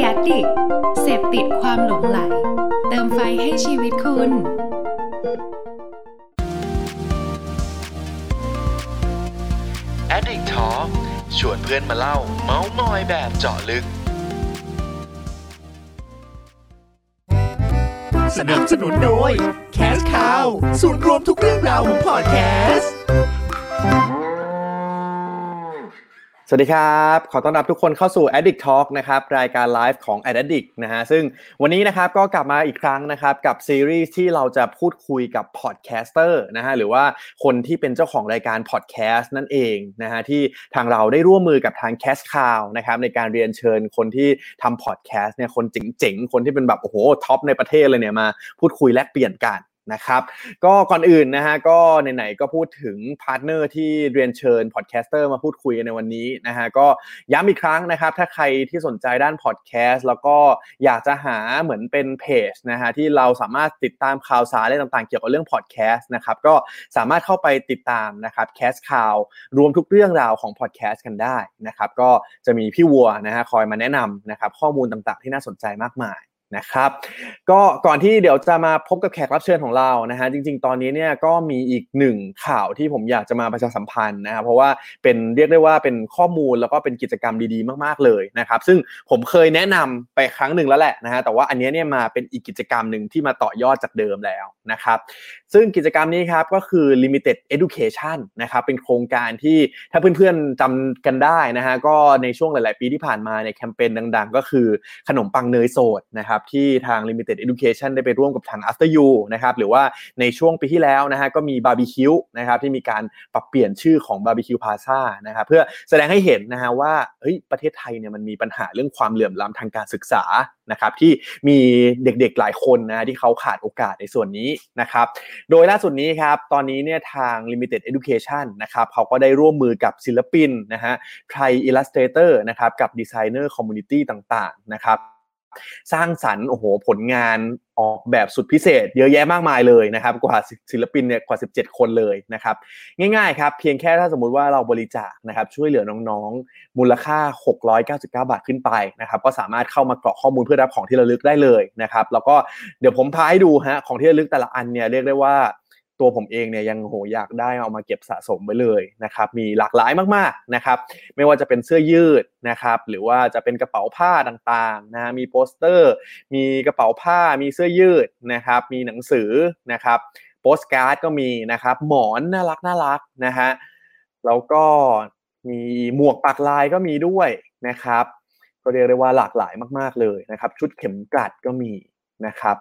Addict เสพติดความหลงใหลเติมไฟให้ชีวิตคุณAddict Talk ชวนเพื่อนมาเล่าเม้ามอยแบบเจาะลึกสนับสนุนโดย Cash Cow ศูนย์รวมทุกเรื่องราวของ Podcast สวัสดีครับขอต้อนรับทุกคนเข้าสู่ Addict Talk นะครับรายการไลฟ์ของ Addict นะฮะซึ่งวันนี้นะครับก็กลับมาอีกครั้งนะครับกับซีรีส์ที่เราจะพูดคุยกับพอดแคสเตอร์นะฮะหรือว่าคนที่เป็นเจ้าของรายการพอดแคสต์นั่นเองนะฮะที่ทางเราได้ร่วมมือกับทาง Cash Cow นะครับในการเรียนเชิญคนที่ทำพอดแคสต์เนี่ยคนเจ๋งๆคนที่เป็นแบบโอ้โหท็อปในประเทศเลยเนี่ยมาพูดคุยแลกเปลี่ยนกันนะครับก็ก่อนอื่นนะฮะก็ไหนๆก็พูดถึงพาร์ทเนอร์ที่เรียนเชิญพอดแคสเตอร์มาพูดคุยกันในวันนี้นะฮะก็ย้ำอีกครั้งนะครับถ้าใครที่สนใจด้านพอดแคสต์แล้วก็อยากจะหาเหมือนเป็นเพจนะฮะที่เราสามารถติดตามข่าวสารอะไรต่างๆเกี่ยวกับเรื่องพอดแคสต์นะครับก็สามารถเข้าไปติดตามนะครับแคสข่าวรวมทุกเรื่องราวของพอดแคสต์กันได้นะครับก็จะมีพี่วัวนะฮะคอยมาแนะนำนะครับข้อมูลต่างๆที่น่าสนใจมากมายนะครับก็ก่อนที่เดี๋ยวจะมาพบกับแขกรับเชิญของเรานะฮะจริงๆตอนนี้เนี่ยก็มีอีกหนึ่งข่าวที่ผมอยากจะมาประชาสัมพันธ์นะครับเพราะว่าเป็นเรียกได้ว่าเป็นข้อมูลแล้วก็เป็นกิจกรรมดีๆมากๆเลยนะครับซึ่งผมเคยแนะนำไปครั้งหนึ่งแล้วแหละนะฮะแต่ว่าอันนี้เนี่ยมาเป็นอีกกิจกรรมนึงที่มาต่อยอดจากเดิมแล้วนะครับซึ่งกิจกรรมนี้ครับก็คือ Limited Education นะครับเป็นโครงการที่ถ้าเพื่อนๆจำกันได้นะฮะก็ในช่วงหลายๆปีที่ผ่านมาในแคมเปญดังๆก็คือขนมปังเนยสดนะครับที่ทาง Limited Education ได้ไปร่วมกับทาง After You นะครับหรือว่าในช่วงปีที่แล้วนะฮะก็มีบาร์บีคิวนะครับที่มีการปรับเปลี่ยนชื่อของบาร์บีคิวพลาซ่านะครับเพื่อแสดงให้เห็นนะฮะว่าเฮ้ยประเทศไทยเนี่ยมันมีปัญหาเรื่องความเหลื่อมล้ำทางการศึกษานะครับที่มีเด็กๆหลายคนนะที่เขาขาดโอกาสในส่วนนี้นะครับโดยล่าสุดนี้ครับตอนนี้เนี่ยทาง Limited Education นะครับเขาก็ได้ร่วมมือกับศิลปินนะฮะไทย Illustrator นะครับกับ Designer Community ต่างๆนะครับสร้างสรรค์โอ้โหผลงานออกแบบสุดพิเศษเยอะแยะมากมายเลยนะครับกว่าศิลปินเนี่ยกว่า17คนเลยนะครับง่ายๆครับเพียงแค่ถ้าสมมุติว่าเราบริจาคนะครับช่วยเหลือน้องๆมูลค่า699บาทขึ้นไปนะครับก็สามารถเข้ามากรอกข้อมูลเพื่อรับของที่ระลึกได้เลยนะครับแล้วก็เดี๋ยวผมพาให้ดูฮะของที่ระลึกแต่ละอันเนี่ยเรียกได้ว่าตัวผมเองเนี่ยยังโหอยากได้เอามาเก็บสะสมไว้เลยนะครับมีหลากหลายมากๆนะครับไม่ว่าจะเป็นเสื้อยืดนะครับหรือว่าจะเป็นกระเป๋าผ้าต่างๆนะมีโปสเตอร์มีกระเป๋าผ้ามีเสื้อยืดนะครับมีหนังสือนะครับโปสการ์ดก็มีนะครับหมอนน่ารักนะฮะแล้วก็มีหมวกปักลายก็มีด้วยนะครับก็เรียกได้ว่าหลากหลายมากๆเลยนะครับชุดเข็มกลัดก็มีนะครับ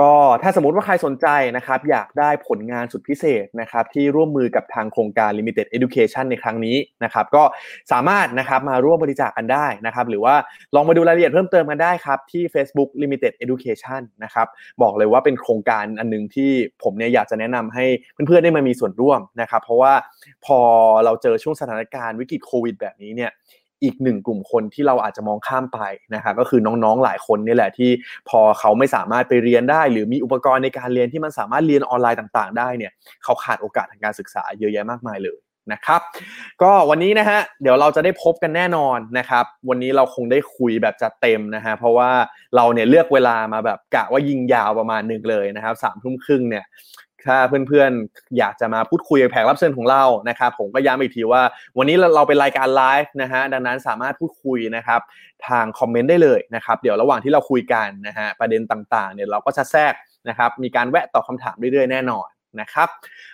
ก็ถ้าสมมุติว่าใครสนใจนะครับอยากได้ผลงานสุดพิเศษนะครับที่ร่วมมือกับทางโครงการ Limited Education ในครั้งนี้นะครับก็สามารถนะครับมาร่วมบริจาคกันได้นะครับหรือว่าลองมาดูรายละเอียดเพิ่มเติมกันได้ครับที่ Facebook Limited Education นะครับบอกเลยว่าเป็นโครงการอันนึงที่ผมเนี่ยอยากจะแนะนำให้เพื่อนๆได้มามีส่วนร่วมนะครับเพราะว่าพอเราเจอช่วงสถานการณ์วิกฤตโควิดแบบนี้เนี่ยอีกหนึ่งกลุ่มคนที่เราอาจจะมองข้ามไปนะครับก็คือน้องๆหลายคนนี่แหละที่พอเขาไม่สามารถไปเรียนได้หรือมีอุปกรณ์ในการเรียนที่มันสามารถเรียนออนไลน์ต่างๆได้เนี่ยเขาขาดโอกาสทางการศึกษาเยอะแยะมากมายเลยนะครับก็วันนี้นะฮะเดี๋ยวเราจะได้พบกันแน่นอนนะครับวันนี้เราคงได้คุยแบบจัดเต็มนะฮะเพราะว่าเราเนี่ยเลือกเวลามาแบบกะว่ายิงยาวประมาณนึงเลยนะครับ 3:30 น.เนี่ยถ้าเพื่อนๆอยากจะมาพูดคุยกับแขกรับเชิญของเรานะครับผมก็ย้ำอีกทีว่าวันนี้เราเป็นรายการไลฟ์นะฮะดังนั้นสามารถพูดคุยนะครับทางคอมเมนต์ได้เลยนะครับเดี๋ยวระหว่างที่เราคุยกันนะฮะประเด็นต่างๆเนี่ยเราก็จะแทรกนะครับมีการแวะตอบคำถามเรื่อยๆแน่นอนนะครับ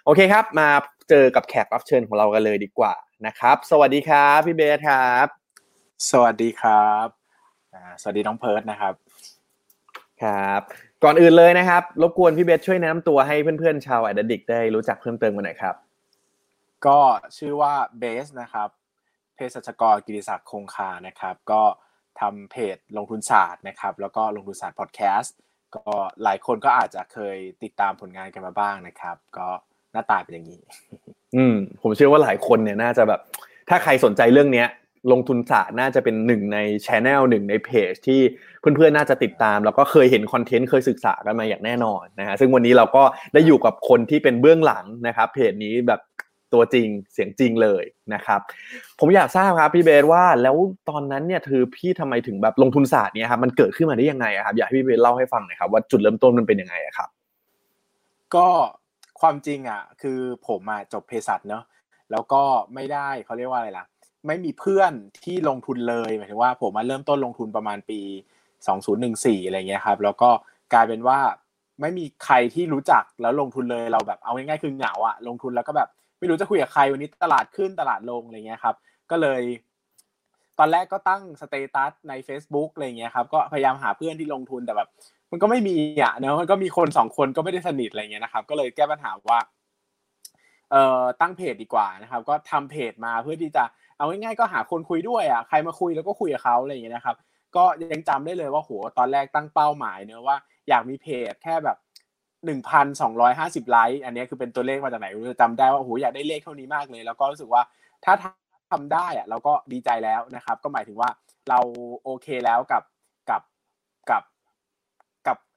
โอเคครับมาเจอกับแขกรับเชิญของเรากันเลยดีกว่านะครับสวัสดีครับพี่เบสครับสวัสดีครับสวัสดีน้องเพิร์ทนะครับครับก่อนอื่นเลยนะครับรบกวนพี่เบสช่วยแนะนำตัวให้เพื่อนๆชาว Addict ได้รู้จักเพิ่มเติมกันหน่อยครับก็ชื่อว่าเบสนะครับเภสัชกรกิติศักดิ์คงคานะครับก็ทำเพจลงทุนศาสตร์นะครับแล้วก็ลงทุนศาสตร์พอดแคสต์ก็หลายคนก็อาจจะเคยติดตามผลงานกันมาบ้างนะครับก็หน้าตาเป็นอย่างนี้ผมเชื่อว่าหลายคนเนี่ยน่าจะแบบถ้าใครสนใจเรื่องนี้ลงทุนศาสตร์น่าจะเป็น1ใน channel 1ในเพจที่เพื่อนๆน่าจะติดตามแล้วก็เคยเห็นคอนเทนต์เคยศึกษากันมาอย่างแน่นอนนะฮะซึ่งวันนี้เราก็ได้อยู่กับคนที่เป็นเบื้องหลังนะครับเพจนี้แบบ ตัวจริงเสียงจริงเลยนะครับผมอยากทราบครับพี่เบสว่าแล้วตอนนั้นเนี่ยคือพี่ทำไมถึงแบบลงทุนศาสตร์เนี่ยครับมันเกิดขึ้นมาได้ยังไงครับอยากให้พี่เบสเล่าให้ฟังหน่อยครับว่าจุดเริ่มต้นมันเป็นยังไงครับก็ความจริงอ่ะคือผมอ่ะจบเภสัชเนาะแล้วก็ไม่ได้เขาเรียกว่าอะไรล่ะไม่มีเพื่อนที่ลงทุนเลยหมายถึงว่าผมมาเริ่มต้นลงทุนประมาณปี2014อะไรเงี้ยครับแล้วก็กลายเป็นว่าไม่มีใครที่รู้จักแล้วลงทุนเลยเราแบบเอาง่ายๆคือเหงาอ่ะลงทุนแล้วก็แบบไม่รู้จะคุยกับใครวันนี้ตลาดขึ้นตลาดลงอะไรเงี้ยครับก็เลยตอนแรกก็ตั้งสเตตัสใน Facebook อะไรเงี้ยครับก็พยายามหาเพื่อนที่ลงทุนแต่แบบมันก็ไม่มีอ่ะเนาะมันก็มีคน2คนก็ไม่ได้สนิทอะไรเงี้ยนะครับก็เลยแก้ปัญหาว่าตั้งเพจดีกว่านะครับก็ทำเพจมาเพื่อที่จะเอาง่ายๆก็หาคนคุยด้วยอ่ะใครมาคุยแล้วก็คุยกับเขาอะไรอย่างเงี้ยนะครับก็ยังจำได้เลยว่าโหตอนแรกตั้งเป้าหมายเนอะว่าอยากมีเพจแค่แบบ 1,250 ไลค์อันนี้คือเป็นตัวเลขมาจากไหนรู้จำได้ว่าโหอยากได้เลขเท่านี้มากเลยแล้วก็รู้สึกว่าถ้าทำได้อ่ะเราก็ดีใจแล้วนะครับก็หมายถึงว่าเราโอเคแล้วกับ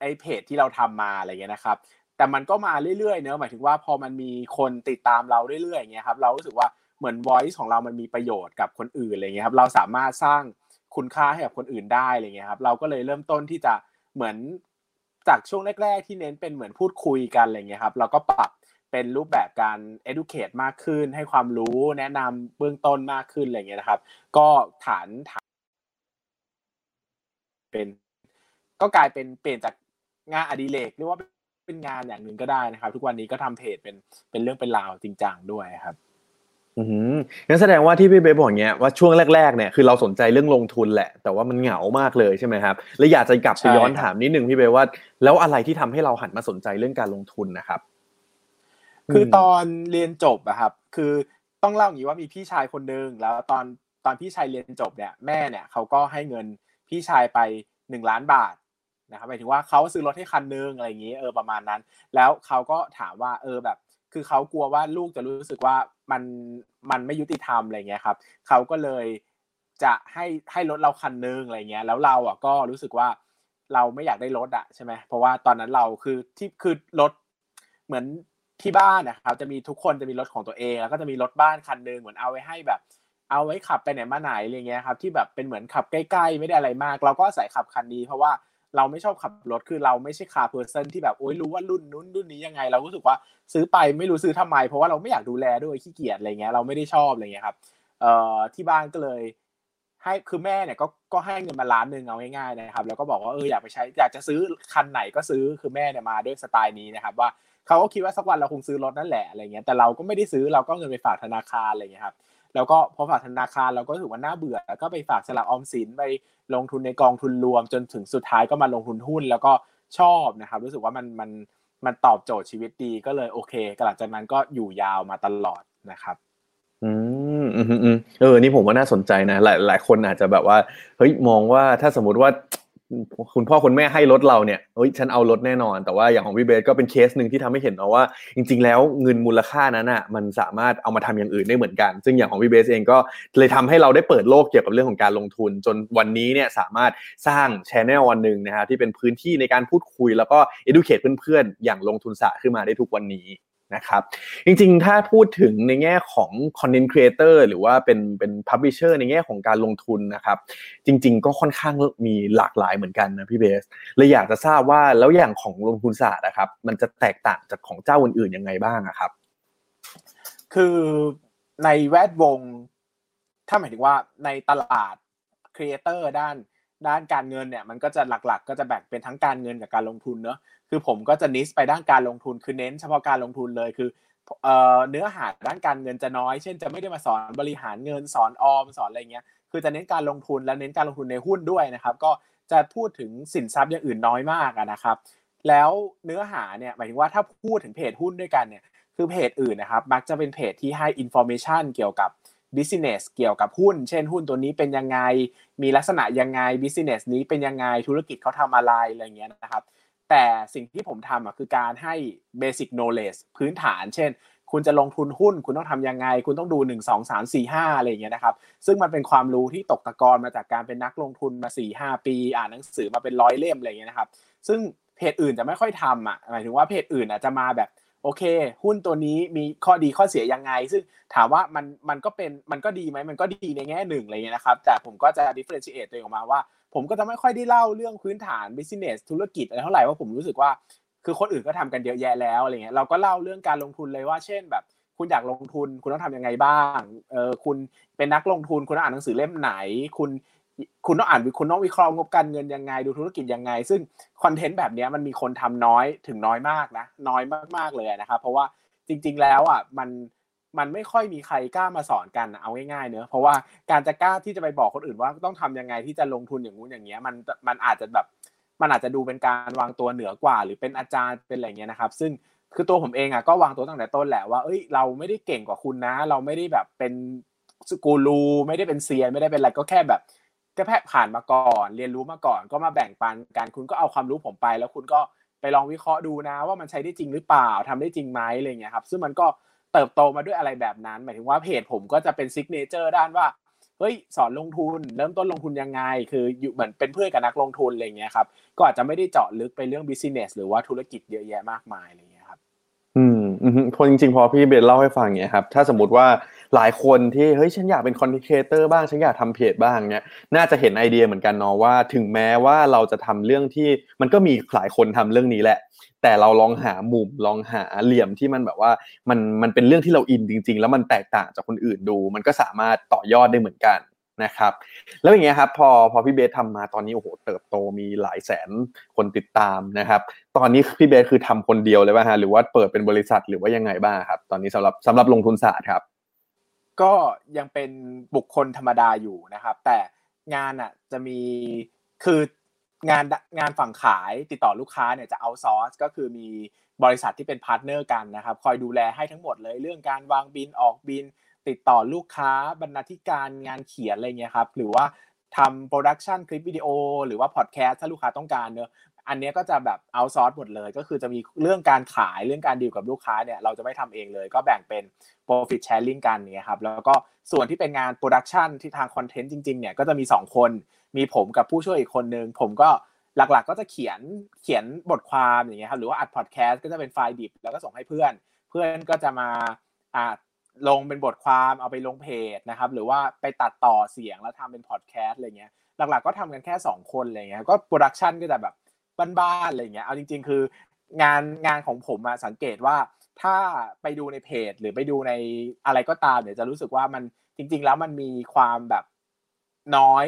ไอ้เพจที่เราทำมาอะไรเงี้ยนะครับแต่มันก็มาเรื่อยๆเนอะหมายถึงว่าพอมันมีคนติดตามเราเรื่อยๆอย่างเงี้ยครับเรารู้สึกว่าเหมือน voice ของเรามันมีประโยชน์กับคนอื่นอะไรเงี้ยครับเราสามารถสร้างคุณค่าให้กับคนอื่นได้อะไรเงี้ยครับเราก็เลยเริ่มต้นที่จะเหมือนจากช่วงแรกๆที่เน้นเป็นเหมือนพูดคุยกันอะไรเงี้ยครับเราก็ปรับเป็นรูปแบบการ educate มากขึ้นให้ความรู้แนะนำเบื้องต้นมากขึ้นอะไรเงี้ยนะครับก็ฐานเป็นก็กลายเป็นเปลี่ยนจากงานอดิเรกหรือว่าเป็นงานอย่างนึงก็ได้นะครับทุกวันนี้ก็ทำเพจเป็นเรื่องเป็นราวจริงจังด้วยครับงั้นแสดงว่าที่พี่เบสบอกเงี้ยว่าช่วงแรกๆเนี่ยคือเราสนใจเรื่องลงทุนแหละแต่ว่ามันเหงามากเลยใช่ไหมครับและอยากจะกลับไปย้อนถามนิดนึงพี่เบสว่าแล้วอะไรที่ทำให้เราหันมาสนใจเรื่องการลงทุนนะครับคือตอนเรียนจบอะครับคือต้องเล่าอย่างนี้ว่ามีพี่ชายคนนึงแล้วตอนพี่ชายเรียนจบเนี่ยแม่เนี่ยเขาก็ให้เงินพี่ชายไป1,000,000 บาทนะครับหมายถึงว่าเขาซื้อรถให้คันนึงอะไรอย่างนี้ประมาณนั้นแล้วเขาก็ถามว่าแบบคือเขากลัวว่าลูกจะรู้สึกว่ามันไม่ยุติธรรมอะไรเงี้ยครับเขาก็เลยจะให้รถเราคันนึงอะไรเงี้ยแล้วเราอ่ะก็รู้สึกว่าเราไม่อยากได้รถอ่ะใช่ไหมเพราะว่าตอนนั้นเราคือรถเหมือนที่บ้านนะครับจะมีทุกคนจะมีรถของตัวเองแล้วก็จะมีรถบ้านคันนึงเหมือนเอาไว้ให้แบบเอาไว้ขับไปไหนมาไหนอะไรเงี้ยครับที่แบบเป็นเหมือนขับใกล้ๆไม่ได้อะไรมากเราก็ใส่ขับคันนี้เพราะว่าเราไม่ชอบขับรถคือเราไม่ใช่คาร์เพอร์เซนที่แบบโอ๊ยรู้ว่ารุ่นนู้นรุ่นนี้ยังไงเรารู้สึกว่าซื้อไปไม่รู้ซื้อทำไมเพราะว่าเราไม่อยากดูแลด้วยขี้เกียจอะไรเงี้ยเราไม่ได้ชอบอะไรเงี้ยครับที่บ้านก็เลยให้คือแม่เนี่ยก็ให้เงินมา1,000,000เอาง่ายๆนะครับแล้วก็บอกว่าอยากไปใช้อยากจะซื้อคันไหนก็ซื้อคือแม่เนี่ยมาด้วยสไตล์นี้นะครับว่าเขาก็คิดว่าสักวันเราคงซื้อรถนั่นแหละอะไรเงี้ยแต่เราก็ไม่ได้ซื้อเราก็เงินไปฝากธนาคารอะไรเงี้ยครับแล้วก็พอฝากธนาคารเราก็ถือว่าน่าเบื่อแล้วก็ไปฝากสลากออมสินไปลงทุนในกองทุนรวมจนถึงสุดท้ายก็มาลงทุนหุ้นแล้วก็ชอบนะครับรู้สึกว่ามันตอบโจทย์ชีวิตดีก็เลยโอเคหลังจากนั้นก็อยู่ยาวมาตลอดนะครับนี่ผมว่าน่าสนใจนะหลายคนอาจจะแบบว่าเฮ้ยมองว่าถ้าสมมติว่าคุณพ่อคุณแม่ให้รถเราเนี่ยเฮ้ยฉันเอารถแน่นอนแต่ว่าอย่างของพี่เบสก็เป็นเคสนึงที่ทำให้เห็นว่าจริงๆแล้วเงินมูลค่านั้นน่ะมันสามารถเอามาทำอย่างอื่นได้เหมือนกันซึ่งอย่างของพี่เบสเองก็เลยทำให้เราได้เปิดโลกเกี่ยวกับเรื่องของการลงทุนจนวันนี้เนี่ยสามารถสร้าง channel วันนึงนะฮะที่เป็นพื้นที่ในการพูดคุยแล้วก็ educate เพื่อนๆอย่างลงทุนศาสตร์ขึ้นมาได้ทุกวันนี้นะครับจริงๆถ้าพูดถึงในแง่ของ content creator หรือว่าเป็น publisher ในแง่ของการลงทุนนะครับจริงๆก็ค่อนข้างมีหลากหลายเหมือนกันนะพี่เบสเลยอยากจะทราบว่าแล้วอย่างของลงทุนศาสตร์นะครับมันจะแตกต่างจากของเจ้าอื่นๆยังไงบ้างอ่ะครับคือในแวดวงถ้าหมายถึงว่าในตลาด creator ด้านการเงินเนี่ยมันก็จะหลักๆก็จะแบ่งเป็นทั้งการเงินกับการลงทุนเนอะคือผมก็จะนิสไปด้านการลงทุนคือเน้นเฉพาะการลงทุนเลยคือเนื้อหาด้านการเงินจะน้อยเช่นจะไม่ได้มาสอนบริหารเงินสอนออมสอนอะไรเงี้ยคือจะเน้นการลงทุนและเน้นการลงทุนในหุ้นด้วยนะครับก็จะพูดถึงสินทรัพย์อย่างอื่นน้อยมากนะครับแล้วเนื้อหาเนี่ยหมายถึงว่าถ้าพูดถึงเพจหุ้นด้วยกันเนี่ยคือเพจอื่นนะครับมักจะเป็นเพจที่ให้ information เกี่ยวกับbusiness เกี่ยวกับหุ้นเช่นหุ้นตัวนี้เป็นยังไงมีลักษณะยังไง business นี้เป็นยังไงธุรกิจเขาทำอะไรอะไรเงี้ยนะครับแต่สิ่งที่ผมทำคือการให้ basic knowledge พื้นฐานเช่นคุณจะลงทุนหุ้นคุณต้องทำยังไงคุณต้องดู1 2 3 4 5อะไรเงี้ยนะครับซึ่งมันเป็นความรู้ที่ตกตะกอนมาจากการเป็นนักลงทุนมา 4-5 ปีอ่านหนังสือมาเป็น100 เล่มอะไรเงี้ยนะครับซึ่งเพจอื่นจะไม่ค่อยทำหมายถึงว่าเพจอื่นจะมาแบบ โอเคหุ้นตัวนี้มีข้อดีข้อเสียยังไงซึ่งถามว่ามันก็ดีไหมมันก็ดีในแง่หนึ่งอะไรเงี้ยนะครับแต่ผมก็จะ differentiate ตัวเองออกมาว่าผมก็จะไม่ค่อยได้เล่าเรื่องพื้นฐาน business ธุรกิจอะไรเท่าไหร่ว่าผมรู้สึกว่าคือคนอื่นก็ทำกันเยอะแยะแล้วอะไรเงี้ยเราก็เล่าเรื่องการลงทุนเลยว่าเช่นแบบคุณอยากลงทุนคุณต้องทำยังไงบ้างคุณเป็นนักลงทุนคุณต้องอ่านหนังสือเล่มไหนคุณต้องอ่านคุณต้องวิเคราะห์งบการเงินยังไงดูธุรกิจยังไงซึ่งคอนเทนต์แบบนี้มันมีคนทำน้อยถึงน้อยมากนะน้อยมากๆเลยนะครับเพราะว่าจริงๆแล้วอ่ะมันไม่ค่อยมีใครกล้ามาสอนกันเอาง่ายๆเนอะเพราะว่าการจะกล้าที่จะไปบอกคนอื่นว่าต้องทำยังไงที่จะลงทุนอย่างงู้นอย่างเงี้ยมันอาจจะแบบมันอาจจะดูเป็นการวางตัวเหนือกว่าหรือเป็นอาจารย์เป็นอะไรเงี้ยนะครับซึ่งคือตัวผมเองอ่ะก็วางตัวตั้งแต่ต้นแหละว่าเอ้ยเราไม่ได้เก่งกว่าคุณนะเราไม่ได้แบบเป็นกูรูไม่ได้เป็นเซียนไม่ได้เป็นอะไรก็แค่แบบก็แค่ผ่านมาก่อนเรียนรู้มาก่อนก็มาแบ่งปันกันคุณก็เอาความรู้ผมไปแล้วคุณก็ไปลองวิเคราะห์ดูนะว่ามันใช้ได้จริงหรือเปล่าทำได้จริงไหมอะไรเงี้ยครับซึ่งมันก็เติบโตมาด้วยอะไรแบบนั้นหมายถึงว่าเพจผมก็จะเป็นซิกเนเจอร์ด้านว่าเฮ้ยสอนลงทุนเริ่มต้นลงทุนยังไงคืออยู่เหมือนเป็นเพื่อนกับนักลงทุนอะไรเงี้ยครับก็อาจจะไม่ได้เจาะลึกไปเรื่อง business หรือว่าธุรกิจเยอะแยะมากมายอะไรเงี้ยครับพอจริงๆพอพี่เบนเล่าให้ฟังเงี้ยครับถ้าสมมติว่าหลายคนที่เฮ้ยฉันอยากเป็นคอนเทนต์ครีเอเตอร์บ้างฉันอยากทำเพจบ้างเงี้ยน่าจะเห็นไอเดียเหมือนกันเนาะว่าถึงแม้ว่าเราจะทำเรื่องที่มันก็มีหลายคนทำเรื่องนี้แหละแต่เราลองหามุมลองหาเหลี่ยมที่มันแบบว่ามันเป็นเรื่องที่เราอินจริงๆแล้วมันแตกต่างจากคนอื่นดูมันก็สามารถต่อยอดได้เหมือนกันนะครับแล้วอย่างเงี้ยครับพอพี่เบสทำมาตอนนี้โอ้โหเติบโตมีหลายแสนคนติดตามนะครับตอนนี้พี่เบสคือทำคนเดียวเลยป่ะฮะหรือว่าเปิดเป็นบริษัทหรือว่ายังไงบ้างครับตอนนี้สำหรับลงทุนศาสตร์ครับก็ยังเป็นบุคคลธรรมดาอยู่นะครับแต่งานอ่ะจะมีคืองานฝั่งขายติดต่อลูกค้าเนี่ยจะเอาซอร์สก็คือมีบริษัทที่เป็นพาร์ทเนอร์กันนะครับคอยดูแลให้ทั้งหมดเลยเรื่องการวางบินออกบินติดต่อลูกค้าบรรณาธิการงานเขียนอะไรเงี้ยครับหรือว่าทำโปรดักชันคลิปวิดีโอหรือว่าพอดแคสต์ถ้าลูกค้าต้องการเนอะอันนี้ก็จะแบบเอาซอร์สหมดเลยก็คือจะมีเรื่องการขายเรื่องการดีลกับลูกค้าเนี่ยเราจะไม่ทำเองเลยก็แบ่งเป็น profit sharing กันเนี่ยครับแล้วก็ส่วนที่เป็นงานโปรดักชันที่ทางคอนเทนต์จริงๆเนี่ยก็จะมี2คนมีผมกับผู้ช่วยอีกคนนึงผมก็หลักๆก็จะเขียนบทความอย่างเงี้ยครับหรือว่าอัดพอดแคสต์ก็จะเป็นไฟล์ดิบแล้วก็ส่งให้เพื่อนก็จะมาลงเป็นบทความเอาไปลงเพจนะครับหรือว่าไปตัดต่อเสียงแล้วทำเป็นพอดแคสต์อะไรเงี้ยหลักๆก็ทำกันแค่2คนอะไรเงี้ยก็โปรดักชันก็จะแบบบ้านๆอะไรเงี้ยเอาจริงๆคืองานของผมมาสังเกตว่าถ้าไปดูในเพจหรือไปดูในอะไรก็ตามเดี๋ยวจะรู้สึกว่ามันจริงๆแล้วมันมีความแบบน้อย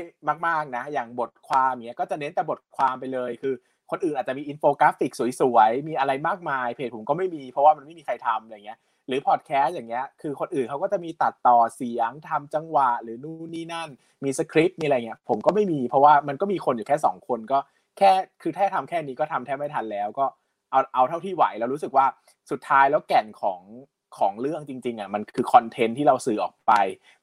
มากๆนะอย่างบทความเงี้ยก็จะเน้นแต่บทความไปเลยคือคนอื่นอาจจะมีอินโฟกราฟิกสวยๆมีอะไรมากมายเพจผมก็ไม่มีเพราะว่ามันไม่มีใครทำอะไรเงี้ยหรือพอดแคสต์อย่างเงี้ยคือคนอื่นเขาก็จะมีตัดต่อเสียงทำจังหวะหรือนู่นนี่นั่นมีสคริปต์มีอะไรเงี้ยผมก็ไม่มีเพราะว่ามันก็มีคนอยู่แค่2คนก็แค่คือแค่ทำแค่นี้ก็ทำแทบไม่ทันแล้วก็เอาเท่าที่ไหวแล้วรู้สึกว่าสุดท้ายแล้วแก่นของเรื่องจริงๆอ่ะมันคือคอนเทนต์ที่เราสื่อออกไป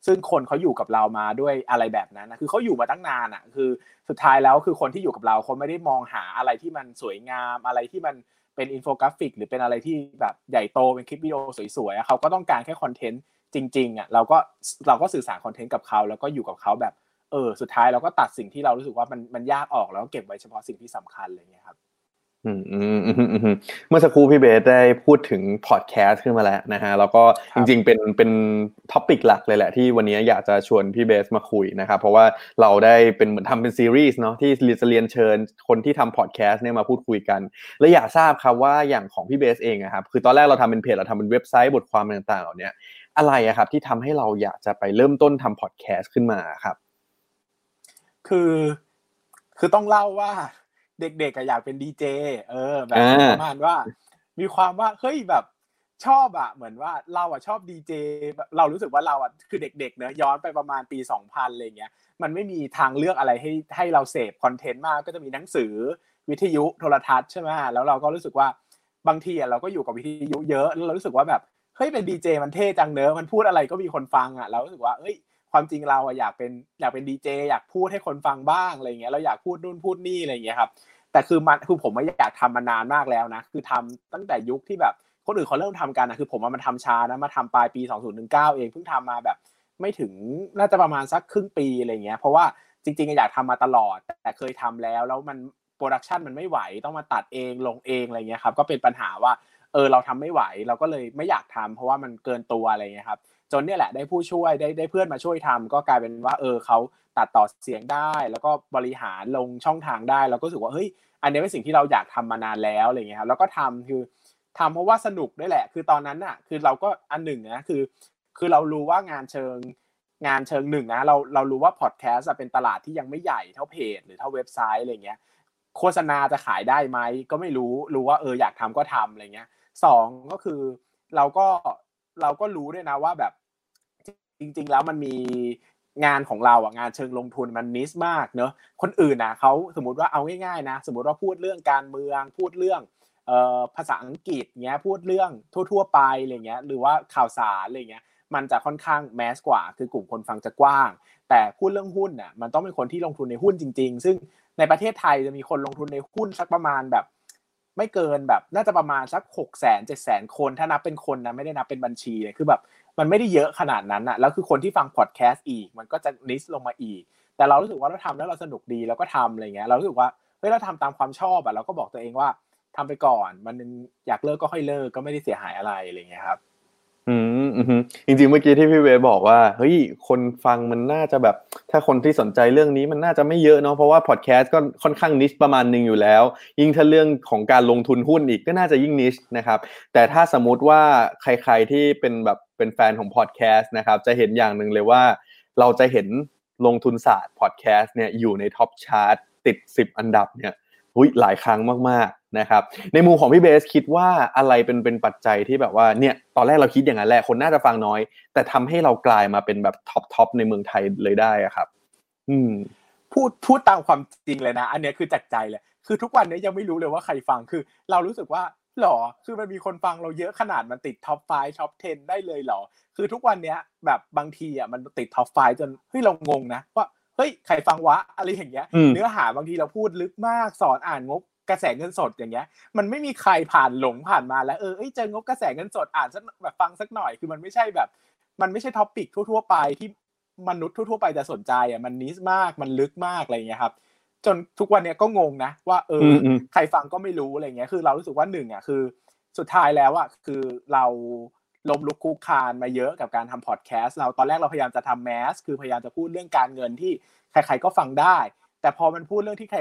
ซึ่งคนเขาอยู่กับเรามาด้วยอะไรแบบนั้นนะคือเขาอยู่มาตั้งนานอ่ะคือสุดท้ายแล้วคือคนที่อยู่กับเราคนไม่ได้มองหาอะไรที่มันสวยงามอะไรที่มันเป็นอินโฟกราฟิกหรือเป็นอะไรที่แบบใหญ่โตเป็นคลิปวิดีโอสวยๆเขาก็ต้องการแค่คอนเทนต์จริงๆอ่ะเราก็สื่อสารคอนเทนต์กับเขาแล้วก็อยู่กับเขาแบบสุดท้ายเราก็ตัดสิ่งที่เรารู้สึกว่ามันยากออกแล้วก็เก็บไว้เฉพาะสิ่งที่สำคัญอะไรอย่างเงี้ยครับเมื่อสักครู่พี่เบสได้พูดถึงพอดแคสต์ขึ้นมาแล้วนะฮะแล้วก็จริงๆเป็นท็อปิกหลักเลยแหละที่วันนี้อยากจะชวนพี่เบสมาคุยนะครับเพราะว่าเราได้เป็นเหมือนทำเป็นซีรีส์เนาะที่จะเรียนเชิญคนที่ทำพอดแคสต์เนี่ยมาพูดคุยกันและอยากทราบครับว่าอย่างของพี่เบสเองนะครับคือตอนแรกเราทำเป็นเพจเราทำเป็นเว็บไซต์บทความต่างๆเหล่านี้อะไรอะครับที่ทำให้เราอยากจะไปเริ่มต้นทำพอดแคสต์ขึ้นมาครับคือต้องเล่าว่าเด็กๆอยากเป็นดีเจแบบประมาณว่ามีความว่าเฮ้ยแบบชอบอะเหมือนว่าเราอะชอบดีเจเรารู้สึกว่าเราอะคือเด็กๆเนอะย้อนไปประมาณปี 2000 อะไรเงี้ยมันไม่มีทางเลือกอะไรให้เราเสพคอนเทนต์มากก็จะมีหนังสือวิทยุโทรทัศน์ใช่ไหมแล้วเราก็รู้สึกว่าบางทีอะเราก็อยู่กับวิทยุเยอะแล้วเรารู้สึกว่าแบบเฮ้ยเป็นดีเจมันเท่จังเนอะมันพูดอะไรก็มีคนฟังอะเรารู้สึกว่าเฮ้ยความจริงเราอะอยากเป็นดีเจอยากพูดให้คนฟังบ้างอะไรเงี้ยเราอยากพูดนู่นพูดนี่อะไรเงี้ยครับแต่คือผมไม่อยากทำมานานมากแล้วนะคือทำตั้งแต่ยุคที่แบบคนอื่นเขาเริ่มทำกันนะคือผมมันทำช้านะมาทำปลายปี2019เองเพิ่งทำมาแบบไม่ถึงน่าจะประมาณสักครึ่งปีอะไรเงี้ยเพราะว่าจริงๆอยากทำมาตลอดแต่เคยทำแล้วมันโปรดักชันมันไม่ไหวต้องมาตัดเองลงเองอะไรเงี้ยครับก็เป็นปัญหาว่า เราทำไม่ไหวเราก็เลยไม่อยากทำเพราะว่ามันเกินตัวอะไรเงี้ยครับจนเนี่ยแหละได้ผู้ช่วยได้เพื่อนมาช่วยทำก็กลายเป็นว่าเขาตัดต่อเสียงได้แล้วก็บริหารลงช่องทางได้แล้วก็รู้สึกว่าเฮ้ยอันนี้เป็นสิ่งที่เราอยากทำมานานแล้วอะไรเงี้ยครับแล้วก็ทำเพราะว่าสนุกด้วยแหละคือตอนนั้นน่ะคือเราก็อันหนึ่งนะคือเรารู้ว่างานเชิงหนึ่งนะเรารู้ว่าพอดแคสต์เป็นตลาดที่ยังไม่ใหญ่เท่าเพจหรือเท่าเว็บไซต์อะไรเงี้ยโฆษณาจะขายได้ไหมก็ไม่รู้ว่าอยากทำก็ทำอะไรเงี้ยสองก็คือเราก็รู้ด้วยนะว่าแบบจริงๆแล้วมันมีงานของเรางานเชิงลงทุนมันนิชมากเนอะคนอื่นนะเขาสมมติว่าเอาง่ายๆนะสมมติว่าพูดเรื่องการเมืองพูดเรื่องภาษาอังกฤษเงี้ยพูดเรื่องทั่วๆไปอะไรเงี้ยหรือว่าข่าวสารอะไรเงี้ยมันจะค่อนข้างแมสกว่าคือกลุ่มคนฟังจะกว้างแต่พูดเรื่องหุ้นน่ะมันต้องเป็นคนที่ลงทุนในหุ้นจริงๆซึ่งในประเทศไทยจะมีคนลงทุนในหุ้นสักประมาณแบบไม่เกินแบบน่าจะประมาณสัก 600,000 700,000 คนถ้านับเป็นคนนะไม่ได้นับเป็นบัญชีเลยคือแบบมันไม่ได้เยอะขนาดนั้นน่ะแล้วคือคนที่ฟังพอดแคสต์อีกมันก็จะลิสต์ลงมาอีกแต่เรารู้สึกว่าเราทำแล้วเราสนุกดีเราก็ทำอะไรเงี้ยเรารู้สึกว่าเฮ้ยเราทำตามความชอบเราก็บอกตัวเองว่าทำไปก่อนมันอยากเลิกก็ค่อยเลิกก็ไม่ได้เสียหายอะไรอะไรเงี้ยครับจริงๆเมื่อกี้ที่พี่เวบอกว่าเฮ้ยคนฟังมันน่าจะแบบถ้าคนที่สนใจเรื่องนี้มันน่าจะไม่เยอะเนาะเพราะว่าพอดแคสต์ก็ค่อนข้างนิชประมาณนึงอยู่แล้วยิ่งถ้าเรื่องของการลงทุนหุ้นอีกก็น่าจะยิ่งนิชนะครับแต่ถ้าสมมติว่าใครๆที่เป็นแบบเป็นแฟนของพอดแคสต์นะครับจะเห็นอย่างนึงเลยว่าเราจะเห็นลงทุนศาสตร์พอดแคสต์เนี่ยอยู่ในท็อปชาร์ตติด10อันดับเนี่ยหลายครั้งมากๆนะครับในมุมของพี่เบสคิดว่าอะไรเป็นปัจจัยที่แบบว่าเนี่ยตอนแรกเราคิดอย่างนั้นแหละคนน่าจะฟังน้อยแต่ทำให้เรากลายมาเป็นแบบท็อปในเมืองไทยเลยได้อะครับพูดตามความจริงเลยนะอันเนี้ยคือจากใจเลยคือทุกวันนี้ยังไม่รู้เลยว่าใครฟังคือเรารู้สึกว่าหรอคือมันมีคนฟังเราเยอะขนาดมันติดท็อป5ท็อป10ได้เลยหรอคือทุกวันเนี้ยแบบบางทีอ่ะมันติดท็อป5จนเฮ้ยเรางงนะว่าเฮ้ยใครฟังวะอะไรอย่างเงี้ยเนื้อหาบางทีเราพูดลึกมากสอนอ่านงบกระแสเงินสดอย่างเงี้ยมันไม่มีใครผ่านมาแล้วเจองบกระแสเงินสดอ่านสักแบบฟังสักหน่อยคือมันไม่ใช่แบบมันไม่ใช่ท็อปิกทั่วๆไปที่มนุษย์ทั่วๆไปจะสนใจอ่ะมันนิชมากมันลึกมากอะไรอย่างเงี้ยครับจนทุกวันเนี้ยก็งงนะว่าใครฟังก็ไม่รู้อะไรอย่างเงี้ยคือเรารู้สึกว่า1อ่ะคือสุดท้ายแล้วอ่ะคือเราล้มลุกคลุกคลานมาเยอะกับการทำพอดแคสต์เราตอนแรกเราพยายามจะทำแมสคือพยายามจะพูดเรื่องการเงินที่ใครๆก็ฟังได้แต่พอมันพูดเรื่องที่ใ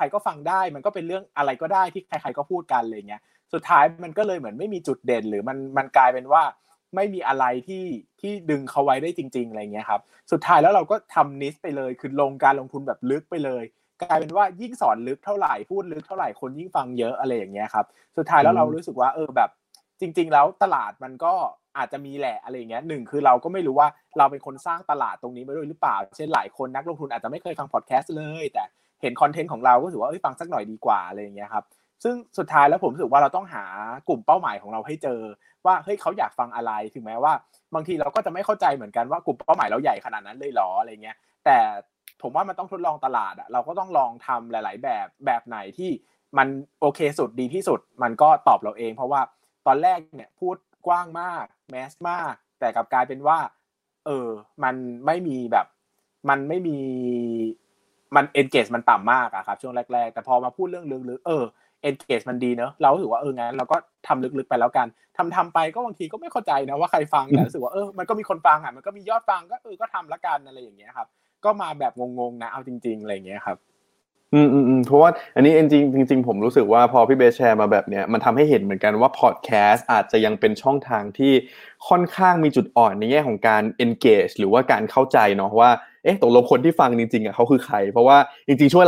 ครๆก็ฟังได้มันก็เป็นเรื่องอะไรก็ได้ที่ใครๆก็พูดกันอะไรเงี้ยสุดท้ายมันก็เลยเหมือนไม่มีจุดเด่นหรือมันกลายเป็นว่าไม่มีอะไรที่ดึงเขาไว้ได้จริงๆอะไรเงี้ยครับสุดท้ายแล้วเราก็ทำนิชไปเลยคือลงการลงทุนแบบลึกไปเลยกลายเป็นว่ายิ่งสอนลึกเท่าไหร่พูดลึกเท่าไหร่คนยิ่งฟังเยอะอะไรอย่างเงี้ยครับสุดท้ายแล้วเรารู้สึกว่าแบบจริงๆแล้วตลาดมันก็อาจจะมีแหละอะไรอย่างเงี้ยหนึ่งคือเราก็ไม่รู้ว่าเราเป็นคนสร้างตลาดตรงนี้มาด้วยหรือเปล่าเช่นหลายคนนักลงทุนอาจจะไม่เคยฟังพอดแคสต์เลยแต่เห็นคอนเทนต์ของเราก็ถือว่าฟังสักหน่อยดีกว่าอะไรอย่างเงี้ยครับซึ่งสุดท้ายแล้วผมรู้สึกว่าเราต้องหากลุ่มเป้าหมายของเราให้เจอว่าเฮ้ยเขาอยากฟังอะไรถึงแม้ว่าบางทีเราก็จะไม่เข้าใจเหมือนกันว่ากลุ่มเป้าหมายเราใหญ่ขนาดนั้นเลยหรออะไรเงี้ยแต่ผมว่ามันต้องทดลองตลาดอะเราก็ต้องลองทำหลายๆแบบไหนที่มันโอเคสุดดีที่สุดมันก็ตอบเราเองเพราะว่าตอนแรกเนี่ยพูดกว้างมากแมสมากแต่กลับกลายเป็นว่ามันไม่มีแบบมันไม่มีมัน engage มันต่ำมากอะครับช่วงแรกๆแต่พอมาพูดเรื่องลึกๆengage มันดีเนอะเรารู้สึกว่างั้นเราก็ทำลึกๆไปแล้วกันทำไปก็บางทีก็ไม่เข้าใจนะว่าใครฟังแต่รู้สึกว่ามันก็มีคนฟังอะมันก็มียอดฟังก็ก็ทำละกันอะไรอย่างเงี้ยครับก็มาแบบงงๆนะเอาจริงๆอะไรอย่างเงี้ยครับเพราะว่าอันนี้จริงผมรู้สึกว่าพอพี่เบสแชร์มาแบบเนี้ยมันทำให้เห็นเหมือนกันว่าพอดแคสต์อาจจะยังเป็นช่องทางที่ค่อนข้างมีจุดอ่อนในแง่ของการ engage หรือว่าการเข้าใจเนาะว่าตกลงคนที่ฟังจริงๆเขาคือใครเพราะว่าจริงๆช่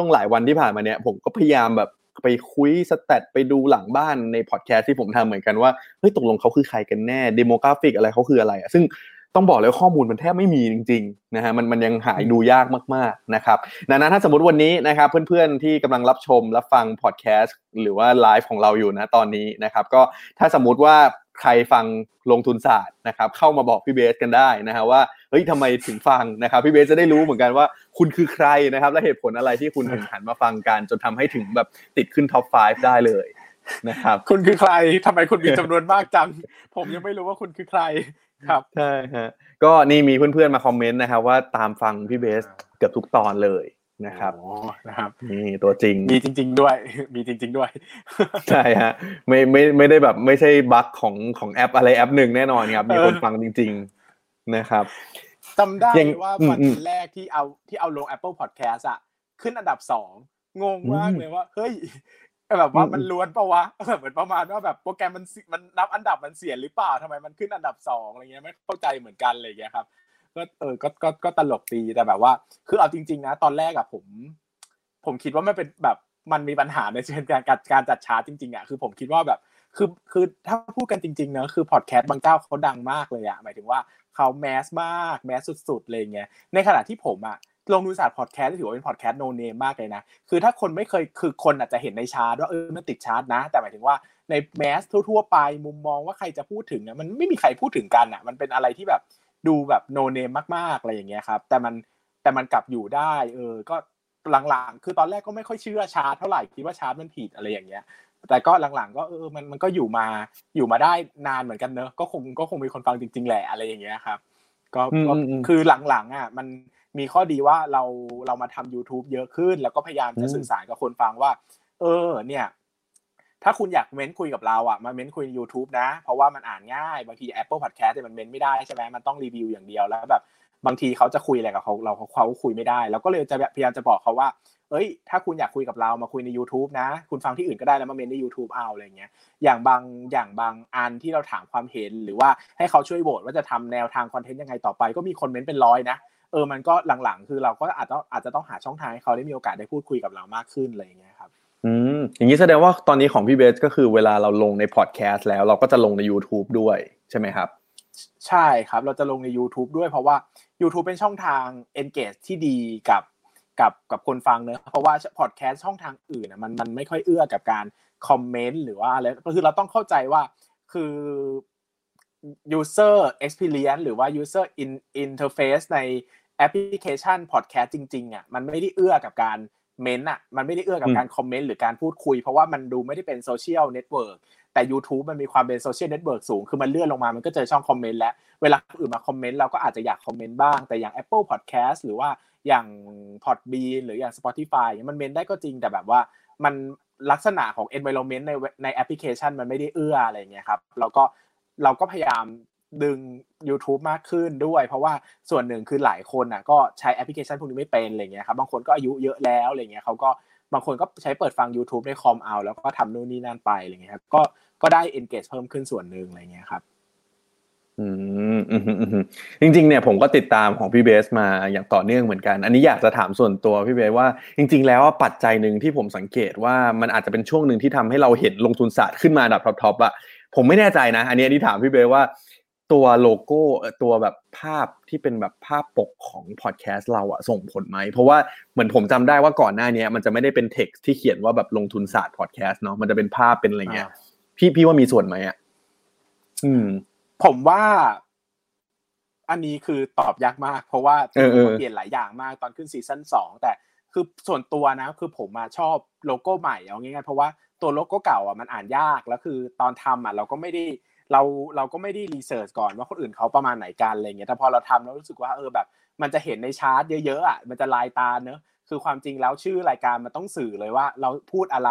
วงหลายวันที่ผ่านมาเนี้ยผมก็พยายามแบบไปคุยสแตทไปดูหลังบ้านในพอดแคสต์ที่ผมทำเหมือนกันว่าเฮ้ยตกลงเขาคือใครกันแน่เดโมกราฟิกอะไรเขาคืออะไรซึ่งต้องบอกเลยข้อมูลมันแทบไม่มีจริงๆนะฮะมันยังหาดูยากมากๆนะครับดังนั้นถ้าสมมติวันนี้นะครับเพื่อนๆที่กำลังรับชมรับฟังพอดแคสต์หรือว่าไลฟ์ของเราอยู่นะตอนนี้นะครับก็ถ้าสมมติว่าใครฟังลงทุนศาสตร์นะครับเข้ามาบอกพี่เบสกันได้นะฮะว่าเฮ้ยทำไมถึงฟังนะครับพี่เบสจะได้รู้เหมือนกันว่าคุณคือใครนะครับและเหตุผลอะไรที่คุณถึงหันมาฟังกันจนทำให้ถึงแบบติดขึ้นท็อป5ได้เลยนะครับคุณคือใครทำไมคุณมีจำนวนมากจังผมยังไม่รู้ว่าคุณคือใครครับใช่ฮะก็นี่มีเพื่อนๆมาคอมเมนต์นะครับว่าตามฟังพี่เบสเกือบทุกตอนเลย นะครับอ๋อนะครับนี่ตัวจริงมีจริงๆด้วยมีจริงๆด้วยใช่ฮะไม่ได้แบบไม่ใช่บั๊กของแอปอะไรแอปหนึ่งแน่นอนครับมีคนฟังจริงๆนะครับจำได้ว่าวันแรกที่เอาลง Apple Podcast อ่ะขึ้นอันดับ2งงมากเลยว่าเฮ้ยแบบว่ามันล้วนป่าววะเหมือนประมาณว่าแบบโปรแกรมมันนับอันดับมันเสียหรือเปล่าทำไมมันขึ้นอันดับ2อะไรเงี้ยไม่เข้าใจเหมือนกันอะไรเงี้ยครับก็ก็ตลกดีแต่แบบว่าคือเอาจริงๆนะตอนแรกอ่ะผมคิดว่ามันเป็นแบบมันมีปัญหาในเชิงการจัดชาร์ตจริงๆอ่ะคือผมคิดว่าแบบคือถ้าพูดกันจริงๆนะคือพอดแคสต์บางเจ้าเขาดังมากเลยอ่ะหมายถึงว่าเขาแมสมากแมสสุดๆเลยอย่างเงี้ยในขณะที่ผมอ่ะลงดูศาสตร์พอดแคสต์ถือว่าเป็นพอดแคสต์โนเนมมากเลยนะคือถ้าคนไม่เคยคือคนอาจจะเห็นในชาร์ตว่ามันติดชาร์ตนะแต่หมายถึงว่าในแมสทั่วๆไปมุมมองว่าใครจะพูดถึงอ่ะมันไม่มีใครพูดถึงกันอ่ะมันเป็นอะไรที่แบบดูแบบโนเนมมากๆอะไรอย่างเงี้ยครับแต่มันกลับอยู่ได้ก็หลังๆคือตอนแรกก็ไม่ค่อยเชื่อชาร์ตเท่าไหร่คิดว่าชาร์ตมันผิดอะไรอย่างเงี้ยแต่ก็หลังๆก็มันก็อยู่มาได้นานเหมือนกันเนอะก็คงมีคนฟังจริงๆแหละอะไรอย่างเงี้ยครับก็คือหลังๆอ่ะมันมีข้อดีว่าเรามาทำ YouTube เยอะขึ้นแล้วก็พยายามจะสื่อสารกับคนฟังว่าเนี่ยถ้าคุณอยากเม้นคุยกับเราอ่ะมาเม้นคุยใน YouTube นะเพราะว่ามันอ่านง่ายบางที Apple Podcast เนี่ยมันเม้นไม่ได้ใช่มั้ยมันต้องรีวิวอย่างเดียวแล้วแบบบางทีเขาจะคุยอะไรกับเขาคุยไม่ได้เราก็เลยจะพยายามจะบอกเขาว่าเอ้ยถ้าคุณอยากคุยกับเรามาคุยใน YouTube นะคุณฟังที่อื่นก็ได้แล้วมาเม้นใน YouTube เอาอะไรอย่างเงี้ยอย่างบางอันที่เราถามความเห็นหรือว่าให้เขาช่วยโหวตว่าจะทำแนวทางคอนเทนต์ยังไงต่อไปก็มีคนเม้นเป็น100นะมันก็หลังๆคือเราก็อาจจะต้องหาช่องทางให้เขาได้มีโอกาสได้พูดคุยกับเรามากขึ้นอะไรอย่างเงี้ยครับอย่างนี้แสดงว่าตอนนี้ของพี่เบสก็คือเวลาเราลงในพอดแคสต์แล้วเราก็จะลงใน YouTube ด้วยใช่ไหมครับใช่ครับเราจะลงใน YouTube ด้วยเพราะว่า YouTube เป็นช่องทาง engage ที่ดีกับคนฟังเนอะเพราะว่าพอดแคสต์ช่องทางอื่นน่ะมันไม่ค่อยเอื้อกับการคอมเมนต์หรือว่าอะไรคือเราต้องเข้าใจว่าคือ user experience หรือว่า user interface ในแอปพลิเคชันพอดแคสต์จริงๆอ่ะมันไม่ได้เอื้อกับการเมนต์อ่ะมันไม่ได้เอื้อกับการคอมเมนต์หรือการพูดคุยเพราะว่ามันดูไม่ได้เป็นโซเชียลเน็ตเวิร์คแต่ YouTube มันมีความเป็นโซเชียลเน็ตเวิร์คสูงคือมันเลื่อนลงมามันก็เจอช่องคอมเมนต์แล้วเวลาคนอื่นมาคอมเมนต์เราก็อาจจะอยากคอมเมนต์บ้างแต่อย่าง Apple Podcast หรือว่าอย่าง Podbean หรืออย่าง Spotify มันเมนต์ได้ก็จริงแต่แบบว่ามันลักษณะของ environment ในแอปพลิเคชันมันไม่ได้เอื้ออะไรอย่างเงี้ยครับเราก็พยายามดึง YouTube มากขึ้นด้วยเพราะว่าส่วนหนึ่งคือหลายคนน่ะก็ใช้แอปพลิเคชันพวกนี้ไม่เป็นอะไรเงี้ยครับบางคนก็อายุเยอะแล้วอะไรเงี้ยเขาก็บางคนก็ใช้เปิดฟัง YouTube ในคอมเอาแล้วก็ทำนู่นนี่นั่นไปอะไรเงี้ยครับก็ได้ engage เพิ่มขึ้นส่วนนึงอะไรเงี้ยครับจริงๆเนี่ยผมก็ติดตามของพี่เบสมาอย่างต่อเนื่องเหมือนกันอันนี้อยากจะถามส่วนตัวพี่เบสว่าจริงๆแล้วว่าปัจจัยนึงที่ผมสังเกตว่ามันอาจจะเป็นช่วงนึงที่ทำให้เราเห็นลงทุนศาสตร์ขึ้นมาดับท็อปๆอ่ะผมไม่แน่ใจนะอันนี้ถามพี่เบสว่าตัวโลโก้ตัวแบบภาพที่เป็นแบบภาพปกของพอดแคสต์เราอะส่งผลไหมเพราะว่าเหมือนผมจำได้ว่าก่อนหน้านี้มันจะไม่ได้เป็นเท็กซ์ที่เขียนว่าแบบลงทุนศาสตร์พอดแคสต์เนาะมันจะเป็นภาพเป็นอะไรเงี้ยพี่ว่ามีส่วนไหมอะผมว่าอันนี้คือตอบยากมากเพราะว่าเปลี่ยนหลายอย่างมากตอนขึ้นซีซั่น2แต่คือส่วนตัวนะคือผมมาชอบโลโก้ใหม่เอาง่ายๆเพราะว่าตัวโลโก้เก่าอ่ะมันอ่านยากแล้วคือตอนทำอ่ะเราก็ไม่ได้รีเสิร์ชก่อนว่าคนอื่นเขาประมาณไหนกันอะไรเงี้ยแต่พอเราทำแล้วรู้สึกว่าแบบมันจะเห็นในชาร์ตเยอะๆอ่ะมันจะลายตาเนอะคือความจริงแล้วชื่อรายการมันต้องสื่อเลยว่าเราพูดอะไร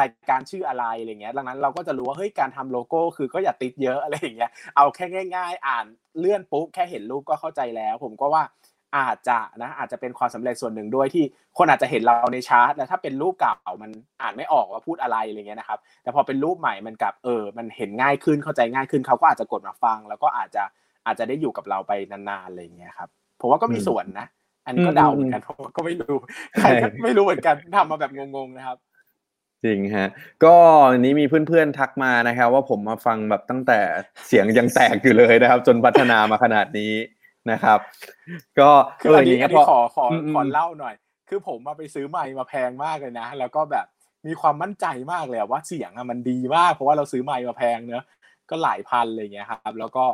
รายการชื่ออะไรอะไรเงี้ยดังนั้นเราก็จะรู้ว่าเฮ้ยการทำโลโก้คือก็อย่าติดเยอะอะไรอย่างเงี้ยเอาแค่ง่ายๆอ่านเลื่อนปุ๊บแค่เห็นรูปก็เข้าใจแล้วผมก็ว่าอาจจะเป็นความสำเร็จส่วนหนึ่งด้วยที่คนอาจจะเห็นเราในชาร์ตแล้วถ้าเป็นรูปเก่ามันอ่านไม่ออกว่าพูดอะไรอะไรเงี้ยนะครับแต่พอเป็นรูปใหม่มันกลับมันเห็นง่ายขึ้นเข้าใจง่ายขึ้นเขาก็อาจจะกดมาฟังแล้วก็อาจจะได้อยู่กับเราไปนานๆอะไรเงี้ยครับผมว่าก็มีส่วนนะอันก็เดาเหมือนกันผมก็ไม่รู้ใครก็ไม่รู้เหมือนกันทำมาแบบงงๆนะครับจริงฮะก็อันนี้มีเพื่อนๆทักมานะครับว่าผมมาฟังแบบตั้งแต่เสียงยังแตกอยู่เลยนะครับจนพัฒนามาขนาดนี้นะครับก็คืออย่างเงี้ยขอเล่าหน่อยคือผมมาไปซื้อไมค์มาแพงมากเลยนะแล้วก็แบบมีความมั่นใจมากเลยว่าเสียงมันดีมากเพราะว่าเราซื้อไมค์มาแพงเนอะก็หลายพันเลยเงี้ยครับแล้วก็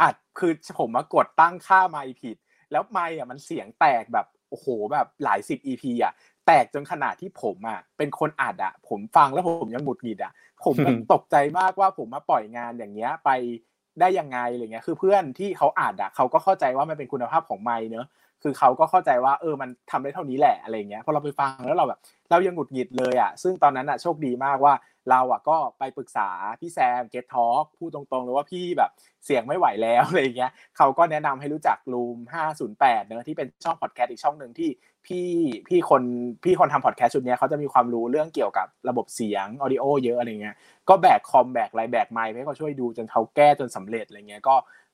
อัดคือผมมากดตั้งค่าไมค์ผิดแล้วไมค์มันเสียงแตกแบบโอ้โหแบบหลาย10 EP อ่ะแตกจนขนาดที่ผมอ่ะเป็นคนอัดอ่ะผมฟังแล้วผมยังหงุดหงิดอ่ะผมก็ตกใจมากว่าผมมาปล่อยงานอย่างเงี้ยไปได้ยังไงอะไรเงี้ยคือเพื่อนที่เขาอัดอ่ะเขาก็เข้าใจว่ามันเป็นคุณภาพของไมค์เนอะ คือเขาก็เข้าใจว่ามันทำได้เท่านี้แหละอะไรเงี้ยพอเราไปฟังแล้วเราแบบเรายังหงุดหงิดเลยอ่ะซึ่งตอนนั้นอ่ะโชคดีมากว่าเราอ่ะก็ไปปรึกษาพี่แซม Get Talk พูดตรงๆเลยว่าพี่แบบเสียงไม่ไหวแล้วอะไรเงี้ยเขาก็แนะนำให้รู้จัก Room 508เนอะที่เป็นช่องพอดแคสต์อีกช่องนึงที่พี่คนทำพอดแคสต์ชุดนี้เขาจะมีความรู้เรื่องเกี่ยวกับระบบเสียง audio เยอะอะไรเงี้ยก็แบกคอมแบกอะไรแบกไมค์ให้เขาช่วยดูจนเขาแก้จนสำเร็จอะไรเงี้ย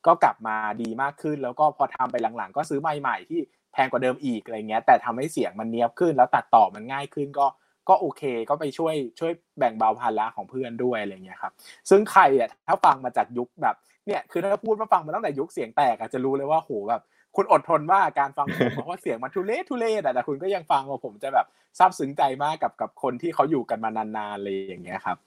ก็กลับมาดีมากขึ้นแล้วก็พอทำไปหลังๆก็ซื้อไมค์ใหม่ที่แพงกว่าเดิมอีกอะไรเงี้ยแต่ทำให้เสียงมันเนี๊ยบขึ้นแล้วตัดต่อมันง่ายขึ้นก็โอเคก็ไปช่วยแบ่งเบาภาระของเพื่อนด้วยอะไรเงี้ยครับซึ่งใครอ่ะถ้าฟังมาจากยุคแบบเนี่ยคือถ้าพูดมาฟังมาตั้งแต่ยุคเสียงแตกอาจจะรู้เลยว่าโหแบบคุณอดทนว่าการฟังผมเพราะว่าเสียงมันทุเรศแต่คุณก็ยังฟังว่าผมจะแบบซาบซึ้งใจมากกับคนที่เขาอยู่กันมานานๆเลยอย่างเงี้ยครั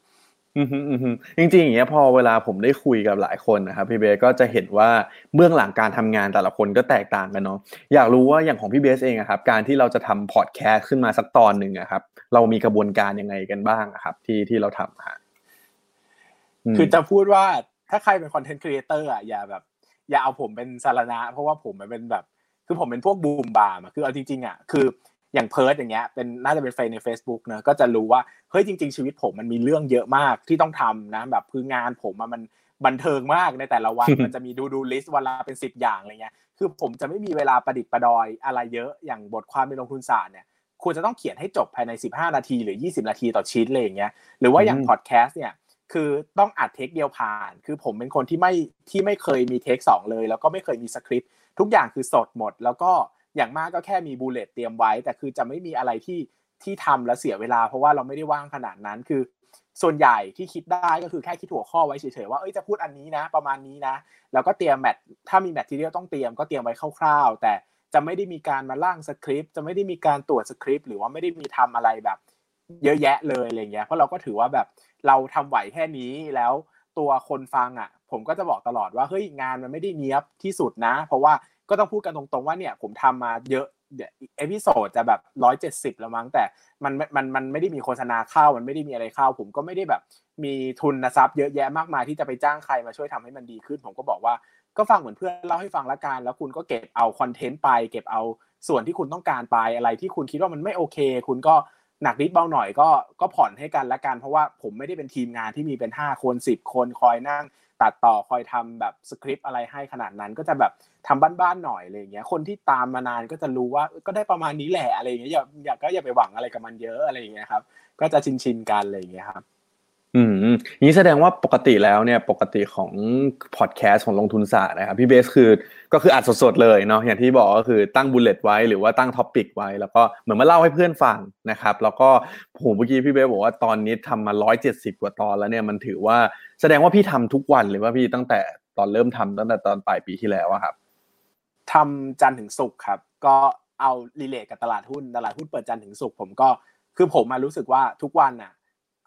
บจริงๆอย่างเงี้ยพอเวลาผมได้คุยกับหลายคนนะครับพี่เบสก็จะเห็นว่าเบื้องหลังการทำงานแต่ละคนก็แตกต่างกันเนาะอยากรู้ว่าอย่างของพี่เบสเองอะครับการที่เราจะทำพอดแคสต์ขึ้นมาสักตอนนึงอะครับเรามีกระบวนการยังไงกันบ้างครับที่เราทำฮะคือจะพูดว่าถ้าใครเป็นคอนเทนต์ครีเอเตอร์อะอย่าเอาผมเป็นสารณะเพราะว่าผมมันเป็นแบบคือผมเป็นพวกบูมบามคือเอาจริงๆอะคืออย่างเพิร์ทอย่างเงี้ยเป็นน่าจะเป็นเฟรนด์ใน Facebook นะก็จะรู้ว่าเฮ้ยจริงๆชีวิตผมมันมีเรื่องเยอะมากที่ต้องทำนะแบบคืองานผมมันบันเทิงมากในแต่ละวัน มันจะมีดูลิสต์วันละเป็น10อย่างอะไรเงี้ยคือผมจะไม่มีเวลาประดิษฐ์ประดอยอะไรเยอะอย่างบทความในลงทุนศาสตร์เนี่ยควรจะต้องเขียนให้จบภายใน15นาทีหรือ20นาทีต่อชิ้นอะไรอย่างเงี้ยหรือว่าอย่างพอดแคสต์เนี่ยคือต้องอัดเทคเดียวผ่านคือผมเป็นคนที่ไม่เคยมีเทค2เลยแล้วก็ไม่เคยมีสคริปต์ทุกอย่างคือสดหมดแล้วก็อย่างมากก็แค่มีบูลเลตเตรียมไว้แต่คือจะไม่มีอะไรที่ทำแล้วเสียเวลาเพราะว่าเราไม่ได้ว่างขนาดนั้นคือส่วนใหญ่ที่คิดได้ก็คือแค่คิดหัวข้อไว้เฉยๆว่าจะพูดอันนี้นะประมาณนี้นะแล้วก็เตรียมถ้ามีแมททีเรียลต้องเตรียมก็เตรียมไว้คร่าวๆแต่จะไม่ได้มีการมาร่างสคริปต์จะไม่ได้มีการตรวจสคริปต์หรือว่าไม่ได้มีทำอะไรแบบเยอะแยะเลยอะไรเงี้ยเพราะเราก็ถือว่าแบบเราทำไหวแค่นี้แล้วตัวคนฟังอ่ะผมก็จะบอกตลอดว่าเฮ้ยงานมันไม่ได้เนี๊ยบที่สุดนะเพราะว่าก็ต้องพูดกันตรงๆว่าเนี่ยผมทำมาเยอะเอพิโซดจะแบบ170แล้วมั้งแต่มันไม่ได้มีโฆษณาเข้ามันไม่ได้มีอะไรเข้าผมก็ไม่ได้แบบมีทุนทรัพย์เยอะแยะมากมายที่จะไปจ้างใครมาช่วยทำให้มันดีขึ้นผมก็บอกว่าก็ฟังเหมือนเพื่อนเล่าให้ฟังละกันแล้วคุณก็เก็บเอาคอนเทนต์ไปเก็บเอาส่วนที่คุณต้องการไปอะไรที่คุณคิดว่ามันไม่โอเคคุณก็หนักนิดเบาหน่อยก็ผ่อนให้กันละกันเพราะว่าผมไม่ได้เป็นทีมงานที่มีเป็น5คน10คนคอยนั่งตัดต่อคอยทำแบบสคริปต์อะไรให้ขนาดนั้นก็จะแบบทำบ้านๆหน่อยอะไรอย่างเงี้ยคนที่ตามมานานก็จะรู้ว่าก็ได้ประมาณนี้แหละอะไรอย่างเงี้ยอย่าไปหวังอะไรกับมันเยอะอะไรอย่างเงี้ยครับก็จะชินๆกันอะไรอย่างเงี้ยครับนี่แสดงว่าปกติแล้วเนี่ยปกติของพอดแคสต์ของลงทุนศาสตร์นะครับพี่เบสก็คืออัดสดๆเลยเนาะอย่างที่บอกก็คือตั้งบุลเลตไว้หรือว่าตั้งท็อปิกไว้แล้วก็เหมือนมาเล่าให้เพื่อนฟังนะครับแล้วก็ผมเมื่อกี้พี่เบสบอกว่าตอนนี้ทำมา170กว่าตอนแล้วเนี่ยมันถือว่าแสดงว่าพี่ทำทุกวันหรือว่าพี่ตั้งแต่ตอนเริ่มทำตั้งแต่ตอนปลายปีที่แล้วอะครับทำจันทร์ถึงศุกร์ครับก็เอารีเลทกับตลาดหุ้นเปิดจันทร์ถึงศุกร์ผมก็คือผมมารู้สึกว่าทุกวันอะ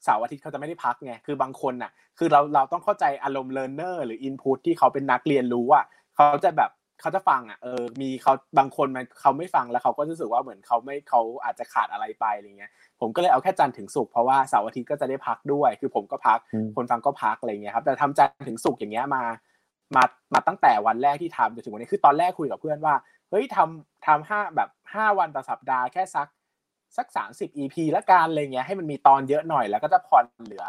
เสาร์อาทิตย์เขาจะไม่ได้พักไงคือบางคนน่ะคือเราต้องเข้าใจอารมณ์เลิร์นเนอร์หรืออินพุตที่เขาเป็นนักเรียนรู้อ่ะเขาจะแบบเขาจะฟังอ่ะมีเขาบางคนมันเขาไม่ฟังแล้วเขาก็รู้สึกว่าเหมือนเขาอาจจะขาดอะไรไปอะไรเงี้ยผมก็เลยเอาแค่จันทร์ถึงศุกร์เพราะว่าเสาร์อาทิตย์ก็จะได้พักด้วยคือผมก็พักคนฟังก็พักอะไรเงี้ยครับแต่ทำจันทร์ถึงศุกร์อย่างเงี้ยมาตั้งแต่วันแรกที่ทำจนถึงวันนี้คือตอนแรกคุยกับเพื่อนว่าเฮ้ยทำ5วันต่อสัปดาห์แค่สัก30 EP ละกันอะไรเงี้ยให้มันมีตอนเยอะหน่อยแล้วก็จะผ่อนเหลื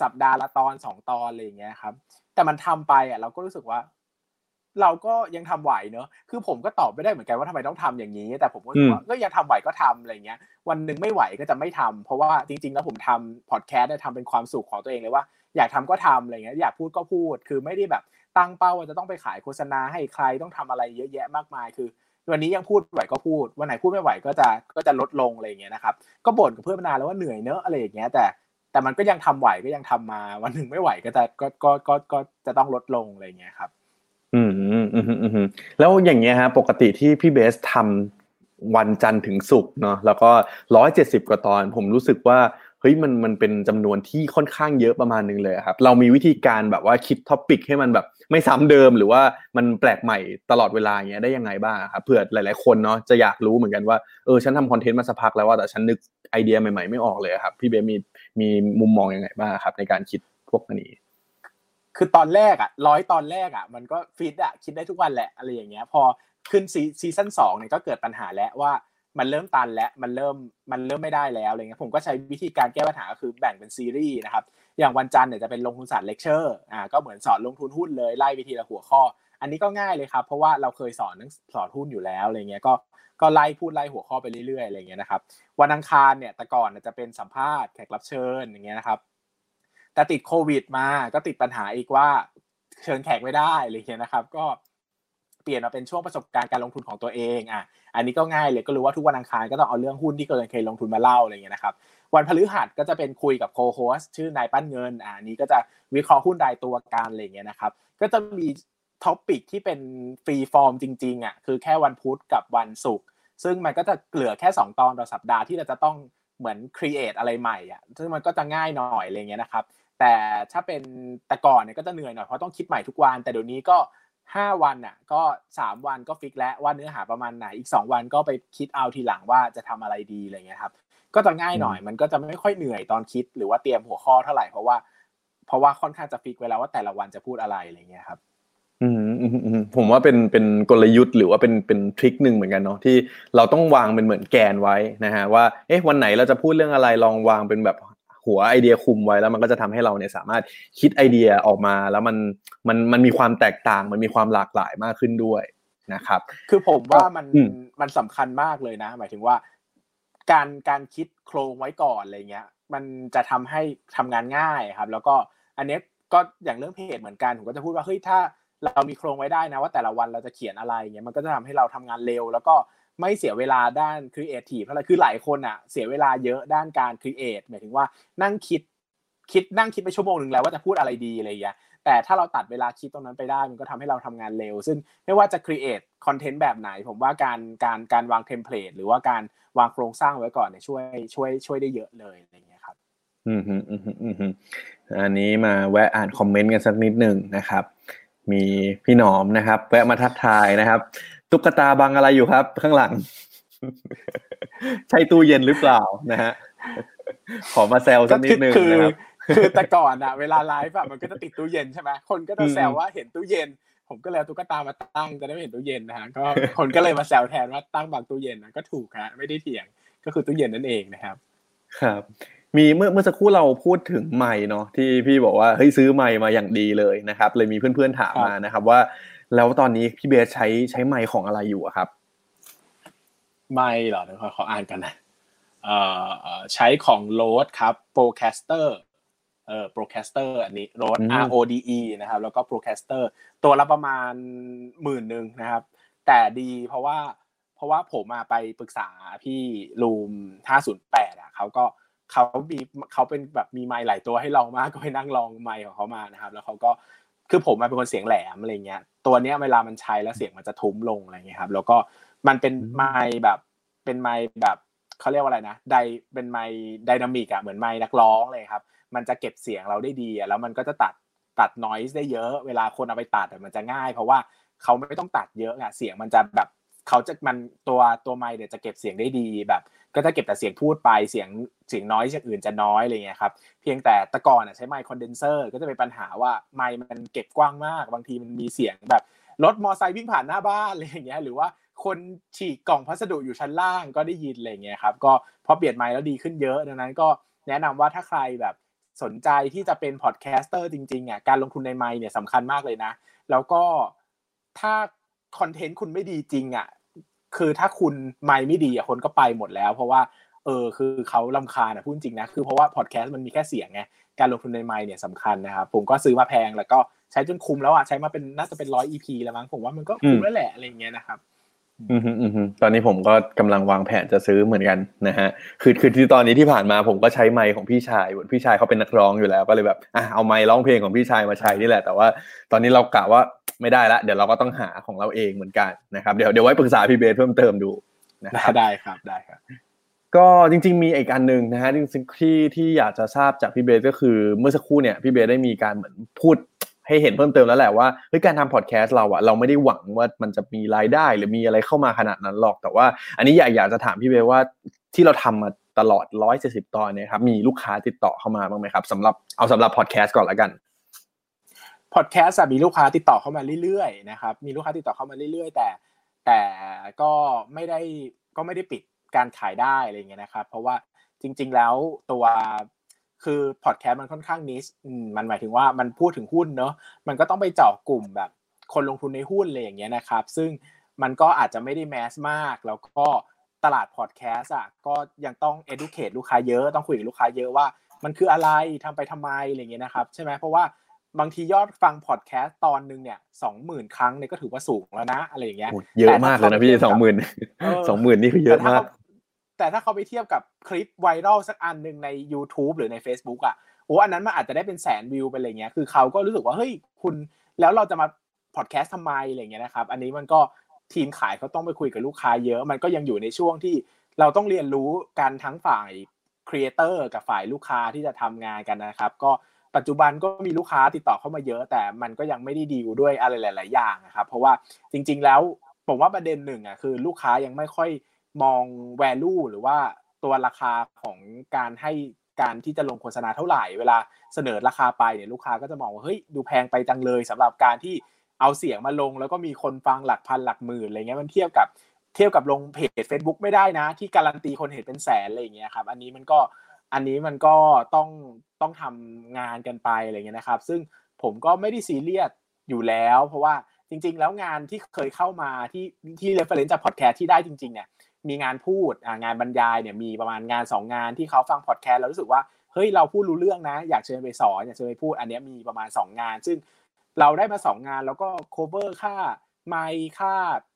อสัปดาห์ละตอน2ตอนอะไรเงี้ยครับแต่มันทำไปอ่ะเราก็รู้สึกว่าเราก็ยังทำไหวเนอะคือผมก็ตอบไม่ได้เหมือนกันว่าทำไมต้องทำอย่างนี้แต่ผมก็รู้สึกว่าก็ยังทำไหวก็ทำอะไรเงี้ยวันนึงไม่ไหวก็จะไม่ทำเพราะว่าจริงๆแล้วผมทำพอดแคสต์เนี่ยทำเป็นความสุขของตัวเองเลยว่าอยากทำก็ทำอะไรเงี้ยอยากพูดก็พูดคือไม่ได้แบบตั้งเป้าว่าจะต้องไปขายโฆษณาให้ใครต้องทำอะไรเยอะแยะมากมายคือวันนี้ยังพูดไหวก็พูดวันไหนพูดไม่ไหวก็จะลดลงอะไรอย่างเงี้ยนะครับก็บ่นกับเพื่อนมานานแล้วว่าเหนื่อยเนอะอะไรอย่างเงี้ยแต่มันก็ยังทำไหวก็ยังทำมาวันหนึ่งไม่ไหวก็จะต้องลดลงอะไรอย่างเงี้ยครับแล้วอย่างเงี้ยฮะปกติที่พี่เบสทำวันจันทร์ถึงศุกร์เนาะแล้วก็170กว่าตอนผมรู้สึกว่าเฮ้ยมันเป็นจำนวนที่ค่อนข้างเยอะประมาณนึงเลยครับเรามีวิธีการแบบว่าคิดท็อปิกให้มันแบบไม่ซ้ำเดิมหรือว่ามันแปลกใหม่ตลอดเวลาอย่างเงี้ยได้ยังไงบ้างครับเผื่อหลายๆคนเนาะจะอยากรู้เหมือนกันว่าฉันทำคอนเทนต์มาสักพักแล้วว่าแต่ฉันนึกไอเดียใหม่ๆไม่ออกเลยครับพี่เบสมีมุมมองยังไงบ้างครับในการคิดพวกนี้คือตอนแรกอ่ะ100ตอนแรกอ่ะมันก็ฟิตอ่ะคิดได้ทุกวันแหละอะไรอย่างเงี้ยพอ ขึ้นซีซั่น2เนี่ยก็เกิดปัญหาแล้วว่ามันเริ่มตันและมันเริ่มไม่ได้แล้วอะไรเงี้ยผมก็ใช้วิธีการแก้ปัญหาก็คือแบ่งเป็นซีรีส์นะครับอย่างวันจันทร์เนี่ยจะเป็นลงทุนศาสตร์เลคเชอร์ก็เหมือนสอนลงทุนหุ้นเลยไล่ไปทีละหัวข้ออันนี้ก็ง่ายเลยครับเพราะว่าเราเคยสอนหุ้นอยู่แล้วอะไรเงี้ยก็ไล่พูดไล่หัวข้อไปเรื่อยๆอะไรเงี้ยนะครับวันอังคารเนี่ยแต่ก่อนจะเป็นสัมภาษณ์แขกรับเชิญอย่างเงี้ยนะครับแต่ติดโควิดมาก็ติดปัญหาอีกว่าเชิญแขกไม่ได้อะไรเงี้ยนะครับก็เปลี่ยนมาเป็นช่วงประสบการณ์การลงทุนของตัวเองอันนี้ก็ง่ายเลยก็รู้ว่าทุกวันอังคารก็ต้องเอาเรื่องหุ้นที่เคยลงทุนมาเล่าอะไรเงี้ยนะครับวันพฤหัสก็จะเป็นคุยกับโคโฮสชื่อนายปั้นเงินอันนี้ก็จะวิเคราะห์หุ้นรายตัวกันอะไรเงี้ยนะครับก็จะมีท็อปิกที่เป็นฟรีฟอร์มจริงๆคือแค่วันพุธกับวันศุกร์ซึ่งมันก็จะเหลือแค่2ตอนต่อสัปดาห์ที่เราจะต้องเหมือนครีเอทอะไรใหม่ซึ่งมันก็จะง่ายหน่อยอะไรเงี้ยนะครับแต่ถ้าเป็นแต่ก่อนเนี่ยก็จะเหนื่อยหน่อยเพราะต้องคิดใหม่ทุกวันแต่เดี๋ยวนี้ก็5วันก็3วันก็ฟิกแล้วว่าเนื้อหาประมาณไหนอีก2วันก็ไปคิดเอาทีหลังว่าจะทำอะไรดีอะไรเงี้ยครับก็จะง่ายหน่อยมันก็จะไม่ค่อยเหนื่อยตอนคิดหรือว่าเตรียมหัวข้อเท่าไหร่เพราะว่าค่อนข้างจะฟิกไว้แล้วว่าแต่ละวันจะพูดอะไรอะไรเงี้ยครับผมว่าเป็นกลยุทธ์หรือว่าเป็นทริคนึงเหมือนกันเนาะที่เราต้องวางเป็นเหมือนแกนไว้นะฮะว่าเอ๊ะวันไหนเราจะพูดเรื่องอะไรลองวางเป็นแบบหัวไอเดียคุมไว้แล้วมันก็จะทำให้เราเนี่ยสามารถคิดไอเดียออกมาแล้วมันมีความแตกต่างมันมีความหลากหลายมากขึ้นด้วยนะครับคือผมว่ามันสำคัญมากเลยนะหมายถึงว่าการคิดโครงไว้ก่อนอะไรเงี้ยมันจะทำให้ทำงานง่ายครับแล้วก็อันนี้ก็อย่างเรื่องเพจเหมือนกันผมก็จะพูดว่าเฮ้ยถ้าเรามีโครงไว้ได้นะว่าแต่ละวันเราจะเขียนอะไรเงี้ยมันก็จะทำให้เราทำงานเร็วแล้วก็ไม่เสียเวลาด้านครีเอทีฟอะไรคือหลายคนเสียเวลาเยอะด้านการครีเอทหมายถึงว่านั่งคิดไปชั่วโมงนึงแล้วว่าจะพูดอะไรดีอะไรอย่างเงี้ยแต่ถ้าเราตัดเวลาคิดตรงนั้นไปได้มันก็ทำให้เราทำงานเร็วซึ่งไม่ว่าจะครีเอทคอนเทนต์แบบไหนผมว่าการวางเทมเพลตหรือว่าการวางโครงสร้างไว้ก่อนเนี่ยช่วยได้เยอะเลยอะไรอย่างเงี้ยครับอันนี้มาแวะอ่านคอมเมนต์กันสักนิดนึงนะครับมีพี่หนอมนะครับแวะมาทักทายนะครับตุ๊กตาบังอะไรอยู่ครับข้างหลังใช่ตู้เย็นหรือเปล่านะฮะขอมาแซวสักนิดนึงนะครับคือแต่ก่อนเวลาไลฟ์มันก็จะติดตู้เย็นใช่ไหมคนก็จะแซวว่าเห็นตู้เย็นผมก็เลยเอาตุ๊กตามาตั้งจะได้ไม่เห็นตู้เย็นนะฮะก็คนก็เลยมาแซวแทนว่าตั้งบังตู้เย็นก็ถูกฮะไม่ได้เถียงก็คือตู้เย็นนั่นเองนะครับครับมีเมื่อสักครู่เราพูดถึงไมค์เนาะที่พี่บอกว่าเฮ้ยซื้อไมค์มาอย่างดีเลยนะครับเลยมีเพื่อนๆถามมานะครับว่าแล้วตอนนี้พี่เบสใช้ไมค์ของอะไรอยู่อะครับไมค์เหรอเดี๋ยวขออ่านกันนะใช้ของ Rode ครับ Podcaster อันนี้ Rode RODE นะครับแล้วก็ Podcaster ตัวละประมาณ 10,000 นึงนะครับแต่ดีเพราะว่าผมไปปรึกษาพี่รูม508เขาเป็นแบบมีไมค์หลายตัวให้ลองมากก็ไปนั่งลองไมค์ของเขามานะครับแล้วเขาก็คือผมเป็นคนเสียงแหลมอะไรเงี้ยตัวเนี้ยเวลามันใช้แล้วเสียงมันจะทุ้มลงอะไรเงี้ยครับแล้วก็มันเป็นไมค์แบบเป็นไมค์แบบเขาเรียกว่าอะไรนะเป็นไมค์ไดนามิกเหมือนไมค์นักร้องเลยครับมันจะเก็บเสียงเราได้ดีแล้วมันก็จะตัดนอยซ์ได้เยอะเวลาคนเอาไปตัดมันจะง่ายเพราะว่าเขาไม่ต้องตัดเยอะเสียงมันจะแบบเขาจะมันตัวไมค์เนี่ยจะเก็บเสียงได้ดีแบบก็จะเก็บแต่เสียงพูดไปเสียงน้อยจากอื่นจะน้อยอะไรเงี้ยครับเพียงแต่แต่ก่อนใช้ไมค์คอนเดนเซอร์ก็จะเป็นปัญหาว่าไมค์มันเก็บกว้างมากบางทีมันมีเสียงแบบรถมอไซค์วิ่งผ่านหน้าบ้านอะไรอย่างเงี้ยหรือว่าคนฉีกกล่องพัสดุอยู่ชั้นล่างก็ได้ยินอะไรเงี้ยครับก็พอเปลี่ยนไมค์แล้วดีขึ้นเยอะดังนั้นก็แนะนำว่าถ้าใครแบบสนใจที่จะเป็นพอดแคสเตอร์จริงๆการลงทุนในไมค์เนี่ยสำคัญมากเลยนะแล้วก็ถ้าคอนเทนต์คุณไม่ดีจริงคือถ้าคุณไมค์ไม่ดีคนก็ไปหมดแล้วเพราะว่าคือเขารำคาญพูดจริงนะคือเพราะว่าพอดแคสต์มันมีแค่เสียงไงการลงทุนในไมค์เนี่ยสำคัญนะครับผมก็ซื้อมาแพงแล้วก็ใช้จนคุ้มแล้วใช้มาเป็นน่าจะเป็น100 EP แล้วมั้งผมว่ามันก็คุ้มแล้วแหละอะไรอย่างเงี้ยนะครับตอนนี้ผมก็กำลังวางแผนจะซื้อเหมือนกันนะฮะคือที่ตอนนี้ที่ผ่านมาผมก็ใช้ไมค์ของพี่ชายพี่ชายเขาเป็นนักร้องอยู่แล้วก็เลยแบบเอาไมค์ร้องเพลงของพี่ชายมาใช้นี่แหละแต่ว่าตอนนี้เรากะว่าไม่ได้ละเดี๋ยวเราก็ต้องหาของเราเองเหมือนกันนะครับเดี๋ยวไว้ปรึกษาพี่เบสเพิ่มเติมดูนะครับได้ครับก็จริงๆมีอีกอันนึงนะฮะจริงๆที่อยากจะทราบจากพี่เบสก็คือเมื่อสักครู่เนี่ยพี่เบสได้มีการเหมือนพูดให้เห็นเพิ่มเติมแล้วแหละว่าเฮ้ยการทำพอดแคสต์เราเราไม่ได้หวังว่ามันจะมีรายได้หรือมีอะไรเข้ามาขนาดนั้นหรอกแต่ว่าอันนี้อยากจะถามพี่เบสว่าที่เราทำมาตลอด170ตอนเนี่ยครับมีลูกค้าติดต่อเข้ามาบ้างไหมครับสำหรับพอดแคสต์ก่อนละกันพอดแคสต์มีลูกค้าติดต่อเข้ามาเรื่อยๆนะครับมีลูกค้าติดต่อเข้ามาเรื่อยๆแต่ แต่ก็ไม่ได้ปิดการขายได้อะไรเงี้ยนะครับเพราะว่าจริงๆแล้วตัวคือพอดแคสต์มันค่อนข้างนิชมันหมายถึงว่ามันพูดถึงหุ้นเนอะมันก็ต้องไปเจาะกลุ่มแบบคนลงทุนในหุ้นอะไรอย่างเงี้ยนะครับซึ่งมันก็อาจจะไม่ได้แมสมากแล้วก็ตลาดพอดแคสต์อ่ะก็ยังต้อง educate ลูกค้าเยอะต้องคุยกับลูกค้าเยอะว่ามันคืออะไรทำไปทำไมอะไรอย่างเงี้ยนะครับใช่ไหมเพราะว่าบางทียอดฟังพอดแคสต์ตอนนึงเนี่ย 20,000 ครั้งเนี่ยก็ถือว่าสูงแล้วนะอะไรอย่างเงี้ยเยอะมากเลยนะพี่ 20,000 นี่คือเยอะมากแต่ถ้าเขาไปเทียบกับคลิปไวรัลสักอันนึงใน YouTube หรือใน Facebook อ่ะโอ้อันนั้นมันอาจจะได้เป็นแสนวิวไปอะไรเงี้ยคือเขาก็รู้สึกว่าเฮ้ยคุณแล้วเราจะมาพอดแคสต์ทำไมอะไรเงี้ยนะครับอันนี้มันก็ทีมขายเขาต้องไปคุยกับลูกค้าเยอะมันก็ยังอยู่ในช่วงที่เราต้องเรียนรู้กันทั้งฝ่ายครีเอเตอร์กับฝ่ายลูกค้าที่จะทำงานกันนะครับก็ปัจจุบันก็มีลูกค้าติดต่อเข้ามาเยอะแต่มันก็ยังไม่ได้ดีลด้วยอะไรหลายๆอย่างนะครับเพราะว่าจริงๆแล้วผมว่าประเด็นหนึ่งอ่ะคือลูกค้ายังไม่ค่อยมอง value หรือว่าตัวราคาของการให้การที่จะลงโฆษณาเท่าไหร่เวลาเสนอราคาไปเนี่ยลูกค้าก็จะมองว่าเฮ้ยดูแพงไปจังเลยสำหรับการที่เอาเสียงมาลงแล้วก็มีคนฟังหลักพันหลักหมื่นอะไรเงี้ยมันเทียบกับลงเพจ Facebook ไม่ได้นะที่การันตีคนเห็นเป็นแสนอะไรอย่างเงี้ยครับอันนี้มันก็ต้องทำงานกันไปอะไรเงี้ยนะครับซึ่งผมก็ไม่ได้ซีเรียสอยู่แล้วเพราะว่าจริงๆแล้วงานที่เคยเข้ามาที่ reference จาก podcast ที่ได้จริงๆเนี่ยมีงานพูดงานบรรยายเนี่ยมีประมาณงาน2งานที่เขาฟังพอดแคสต์แล้วรู้สึกว่าเฮ้ยเราพูดรู้เรื่องนะอยากเชิญไปสอนอยากเชิญไปพูดอันนี้มีประมาณ2งานซึ่งเราได้มา2งานแล้วก็ cover ค่าไมค์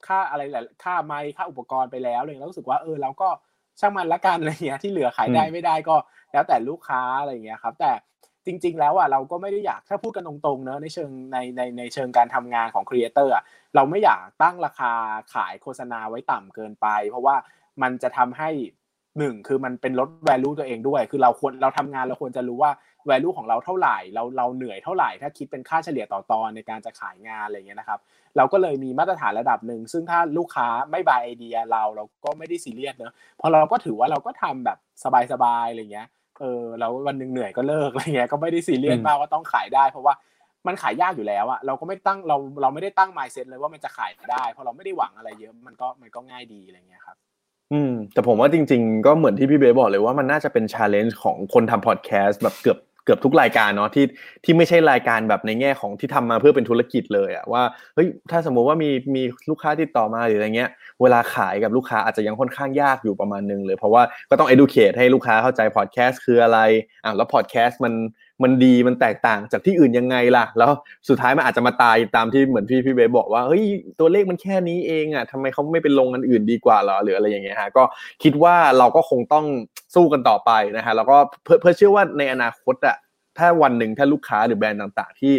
ค่าอะไรแหละค่าไมค์ค่าอุปกรณ์ไปแล้วเลยแล้วรู้สึกว่าเราก็ช่างมันละกันอะไรเงี้ยที่เหลือขายได้ไม่ได้ก็แล้วแต่ลูกค้าอะไรอย่างเงี้ยครับแต่จริงๆแล้วอ่ะเราก็ไม่ได้อยากถ้าพูดกันตรงๆเนอะในเชิงในเชิงการทำงานของครีเอเตอร์อ่ะเราไม่อยากตั้งราคาขายโฆษณาไว้ต่ำเกินไปเพราะว่ามันจะทำให้1คือมันเป็นลด value ตัวเองด้วยคือเราทำงานเราควรจะรู้ว่า value ของเราเท่าไหร่เราเหนื่อยเท่าไหร่ถ้าคิดเป็นค่าเฉลี่ยต่อตอนในการจะขายงานอะไรเงี้ยนะครับเราก็เลยมีมาตรฐานระดับนึงซึ่งถ้าลูกค้าไม่buy ไอเดียเราก็ไม่ได้ซีเรียสเนอะเพราะเราก็ถือว่าเราก็ทำแบบสบายๆอะไรเงี้ยเราวันนึงเหนื่อยก็เลิกอะไรเงี้ยก็ไม่ได้ซีเรียสมากว่าต้องขายได้เพราะว่ามันขายยากอยู่แล้วอะเราก็ไม่ตั้งเราไม่ได้ตั้ง mindset เลยว่ามันจะขายได้เพราะเราไม่ได้หวังอะไรเยอะมันก็ง่ายดีอะไรเงี้ยครับแต่ผมว่าจริงๆก็เหมือนที่พี่เบย์บอกเลยว่ามันน่าจะเป็น challenge ของคนทำ podcast แบบเกือบทุกรายการเนาะที่ไม่ใช่รายการแบบในแง่ของที่ทำมาเพื่อเป็นธุรกิจเลยอะว่าเฮ้ยถ้าสมมติว่ามีลูกค้าติดต่อมาหรืออะไรเงี้ยเวลาขายกับลูกค้าอาจจะยังค่อนข้างยากอยู่ประมาณนึงเลยเพราะว่าก็ต้อง educate ให้ลูกค้าเข้าใจ podcast คืออะไรแล้ว podcast มันดีมันแตกต่างจากที่อื่นยังไงล่ะแล้วสุดท้ายมันอาจจะมาตายตามที่เหมือนพี่เบย์บอกว่าเฮ้ยตัวเลขมันแค่นี้เองอ่ะทำไมเขาไม่เป็นลงอันอื่นดีกว่าหรอหรืออะไรอย่างเงี้ยฮะก็คิดว่าเราก็คงต้องสู้กันต่อไปนะฮะแล้วก็เพื่อเชื่อว่าในอนาคตอ่ะถ้าวันหนึ่งถ้าลูกค้าหรือแบรนด์ต่างๆที่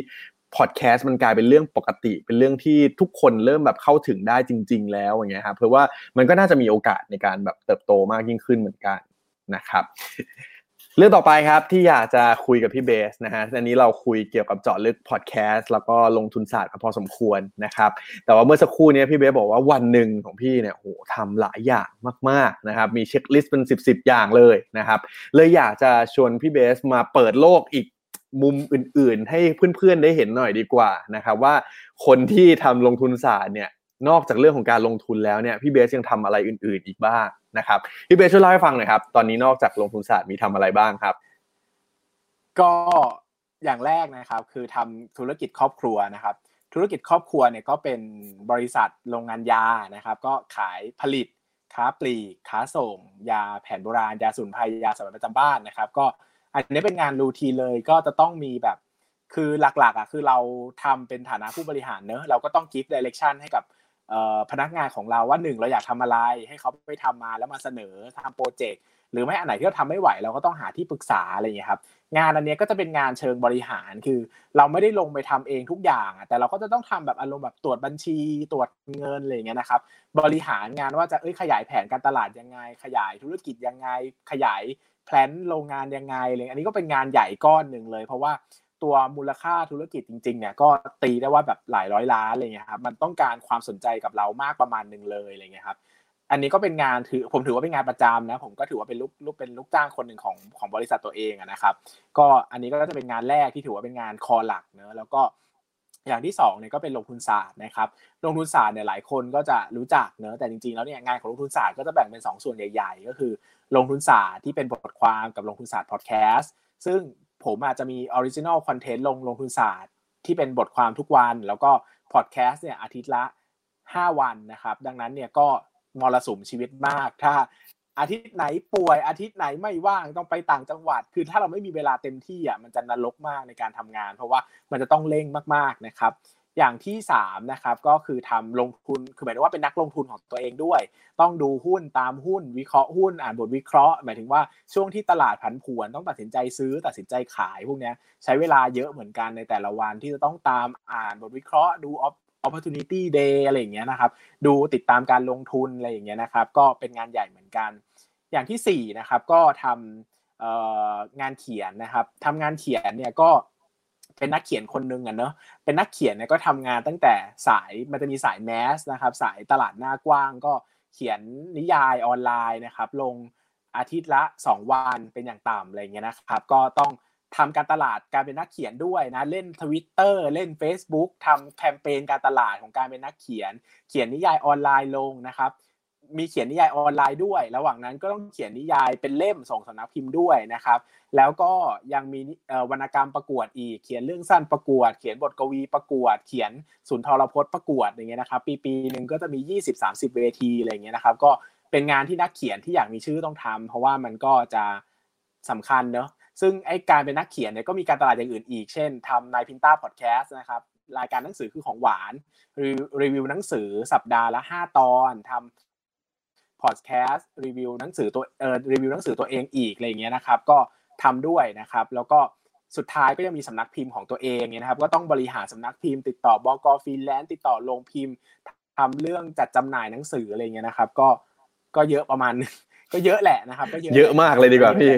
พอดแคสต์มันกลายเป็นเรื่องปกติเป็นเรื่องที่ทุกคนเริ่มแบบเข้าถึงได้จริงๆแล้วอย่างเงี้ยฮะเพราะว่ามันก็น่าจะมีโอกาสในการแบบเติบโตมากยิ่งขึ้นเหมือนกันนะครับเรื่องต่อไปครับที่อยากจะคุยกับพี่เบสนะฮะอันนี้เราคุยเกี่ยวกับเจาะลึกพอดแคสต์แล้วก็ลงทุนศาสตร์พอสมควรนะครับแต่ว่าเมื่อสักครู่นี้พี่เบสบอกว่าวันหนึ่งของพี่เนี่ยโหทำหลายอย่างมากๆนะครับมีเช็คลิสต์เป็น10อย่างเลยนะครับเลยอยากจะชวนพี่เบสมาเปิดโลกอีกมุมอื่นๆให้เพื่อนๆได้เห็นหน่อยดีกว่านะครับว่าคนที่ทำลงทุนศาสตร์เนี่ยนอกจากเรื่องของการลงทุนแล้วเนี่ยพี่เบสยังทำอะไรอื่นๆอีกบ้างนะครับพี่เบสช่วยเล่าให้ฟังหน่อยครับตอนนี้นอกจากลงทุนศาสตร์มีทำอะไรบ้างครับก็อย่างแรกนะครับคือทำธุรกิจครอบครัวนะครับธุรกิจครอบครัวเนี่ยก็เป็นบริษัทโรงงานยานะครับก็ขายผลิตค้าปลีกค้าส่งยาแผนโบราณยาสมุนไพรยาสามัญประจำบ้านนะครับก็อันนี้เป็นงานรูทีนเลยก็จะต้องมีแบบคือหลักๆอ่ะคือเราทำเป็นฐานะผู้บริหารเนอะเราก็ต้องgive directionให้กับพนักงานของเราว่า1เราอยากทำอะไรให้เขาไปทำมาแล้วมาเสนอทำโปรเจกต์หรือไม่อันไหนที่เราทำไม่ไหวเราก็ต้องหาที่ปรึกษาอะไรอย่างนี้ครับงานอันนี้ก็จะเป็นงานเชิงบริหารคือเราไม่ได้ลงไปทำเองทุกอย่างแต่เราก็จะต้องทำแบบอารมณ์แบบตรวจบัญชีตรวจเงินอะไรอย่างเงี้ยนะครับบริหารงานว่าจะขยายแผนการตลาดยังไงขยายธุรกิจยังไงขยายแพลนโรงงานยังไงอะไรอันนี้ก็เป็นงานใหญ่ก้อนนึงเลยเพราะว่าตัวมูลค่าธุรกิจจริงๆเนี่ยก็ตีได้ว่าแบบหลายร้อยล้านอะไรเงี้ยครับมันต้องการความสนใจกับเรามากประมาณนึงเลยอะไรเงี้ยครับอันนี้ก็เป็นงานผมถือว่าเป็นงานประจำนะผมก็ถือว่าเป็นลูกจ้างคนหนึ่งของบริษัทตัวเองนะครับก็อันนี้ก็จะเป็นงานแรกที่ถือว่าเป็นงานคอหลักเนอะแล้วก็ อย่างที่2เนี่ยก็เป็นลงทุนศาสตร์นะครับลงทุนศาสตร์เนี่ยหลายคนก็จะรู้จักเนอะแต่จริงๆแล้วเนี่ยงานของลงทุนศาสตร์ก็จะแบ่งเป็น2ส่วนใหญ่ๆก็คือลงทุนศาสตร์ที่เป็นบทความกับลงทุนศาสตร์พอดแคสต์ซึ่งผมอาจจะมีออริจินอลคอนเทนต์ลงทุนศาสตร์ที่เป็นบทความทุกวันแล้วก็พอดแคสต์เนี่ยอาทิตย์ละ5วันนะครับดังนั้นเนี่ยก็มรสุมชีวิตมากถ้าอาทิตย์ไหนป่วยอาทิตย์ไหนไม่ว่างต้องไปต่างจังหวัดคือถ้าเราไม่มีเวลาเต็มที่อ่ะมันจะนรกมากในการทำงานเพราะว่ามันจะต้องเร่งมากๆนะครับอย่างที่3นะครับก็คือทำลงทุนคือหมายถึงว่าเป็นนักลงทุนของตัวเองด้วยต้องดูหุ้นตามหุ้นวิเคราะห์หุ้นอ่านบทวิเคราะห์หมายถึงว่าช่วงที่ตลาดผันผวนต้องตัดสินใจซื้อตัดสินใจขายพวกนี้ใช้เวลาเยอะเหมือนกันในแต่ละวันที่จะต้องตามอ่านบทวิเคราะห์ดูopportunity day อะไรอย่างเงี้ยนะครับดูติดตามการลงทุนอะไรอย่างเงี้ยนะครับก็เป็นงานใหญ่เหมือนกันอย่างที่4นะครับก็ทำงานเขียนนะครับทำงานเขียนเนี่ยก็เป็นนักเขียนคนนึงอ่ะเนาะเป็นนักเขียนเนี่ยก็ทำงานตั้งแต่สายมันจะมีสายแมสนะครับสายตลาดหน้ากว้างก็เขียนนิยายออนไลน์นะครับลงอาทิตย์ละ2วันเป็นอย่างต่ำอะไรอย่างเงี้ยนะครับก็ต้องทำการตลาดการเป็นนักเขียนด้วยนะเล่น Twitter เล่น Facebook ทำแคมเปญการตลาดของการเป็นนักเขียนเขียนนิยายออนไลน์ลงนะครับมีเขียนนิยายออนไลน์ด้วยระหว่างนั้นก็ต้องเขียนนิยายเป็นเล่มส่งสำนักพิมพ์ด้วยนะครับแล้วก็ยังมีวรรณกรรมประกวดอีกเขียนเรื่องสั้นประกวดเขียนบทกวีประกวดเขียนสุนทรพจน์ประกวดอย่างเงี้ยนะครับปีๆนึงก็จะมี 20-30 เวทีอะไรอย่างเงี้ยนะครับก็เป็นงานที่นักเขียนที่อยากมีชื่อต้องทำเพราะว่ามันก็จะสำคัญเนอะซึ่งไอ้การเป็นนักเขียนเนี่ยก็มีการตลาดอย่างอื่นอีกเช่นทำนายพินต้าพอดแคสต์นะครับรายการหนังสือคือของหวานรีวิวหนังสือสัปดาห์ละ5ตอนทำพอดแคสต์รีวิวหนังสือตัวรีวิวหนังสือตัวเองอีกอะไรอย่างเงี้ยนะครับก็ทำด้วยนะครับแล้วก็สุดท้ายก็ยังมีสำนักพิมพ์ของตัวเองเนี่ยนะครับก็ต้องบริหารสำนักพิมพ์ติดต่อบก.ฟินแลนด์ติดต่อโรงพิมพ์ทำเรื่องจัดจำหน่ายหนังสืออะไรเงี้ยนะครับก็เยอะประมาณก็เยอะแหละนะครับก็เยอะมากเลยดีกว่าพี่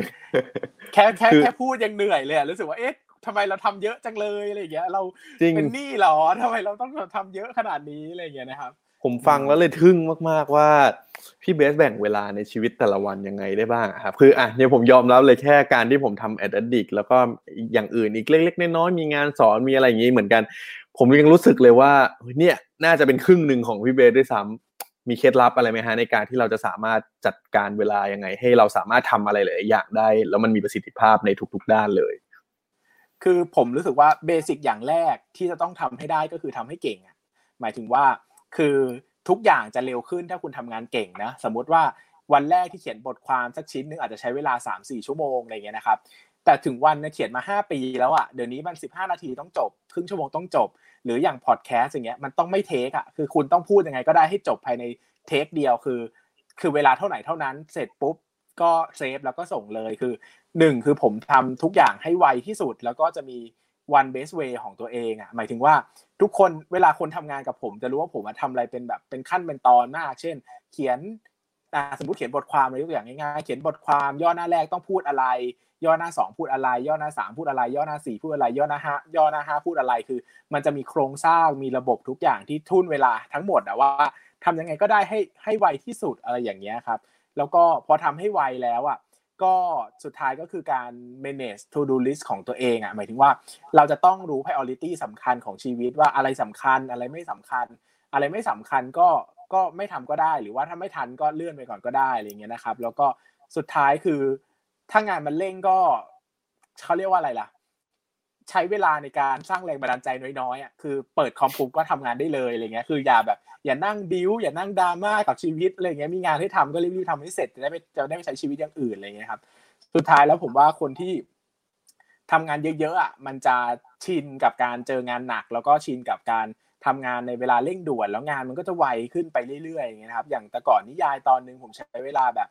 แค่พูดยังเหนื่อยเลยรู้สึกว่าเอ๊ะทำไมเราทำเยอะจังเลยอะไรอย่างเงี้ยเราเป็นหนี้หรอทำไมเราต้องทำเยอะขนาดนี้อะไรอย่างเงี้ยนะครับผมฟังแล้วเลยทึ่งมากๆว่าพี่เบสแบ่งเวลาในชีวิตแต่ละวันยังไงได้บ้างครับคืออ่ะเนี่ยผมยอมรับเลยแค่การที่ผมทำแอดดิกแล้วก็อย่างอื่นอีกเล็กๆน้อยๆมีงานสอนมีอะไรอย่างงี้เหมือนกันผมยังรู้สึกเลยว่าเนี่ยน่าจะเป็นครึ่งนึงของพี่เบสด้วยซ้ำมีเคล็ดลับอะไรไหมฮะในการที่เราจะสามารถจัดการเวลายังไงให้เราสามารถทำอะไรหลายอย่างได้แล้วมันมีประสิทธิภาพในทุกๆด้านเลยคือผมรู้สึกว่าเบสิกอย่างแรกที่จะต้องทำให้ได้ก็คือทำให้เก่งอ่ะหมายถึงว่าคือทุกอย่างจะเร็วขึ้นถ้าคุณทำงานเก่งนะสมมติว่าวันแรกที่เขียนบทความสักชิ้นนึงอาจจะใช้เวลา 3-4 ชั่วโมงอะไรเงี้ยนะครับแต่ถึงวันเนี่ยเขียนมา5ปีแล้วอ่ะเดี๋ยวนี้มัน15นาทีต้องจบครึ่งชั่วโมงต้องจบหรืออย่างพอดแคสต์อย่างเงี้ยมันต้องไม่เทคอ่ะคือคุณต้องพูดยังไงก็ได้ให้จบภายในเทคเดียวคือเวลาเท่าไหร่เท่านั้นเสร็จปุ๊บก็เซฟแล้วก็ส่งเลยคือ1คือผมทำทุกอย่างให้ไวที่สุดแล้วก็จะมี one best way ของตัวเองอ่ะหมายถึงว่าทุกคนเวลาคนทำงานกับผมจะรู้ว่าผมทำอะไรเป็นแบบเป็นขั้นเป็นตอนมากเช่นเขียนสมมุติเขียนบทความอะไรยกตัวอย่างง่ายๆเขียนบทความย่อหน้าแรกต้องพูดอะไรย่อหน้า2พูดอะไรย่อหน้า3พูดอะไรย่อหน้า4พูดอะไรย่อหน้า5พูดอะไรคือมันจะมีโครงสร้างมีระบบทุกอย่างที่ทุ่นเวลาทั้งหมดอ่ะว่าทำยังไงก็ได้ให้ไวที่สุดอะไรอย่างเงี้ยครับแล้วก็พอทำให้ไวแล้วอ่ะก็สุดท้ายก็คือการ manage to do list ของตัวเองอ่ะหมายถึงว่าเราจะต้องรู้ priority สำคัญของชีวิตว่าอะไรสำคัญอะไรไม่สำคัญก็ไม่ทำก็ได้หรือว่าถ้าไม่ทันก็เลื่อนไปก่อนก็ได้อะไรอย่างเงี้ยนะครับแล้วก็สุดท้ายคือถ้างานมันเร่งก็เขาเรียกว่าอะไรล่ะใช้เวลาในการสร้างแรงบันดาลใจน้อยๆอ่ะคือเปิดคอมปุ๊บก็ทำงานได้เลยอะไรเงี้ยคืออย่านั่งบิ้วอย่านั่งดราม่ากับชีวิตอะไรเงี้ยมีงานให้ทำก็รีบๆทำให้เสร็จจะได้ไปใช้ชีวิตอย่างอื่นอะไรเงี้ยครับสุดท้ายแล้วผมว่าคนที่ทำงานเยอะๆอ่ะมันจะชินกับการเจองานหนักแล้วก็ชินกับการทำงานในเวลาเร่งด่วนแล้วงานมันก็จะไวขึ้นไปเรื่อยๆอย่างเงี้ยนะครับอย่างแต่ก่อนนิยายตอนนึงผมใช้เวลาแบบ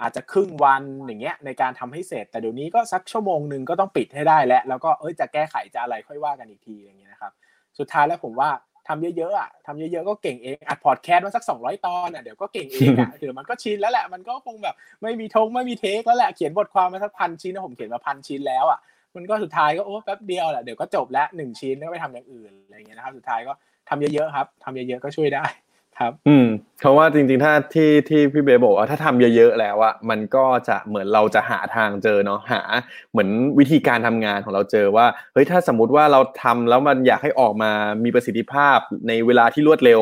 อาจจะครึ่งวันอย่างเงี้ยในการทำให้เสร็จแต่เดี๋ยวนี้ก็สักชั่วโมงนึงก็ต้องปิดให้ได้แล้วก็จะแก้ไขจะอะไรค่อยว่ากันอีกทีอย่างเงี้ยนะครับสุดท้ายแล้วผมว่าทำเยอะๆก็เก่งเองอัดพอดแคสต์มาสัก200ตอนอ่ะเดี๋ยวก็เก่งเองอ่ะเดี๋ยวมันก็ชินแล้วแหละมันก็คงแบบไม่มีเทคแล้วแหละเขียนบทความมาสัก 1,000 ชิ้นนะผมเขียนมา 1,000 ชิ้นแล้วอ่ะมันก็สุดท้ายก็แป๊บเดียวแหละเดี๋ยวก็จบแล้ว1ชิ้นแล้วไปทำอย่างอื่นอะไรอย่างเงี้ยนะครับสุดท้ายก็ทำเยอะๆครับทำเยอะๆก็ช่วยได้ ครับเพราะว่าจริงๆถ้าที่พี่เบย์บอกว่าถ้าทำเยอะๆแล้วอะมันก็จะเหมือนเราจะหาทางเจอเนาะหาเหมือนวิธีการทำงานของเราเจอว่าเฮ้ยถ้าสมมติว่าเราทำแล้วมันอยากให้ออกมามีประสิทธิภาพในเวลาที่รวดเร็ว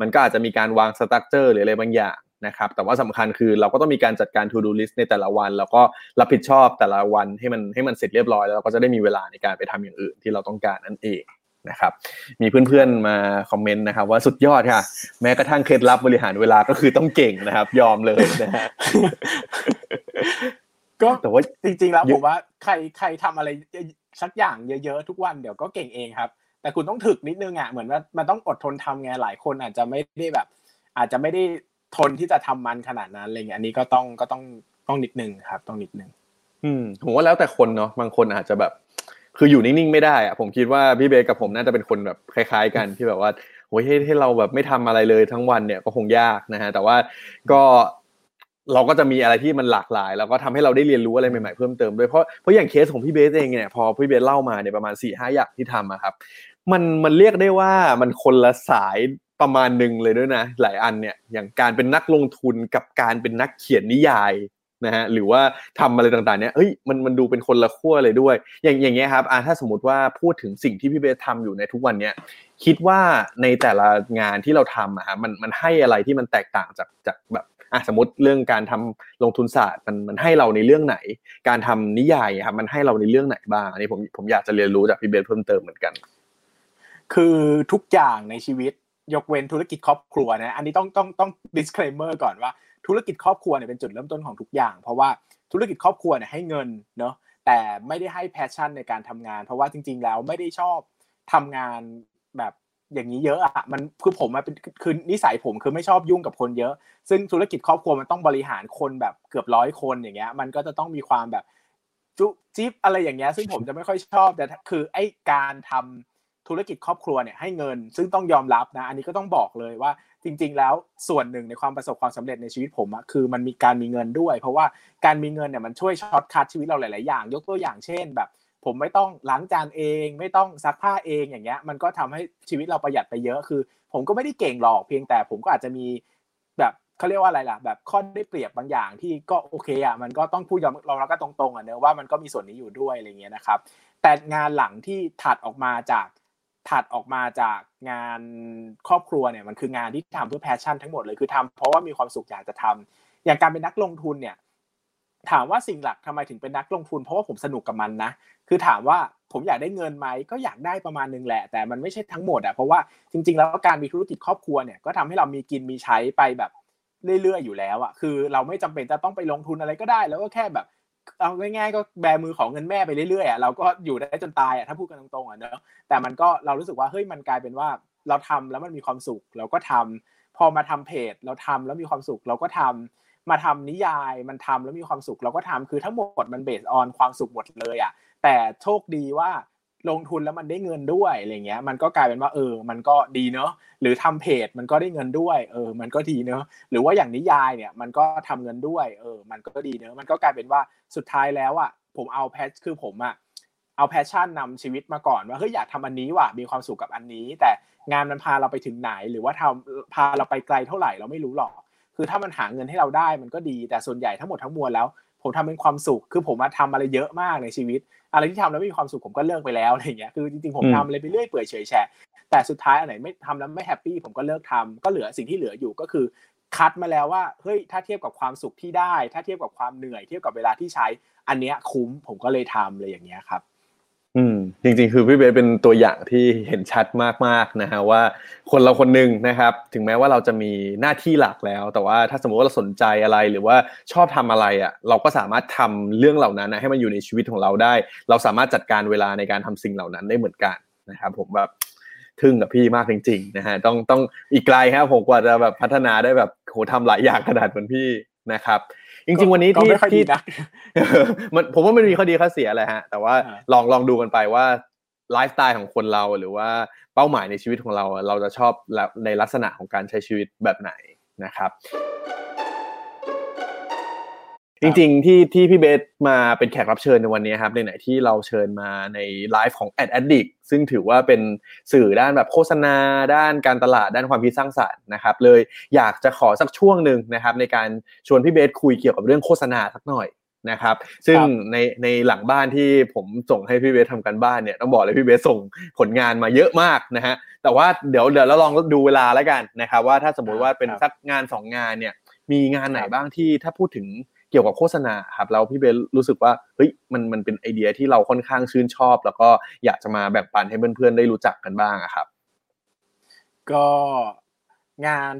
มันก็อาจจะมีการวางสตรัคเจอร์หรืออะไรบางอย่างนะครับแต่ว่าสำคัญคือเราก็ต้องมีการจัดการ to do list ในแต่ละวันแล้วก็รับผิดชอบแต่ละวันให้มันเสร็จเรียบร้อยแล้วเราก็จะได้มีเวลาในการไปทำอย่างอื่นที่เราต้องการนั่นเองนะครับมีเพื่อนๆมาคอมเมนต์นะครับว่าสุดยอดค่ะแม้กระทั่งเคล็ดลับบริหารเวลาก็คือต้องเก่งนะครับยอมเลยนะฮะก็แต่ว่าจริงๆแล้วผมว่าใครทำอะไรสักอย่างเยอะๆทุกวันเดี๋ยวก็เก่งเองครับแต่คุณต้องถึกนิดนึงอ่ะเหมือนว่ามันต้องอดทนทำไงหลายคนอาจจะไม่ได้ทนที่จะทำมันขนาดนั้นอะไรอย่างเงี้ยอันนี้ก็ต้องนิดนึงครับต้องนิดนึงผมว่าแล้วแต่คนเนาะบางคนอาจจะแบบคืออยู่นิ่งๆไม่ได้อะผมคิดว่าพี่เบย์กับผมน่าจะเป็นคนแบบคล้ายๆกันที่แบบว่าโหให้เราแบบไม่ทำอะไรเลยทั้งวันเนี่ยก็คงยากนะฮะแต่ว่าก็เราก็จะมีอะไรที่มันหลากหลายแล้วก็ทำให้เราได้เรียนรู้อะไรใหม่ๆเพิ่มเติมด้วยเพราะอย่างเคสของพี่เบย์เองเนี่ยพอพี่เบย์เล่ามาเนี่ยประมาณ 4-5 อย่างที่ทำอะครับมันเรียกได้ว่ามันคนละสายประมาณนึงเลยด้วยนะหลายอันเนี่ยอย่างการเป็นนักลงทุนกับการเป็นนักเขียนนิยายนะฮะหรือว่าทำอะไรต่างๆเนี่ยเอ้ยมันดูเป็นคนละขั้วเลยด้วยอย่างเงี้ยครับถ้าสมมติว่าพูดถึงสิ่งที่พี่เบสทำอยู่ในทุกวันเนี้ยคิดว่าในแต่ละงานที่เราทำมันให้อะไรที่มันแตกต่างจากแบบสมมติเรื่องการทำลงทุนศาสตร์มันให้เราในเรื่องไหนการทำนิยายครับมันให้เราในเรื่องไหนบ้างอันนี้ผมอยากจะเรียนรู้จากพี่เบสเพิ่มเติมเหมือนกันคือทุกอย่างในชีวิตยกเว้นธุรกิจครอบครัวนะอันนี้ต้อง disclaimer ก่อนว่าธุรกิจครอบครัวเนี่ยเป็นจุดเริ่มต้นของทุกอย่างเพราะว่าธุรกิจครอบครัวเนี่ยให้เงินเนาะแต่ไม่ได้ให้แพชชั่นในการทำงานเพราะว่าจริงๆแล้วไม่ได้ชอบทำงานแบบอย่างนี้เยอะอะมันคือผมเป็นคือนิสัยผมคือไม่ชอบยุ่งกับคนเยอะซึ่งธุรกิจครอบครัวมันต้องบริหารคนแบบเกือบ100คนอย่างเงี้ยมันก็จะต้องมีความแบบจุจิ๊บอะไรอย่างเงี้ยซึ่งผมจะไม่ค่อยชอบแต่คือไอ้การทำธุรกิจครอบครัวเนี่ยให้เงินซึ่งต้องยอมรับนะอันนี้ก็ต้องบอกเลยว่าจริงๆแล้วส่วนหนึ่งในความประสบความสำเร็จในชีวิตผมอะคือมันมีการมีเงินด้วยเพราะว่าการมีเงินเนี่ยมันช่วยช็อตคัทชีวิตเราหลายๆอย่างยกตัวอย่างเช่นแบบผมไม่ต้องล้างจานเองไม่ต้องซักผ้าเองอย่างเงี้ยมันก็ทำให้ชีวิตเราประหยัดไปเยอะคือผมก็ไม่ได้เก่งหรอกเพียงแต่ผมก็อาจจะมีแบบเขาเรียกว่าอะไรล่ะแบบข้อได้เปรียบบางอย่างที่ก็โอเคอะมันก็ต้องพูดยอมเราก็ตรงๆอะเนอะว่ามันก็มีส่วนนี้อยู่ด้วยอะไรเงี้ยนะครับแต่งานหลังที่ถัดออกมาจากงานครอบครัวเนี่ยมันคืองานที่ทำเพื่อแพชชั่นทั้งหมดเลยคือทำเพราะว่ามีความสุขอยากจะทำอย่างการเป็นนักลงทุนเนี่ยถามว่าสิ่งหลักทำไมถึงเป็นนักลงทุนเพราะว่าผมสนุกกับมันนะคือถามว่าผมอยากได้เงินไหมก็อยากได้ประมาณนึงแหละแต่มันไม่ใช่ทั้งหมดอ่ะเพราะว่าจริงๆแล้วการมีธุรกิจครอบครัวเนี่ยก็ทำให้เรามีกินมีใช้ไปแบบเรื่อยๆอยู่แล้วอ่ะคือเราไม่จำเป็นจะต้องไปลงทุนอะไรก็ได้แล้วก็แค่แบบเอาง่ายๆก็แบมือของเงินแม่ไปเรื่อยๆอ่ะเราก็อยู่ได้จนตายอ่ะถ้าพูดกันตรงๆอ่ะเนอะแต่มันก็เรารู้สึกว่าเฮ้ยมันกลายเป็นว่าเราทำแล้วมันมีความสุขเราก็ทำพอมาทำเพจเราทำแล้วมีความสุขเราก็ทำมาทำนิยายมันทำแล้วมีความสุขเราก็ทำคือทั้งหมดมันเบสออนความสุขหมดเลยอ่ะแต่โชคดีว่าลงทุนแล้วมันได้เงินด้วยอะไรเงี้ยมันก็กลายเป็นว่ามันก็ดีเนอะหรือทำเพจมันก็ได้เงินด้วยมันก็ดีเนอะหรือว่าอย่างนิยายเนี่ยมันก็ทำเงินด้วยมันก็ดีเนอะมันก็กลายเป็นว่าสุดท้ายแล้วอ่ะผมเอาแพชคือผมอ่ะเอาแพชชั่นนำชีวิตมาก่อนว่าเฮ้ยอยากทำอันนี้ว่ะมีความสุขกับอันนี้แต่งานมันพาเราไปถึงไหนหรือว่าพาเราไปไกลเท่าไหร่เราไม่รู้หรอกคือถ้ามันหาเงินให้เราได้มันก็ดีแต่ส่วนใหญ่ทั้งหมดทั้งมวลแล้วผมทำเป็นความสุขคือผมมาทำอะไรเยอะมากในชีวิตอะไรที่ทำแล้วไม่มีความสุขผมก็เลิกไปแล้วอะไรอย่างเงี้ยคือจริงๆผมทำอะไรไปเรื่อยเปื่อยเฉยแฉะแต่สุดท้ายอันไหนไม่ทำแล้วไม่แฮปปี้ผมก็เลิกทำก็เหลือสิ่งที่เหลืออยู่ก็คือคัดมาแล้วว่าเฮ้ยถ้าเทียบกับความสุขที่ได้ถ้าเทียบกับความเหนื่อยเทียบกับเวลาที่ใช้อันเนี้ยคุ้มผมก็เลยทำเลยอย่างเงี้ยครับจริงๆคือพี่เบสเป็นตัวอย่างที่เห็นชัดมากๆนะฮะว่าคนเราคนนึงนะครับถึงแม้ว่าเราจะมีหน้าที่หลักแล้วแต่ว่าถ้าสมมติว่าเราสนใจอะไรหรือว่าชอบทำอะไรอ่ะเราก็สามารถทำเรื่องเหล่านั้นนะให้มันอยู่ในชีวิตของเราได้เราสามารถจัดการเวลาในการทำสิ่งเหล่านั้นได้เหมือนกันนะครับผมแบบทึ่งกับพี่มากจริงๆนะฮะต้องอีกไกลครับผมกว่าจะแบบพัฒนาได้แบบโหทำหลายอย่างขนาดเหมือนพี่นะครับจริงๆวันนี้ที่มันผมว่ามันมีข้อดีข้อเสียแหละฮะแต่ว่าลองดูกันไปว่าไลฟ์สไตล์ของคนเราหรือว่าเป้าหมายในชีวิตของเราจะชอบในลักษณะของการใช้ชีวิตแบบไหนนะครับ จริงๆที่พี่เบสมาเป็นแขกรับเชิญในวันนี้ครับในไหนที่เราเชิญมาในไลฟ์ของ Addict ซึ่งถือว่าเป็นสื่อด้านแบบโฆษณาด้านการตลาดด้านความคิดสร้างสรรค์นะครับเลยอยากจะขอสักช่วงนึงนะครับในการชวนพี่เบสคุยเกี่ยวกับเรื่องโฆษณาสักหน่อยนะครับซึ่งในหลังบ้านที่ผมส่งให้พี่เบสทำการบ้านเนี่ยต้องบอกเลยพี่เบสส่งผลงานมาเยอะมากนะฮะแต่ว่าเดี๋ยวเราลองดูเวลาแล้วกันนะครับว่าถ้าสมมติว่าเป็นสักงาน2งานเนี่ยมีงานไหนบ้างที่ถ้าพูดถึงเกี่ยวกับโฆษณาครับแล้วพี่เบสรู้สึกว่าเฮ้ยมันเป็นไอเดียที่เราค่อนข้างชื่นชอบแล้วก็อยากจะมาแบ่งปันให้เพื่อนๆได้รู้จักกันบ้างครับก็งาน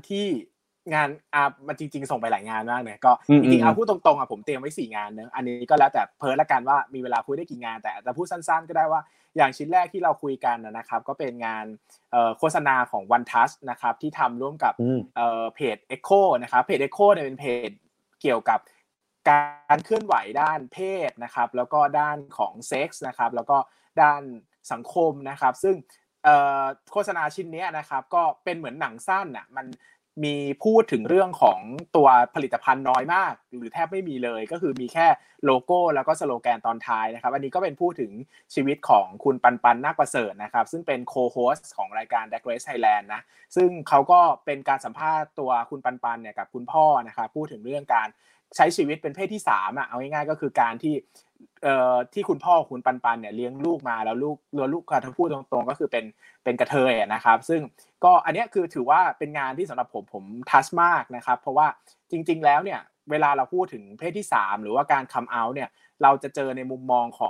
มันจริงๆส่งไปหลายงานมากเลยก็จริงๆเอาพูดตรงๆผมเตรียมไว้4งานนะอันนี้ก็แล้วแต่เพิร์ทละกันว่ามีเวลาคุยได้กี่งานแต่จะพูดสั้นๆก็ได้ว่าอย่างชิ้นแรกที่เราคุยกันนะครับก็เป็นงานโฆษณาของ OneTask นะครับที่ทำร่วมกับเพจ Echo นะครับเพจ Echo เนี่ยเป็นเพจเกี่ยวกับการเคลื่อนไหวด้านเพศนะครับแล้วก็ด้านของเซ็กส์นะครับแล้วก็ด้านสังคมนะครับซึ่งโฆษณาชิ้นนี้นะครับก็เป็นเหมือนหนังสั้นน่ะมันมีพูดถึงเรื่องของตัวผลิตภัณฑ์น้อยมากหรือแทบไม่มีเลยก็คือมีแค่โลโก้แล้วก็สโลแกนตอนท้ายนะครับอันนี้ก็เป็นพูดถึงชีวิตของคุณปันปันนาคประเสริฐนะครับซึ่งเป็นโคโฮสต์ของรายการ Grace Thailand นะซึ่งเขาก็เป็นการสัมภาษณ์ตัวคุณปันปันเนี่ยกับคุณพ่อนะครับพูดถึงเรื่องการใช้ชีวิตเป็นเพศที่3เอาง่ายๆก็คือการที่คุณพ่อคุณปันปันเนี่ยเลี้ยงลูกมาแล้วลูกถ้าพูดตรงๆก็คือเป็นกระเทยนะครับซึ่งก็อันนี้คือถือว่าเป็นงานที่สำหรับผมทัชมากนะครับเพราะว่าจริงๆแล้วเนี่ยเวลาเราพูดถึงเพศที่3หรือว่าการคัมเอาท์เนี่ยเราจะเจอในมุมมองข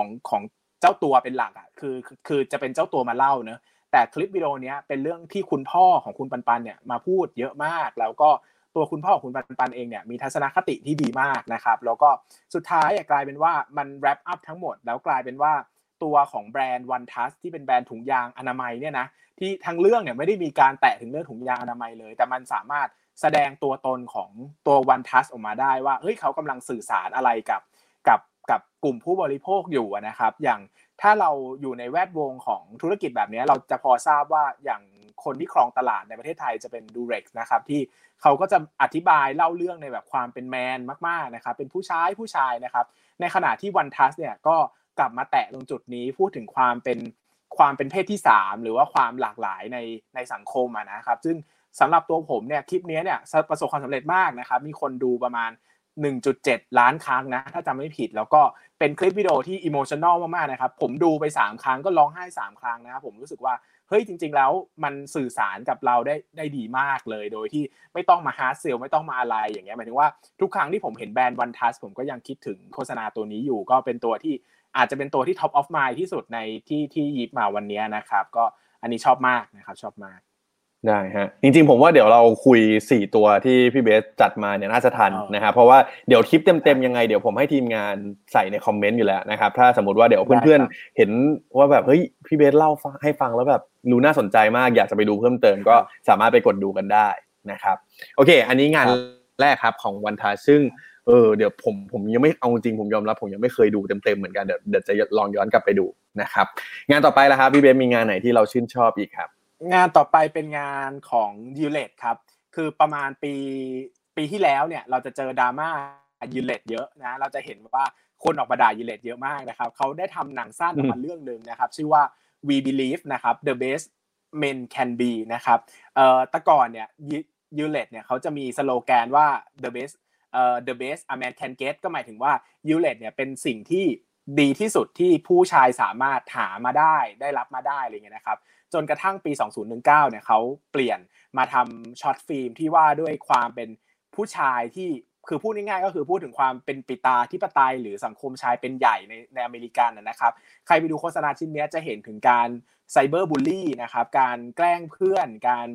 องเจ้าตัวเป็นหลักคือจะเป็นเจ้าตัวมาเล่าเนอะแต่คลิปวิดีโอนี้เป็นเรื่องที่คุณพ่อของคุณปันปันเนี่ยมาพูดเยอะมากแล้วก็ตัวคุณพ่อของคุณปันเองเนี่ยมีทัศนคติที่ดีมากนะครับแล้วก็สุดท้ายกลายเป็นว่ามันแรปอัพทั้งหมดแล้วกลายเป็นว่าตัวของแบรนด์ OneTask ที่เป็นแบรนด์ถุงยางอนามัยเนี่ยนะที่ทั้งเรื่องเนี่ยไม่ได้มีการแตะถึงเรื่องถุงยางอนามัยเลยแต่มันสามารถแสดงตัวตนของตัว OneTask ออกมาได้ว่าเฮ้ยเขากำลังสื่อสารอะไรกับกลุ่มผู้บริโภคอยู่นะครับอย่างถ้าเราอยู่ในแวดวงของธุรกิจแบบนี้เราจะพอทราบว่าอย่างคนที่ครองตลาดในประเทศไทยจะเป็นดูเร็กนะครับที่เขาก็จะอธิบายเล่าเรื่องในแบบความเป็นแมนมากๆนะครับเป็นผู้ชายนะครับในขณะที่ OneTask เนี่ยก็กลับมาแตะตรงจุดนี้พูดถึงความเป็นเพศที่3หรือว่าความหลากหลายในสังคมนะครับซึ่งสำหรับตัวผมเนี่ยคลิปนี้เนี่ยประสบความสำเร็จมากนะครับมีคนดูประมาณ 1.7 ล้านครั้งนะถ้าจำไม่ผิดแล้วก็เป็นคลิปวิดีโอที่อิโมชันนอลมากๆนะครับผมดูไป3ครั้งก็ร้องไห้3ครั้งนะครับผมรู้สึกว่าเฮ้ยจริงๆแล้วมันสื่อสารกับเราได้ดีมากเลยโดยที่ไม่ต้องมาฮาร์ดเซลไม่ต้องมาอะไรอย่างเงี้ยหมายถึงว่าทุกครั้งที่ผมเห็นแบรนด์ OneTask ผมก็ยังคิดถึงโฆษณาตัวนี้อยู่ก็เป็นตัวที่อาจจะเป็นตัวที่ top of mind ที่สุดในที่ยิบมาวันนี้นะครับก็อันนี้ชอบมากนะครับชอบมากได้ฮะจริงๆผมว่าเดี๋ยวเราคุย4ตัวที่พี่เบสจัดมาเนี่ยน่าจะทันนะครับเพราะว่าเดี๋ยวคลิปเต็มๆยังไงเดี๋ยวผมให้ทีมงานใส่ในคอมเมนต์อยู่แล้วนะครับถ้าสมมติว่าเดี๋ยวเพื่อนๆเห็นว่าแบบเฮ้ยพี่เบสเล่าให้ฟังแล้วแบบดูน่าสนใจมากอยากจะไปดูเพิ่มเติมก็สามารถไปกดดูกันได้นะครับโอเคอันนี้งานแรกครับของวันทาซึ่งเดี๋ยวผมยังไม่เอาจริงผมยอมรับผมยังไม่เคยดูเต็มๆเหมือนกันเดี๋ยวจะลองย้อนกลับไปดูนะครับงานต่อไปล่ะครับพี่เบสมีงานไหนที่เราชื่นชอบอีกครับงานต่อไปเป็นงานของ Gillette ครับคือประมาณปีที่แล้วเนี่ยเราจะเจอดราม่า Gillette เยอะนะเราจะเห็นว่าคนออกมาด่า Gillette เยอะมากนะครับเขาได้ทำหนังสั้นออกมาเรื่องนึงนะครับชื่อว่า We Believe นะครับ The Best Men Can Be นะครับแต่ก่อนเนี่ย Gillette เนี่ยเขาจะมีสโลแกนว่า The Best A Man Can Get ก็หมายถึงว่า Gillette เนี่ยเป็นสิ่งที่ดีที่สุดที่ผู้ชายสามารถหามาได้รับมาได้อะไรเงี้ยนะครับจนกระทั่งปี 2019 เนี่ยเขาเปลี่ยนมาทำช็อตฟิล์มที่ว่าด้วยความเป็นผู้ชายที่คือพูดง่ายๆก็คือพูดถึงความเป็นปิตาธิปไตยหรือสังคมชายเป็นใหญ่ในอเมริกันนะครับใครไปดูโฆษณาชิ้นนี้จะเห็นถึงการไซเบอร์บูลลี่นะครับการแกล้งเพื่อนการ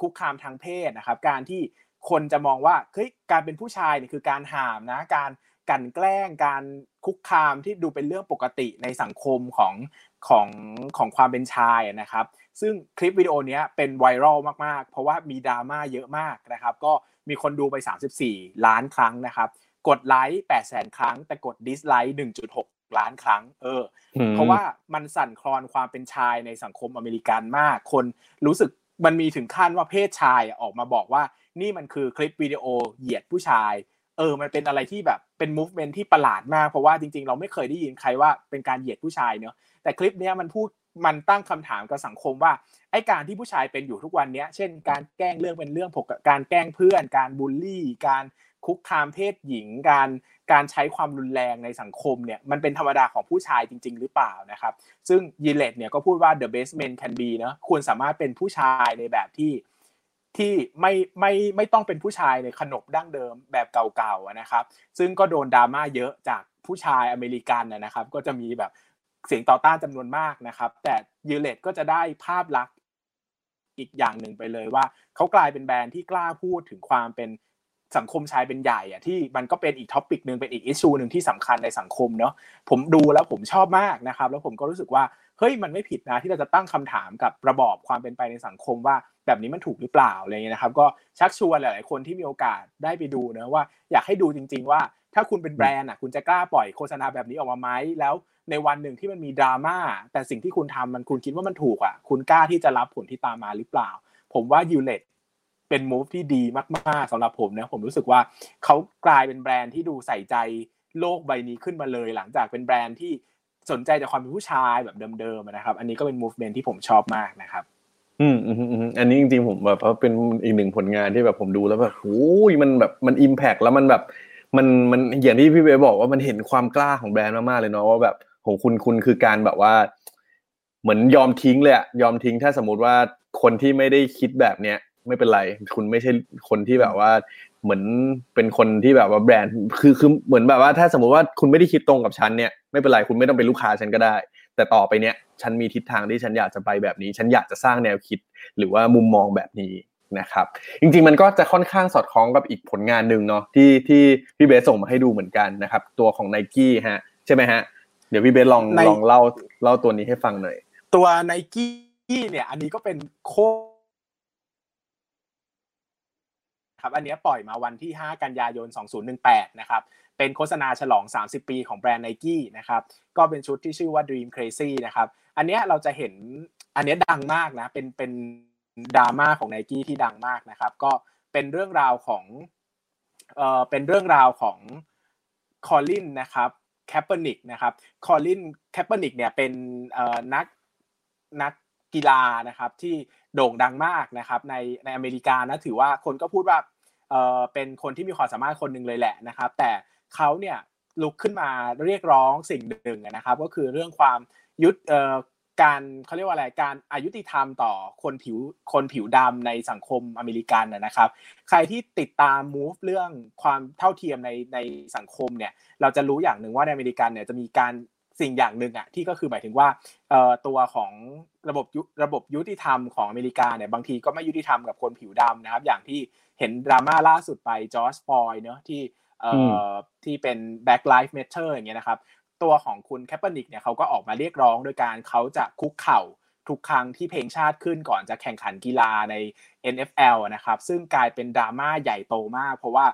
คุกคามทางเพศนะครับการที่คนจะมองว่าเฮ้ยการเป็นผู้ชายเนี่ยคือการห่ามนะการกันแกล้งการคุกคามที่ดูเป็นเรื่องปกติในสังคมของความเป็นชายนะครับซึ่งคลิปวิดีโอนี้เป็นไวรัลมากๆเพราะว่ามีดราม่าเยอะมากนะครับก็มีคนดูไป34ล้านครั้งนะครับกดไลค์ 800,000 ครั้งแต่กดดิสไลค์ 1.6 ล้านครั้งเพราะว่ามันสั่นคลอนความเป็นชายในสังคมอเมริกันมากคนรู้สึกมันมีถึงขั้นว่าเพศชายออกมาบอกว่านี่มันคือคลิปวิดีโอเหยียดผู้ชาย มันเป็นอะไรที่แบบเป็น movement ที่ประหลาดมากเพราะว่าจริงๆเราไม่เคยได้ยินใครว่าเป็นการเหยียดผู้ชายเนอะแต่คลิปเนี้ยมันพูดมันตั้งคำถามกับสังคมว่าไอ้การที่ผู้ชายเป็นอยู่ทุกวันนี้เช่นการแกล้งเรื่องเป็นเรื่องการแกล้งเพื่อนการบูลลี่การคุกคามเพศหญิงการใช้ความรุนแรงในสังคมเนี่ยมันเป็นธรรมดาของผู้ชายจริงๆหรือเปล่านะครับซึ่ง Gillette เนี่ยก็พูดว่า the best man can be นะควรสามารถเป็นผู้ชายในแบบที่ไม่ต้องเป็นผู้ชายในขนบดั้งเดิมแบบเก่าๆนะครับซึ่งก็โดนดราม่าเยอะจากผู้ชายอเมริกันนะครับก็จะมีแบบเสียงต่อต้านจำนวนมากนะครับแต่ Gillette ก็จะได้ภาพลักษณ์อีกอย่างหนึ่งไปเลยว่าเขากลายเป็นแบรนด์ที่กล้าพูดถึงความเป็นสังคมชายเป็นใหญ่อ่ะที่มันก็เป็นอีกท็อปิกนึงเป็นอีกอิชชูนึงที่สำคัญในสังคมเนาะผมดูแล้วผมชอบมากนะครับแล้วผมก็รู้สึกว่าเฮ้ยมันไม่ผิดนะที่เราจะตั้งคำถามกับระบอบความเป็นไปในสังคมว่าแบบนี้มันถูกหรือเปล่าอะไรเงี้ยนะครับก็ชักชวนหลายๆคนที่มีโอกาสได้ไปดูนะว่าอยากให้ดูจริงๆว่าถ้าคุณเป็นแบรนด์อ่ะคุณจะกล้าปล่อยโฆษณาแบบนี้ออกมาไหมแล้วในวันหนึ่งที่มันมีดราม่าแต่สิ่งที่คุณทำมันคุณคิดว่ามันถูกอ่ะคุณกล้าที่จะรับผลที่ตามมาหรือเปล่าผมว่ายูเลตเป็นมูฟที่ดีมากๆสำหรับผมนะผมรู้สึกว่าเขากลายเป็นแบรนด์ที่ดูใส่ใจโลกใบนี้ขึ้นมาเลยหลังจากเป็นแบรนด์ที่สนใจแต่ความเป็นผู้ชายแบบเดิมๆนะครับอันนี้ก็เป็นมูฟเมนท์ที่ผมชอบมากนะครับอันนี้จริงๆผมแบบว่าเป็นอีกหนึ่งผลงานที่แบบผมดูแล้วแบบโอ้ยมันแบบมันอิมแพคแล้วมันแบบมันอย่างที่พี่เบย์บอกว่ามันเห็นความกล้าของแบรนด์มากๆเลยเนาะว่าแบบของคุณคือการแบบว่าเหมือนยอมทิ้งเลยอะยอมทิ้งถ้าสมมติว่าคนที่ไม่ได้คิดแบบเนี้ยไม่เป็นไรคุณไม่ใช่คนที่แบบว่าเหมือนเป็นคนที่แบบว่าแบรนด์คือเหมือนแบบว่าถ้าสมมุติว่าคุณไม่ได้คิดตรงกับฉันเนี่ยไม่เป็นไรคุณไม่ต้องเป็นลูกค้าฉันก็ได้แต่ต่อไปเนี่ยฉันมีทิศทางที่ฉันอยากจะไปแบบนี้ฉันอยากจะสร้างแนวคิดหรือว่ามุมมองแบบนี้นะครับจริงๆมันก็จะค่อนข้างสอดคล้องกับอีกผลงานนึงเนาะที่พี่เบสส่งมาให้ดูเหมือนกันนะครับตัวของ Nike ฮะใช่มั้ยฮะเดี๋ยวพี่เบสลองเล่าตัวนี้ให้ฟังหน่อยตัว Nike เนี่ยอันนี้ก็เป็นโคครับอันนี้ปล่อยมาวันที่5กันยายน2018นะครับเป็นโฆษณาฉลอง30ปีของแบรนด์ Nike นะครับก็เป็นชุดที่ชื่อว่า Dream Crazy นะครับอันนี้เราจะเห็นอันนี้ดังมากนะเป็นดราม่าของ Nike ที่ดังมากนะครับก็เป็นเรื่องราวของเป็นเรื่องราวของ Colin นะครับ Kaepernick นะครับ Colin Kaepernick เนี่ยเป็นนักกีฬานะครับที่โด่งดังมากนะครับในอเมริกานะถือว่าคนก็พูดว่าเป็นคนที่มีความสามารถคนนึงเลยแหละนะครับแต่เขาเนี่ยลุกขึ้นมาเรียกร้องสิ่งหนึ่งนะครับก็คือเรื่องความการเขาเรียกว่าอะไรการอยุติธรรมต่อคนผิวดำในสังคมอเมริกันนะครับใครที่ติดตาม move เรื่องความเท่าเทียมในสังคมเนี่ยเราจะรู้อย่างหนึ่งว่าในอเมริกันเนี่ยจะมีการสิ่งอย่างนึงอ่ะที่ก็คือหมายถึงว่าตัวของระบบยุติธรรมของอเมริกาเนี่ยบางทีก็ไม่ยุติธรรมกับคนผิวดำนะครับอย่างที่เห็นดราม่าล่าสุดไปจอร์จฟลอยด์เนาะที่เป็น Black Lives Matter อย่างเงี้ยนะครับตัวของคุณแคปเปอร์นิกเนี่ยเขาก็ออกมาเรียกร้องโดยการเขาจะคุกเข่าทุกครั้งที่เพลงชาติขึ้นก่อนจะแข่งขันกีฬาใน NFL นะครับซึ่งกลายเป็นดราม่าใหญ่โตมากเพราะว่า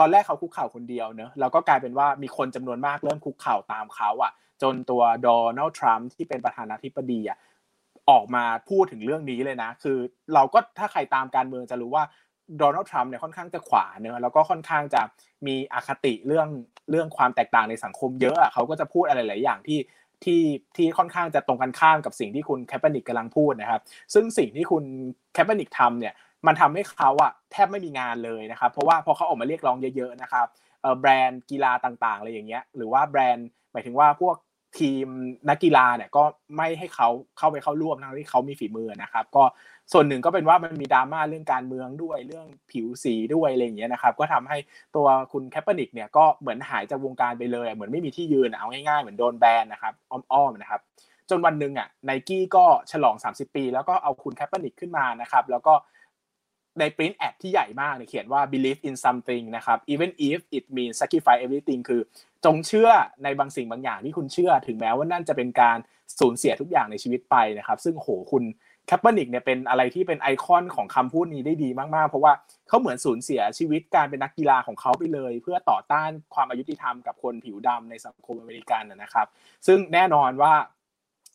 ตอนแรกเขาคุกเข่าคนเดียวเนอะแล้วก็กลายเป็นว่ามีคนจำนวนมากเริ่มคุกเข่าตามเขาอ่ะจนตัวโดนัลด์ทรัมป์ที่เป็นประธานาธิบดีอ่ะออกมาพูดถึงเรื่องนี้เลยนะคือเราก็ถ้าใครตามการเมืองจะรู้ว่าโดนัลด์ทรัมป์เนี่ยค่อนข้างจะขวาเนอะแล้วก็ค่อนข้างจะมีอคติเรื่องความแตกต่างในสังคมเยอะอ่ะเขาก็จะพูดอะไรหลายอย่างที่ค่อนข้างจะตรงกันข้ามกับสิ่งที่คุณแคปเปอร์นิกกำลังพูดนะครับซึ่งสิ่งที่คุณแคปเปอร์นิกทำเนี่ยมันทำให้เขาอะแทบไม่มีงานเลยนะครับเพราะว่าพอเขาออกมาเรียกร้องเยอะๆนะครับแบรนด์กีฬาต่างๆอะไรอย่างเงี้ยหรือว่าแบรนด์หมายถึงว่าพวกทีมนักกีฬาเนี่ยก็ไม่ให้เขาเข้าร่วมทั้งที่เขามีฝีมือนะครับก็ส่วนหนึ่งก็เป็นว่ามันมีดราม่าเรื่องการเมืองด้วยเรื่องผิวสีด้วยอะไรอย่างเงี้ยนะครับก็ทำให้ตัวคุณแคปเปอร์นิกเนี่ยก็เหมือนหายจากวงการไปเลยเหมือนไม่มีที่ยืนเอาง่ายๆเหมือนโดนแบนนะครับอ้อมๆนะครับจนวันนึงอะ Nike ก็ฉลอง30ปีแล้วก็เอาคุณแคปเปอร์นิกขึ้นมานะครับแล้วก็ใน print ad ที่ใหญ่มากเนี่ยเขียนว่า believe in something นะครับ even if it means sacrifice everything คือจงเชื่อในบางสิ่งบางอย่างที่คุณเชื่อถึงแม้ว่านั่นจะเป็นการสูญเสียทุกอย่างในชีวิตไปนะครับซึ่งโหคุณแคปเปอร์นิกเนี่ยเป็นอะไรที่เป็นไอคอนของคำพูดนี้ได้ดีมากๆเพราะว่าเขาเหมือนสูญเสียชีวิตการเป็นนักกีฬาของเขาไปเลยเพื่อต่อต้านความอยุติธรรมกับคนผิวดำในสังคมอเมริกันนะครับซึ่งแน่นอนว่า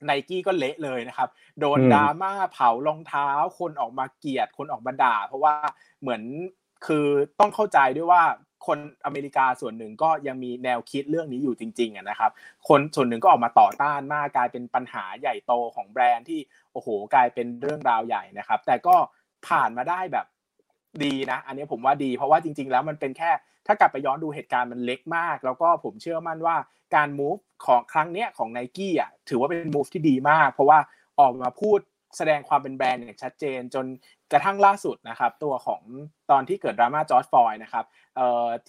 Nike ก็เละเลยนะครับโดนดราม่าเผารองเท้าคนออกมาเกลียดคนออกมาด่าเพราะว่าเหมือน คือต้องเข้าใจด้วยว่าคนอเมริกาส่วนหนึ่งก็ยังมีแนวคิดเรื่องนี้อยู่จริงๆอ่ะนะครับคนส่วนหนึ่งก็ออกมาต่อต้านมากกลายเป็นปัญหาใหญ่โตของแบรนด์ที่โอ้โหกลายเป็นเรื่องราวใหญ่นะครับแต่ก็ผ่านมาได้แบบดีนะอันนี้ผมว่าดีเพราะว่าจริงๆแล้วมันเป็นแค่ถ้ากลับไปย้อนดูเหตุการณ์มันเล็กมากแล้วก็ผมเชื่อมั่นว่าการ move ของครั้งเนี้ยของ Nike อ่ะถือว่าเป็น move ที่ดีมากเพราะว่าออกมาพูดแสดงความเป็นแบรนด์อย่างชัดเจนจนกระทั่งล่าสุดนะครับตัวของตอนที่เกิดดราม่าจอร์จฟลอยด์นะครับ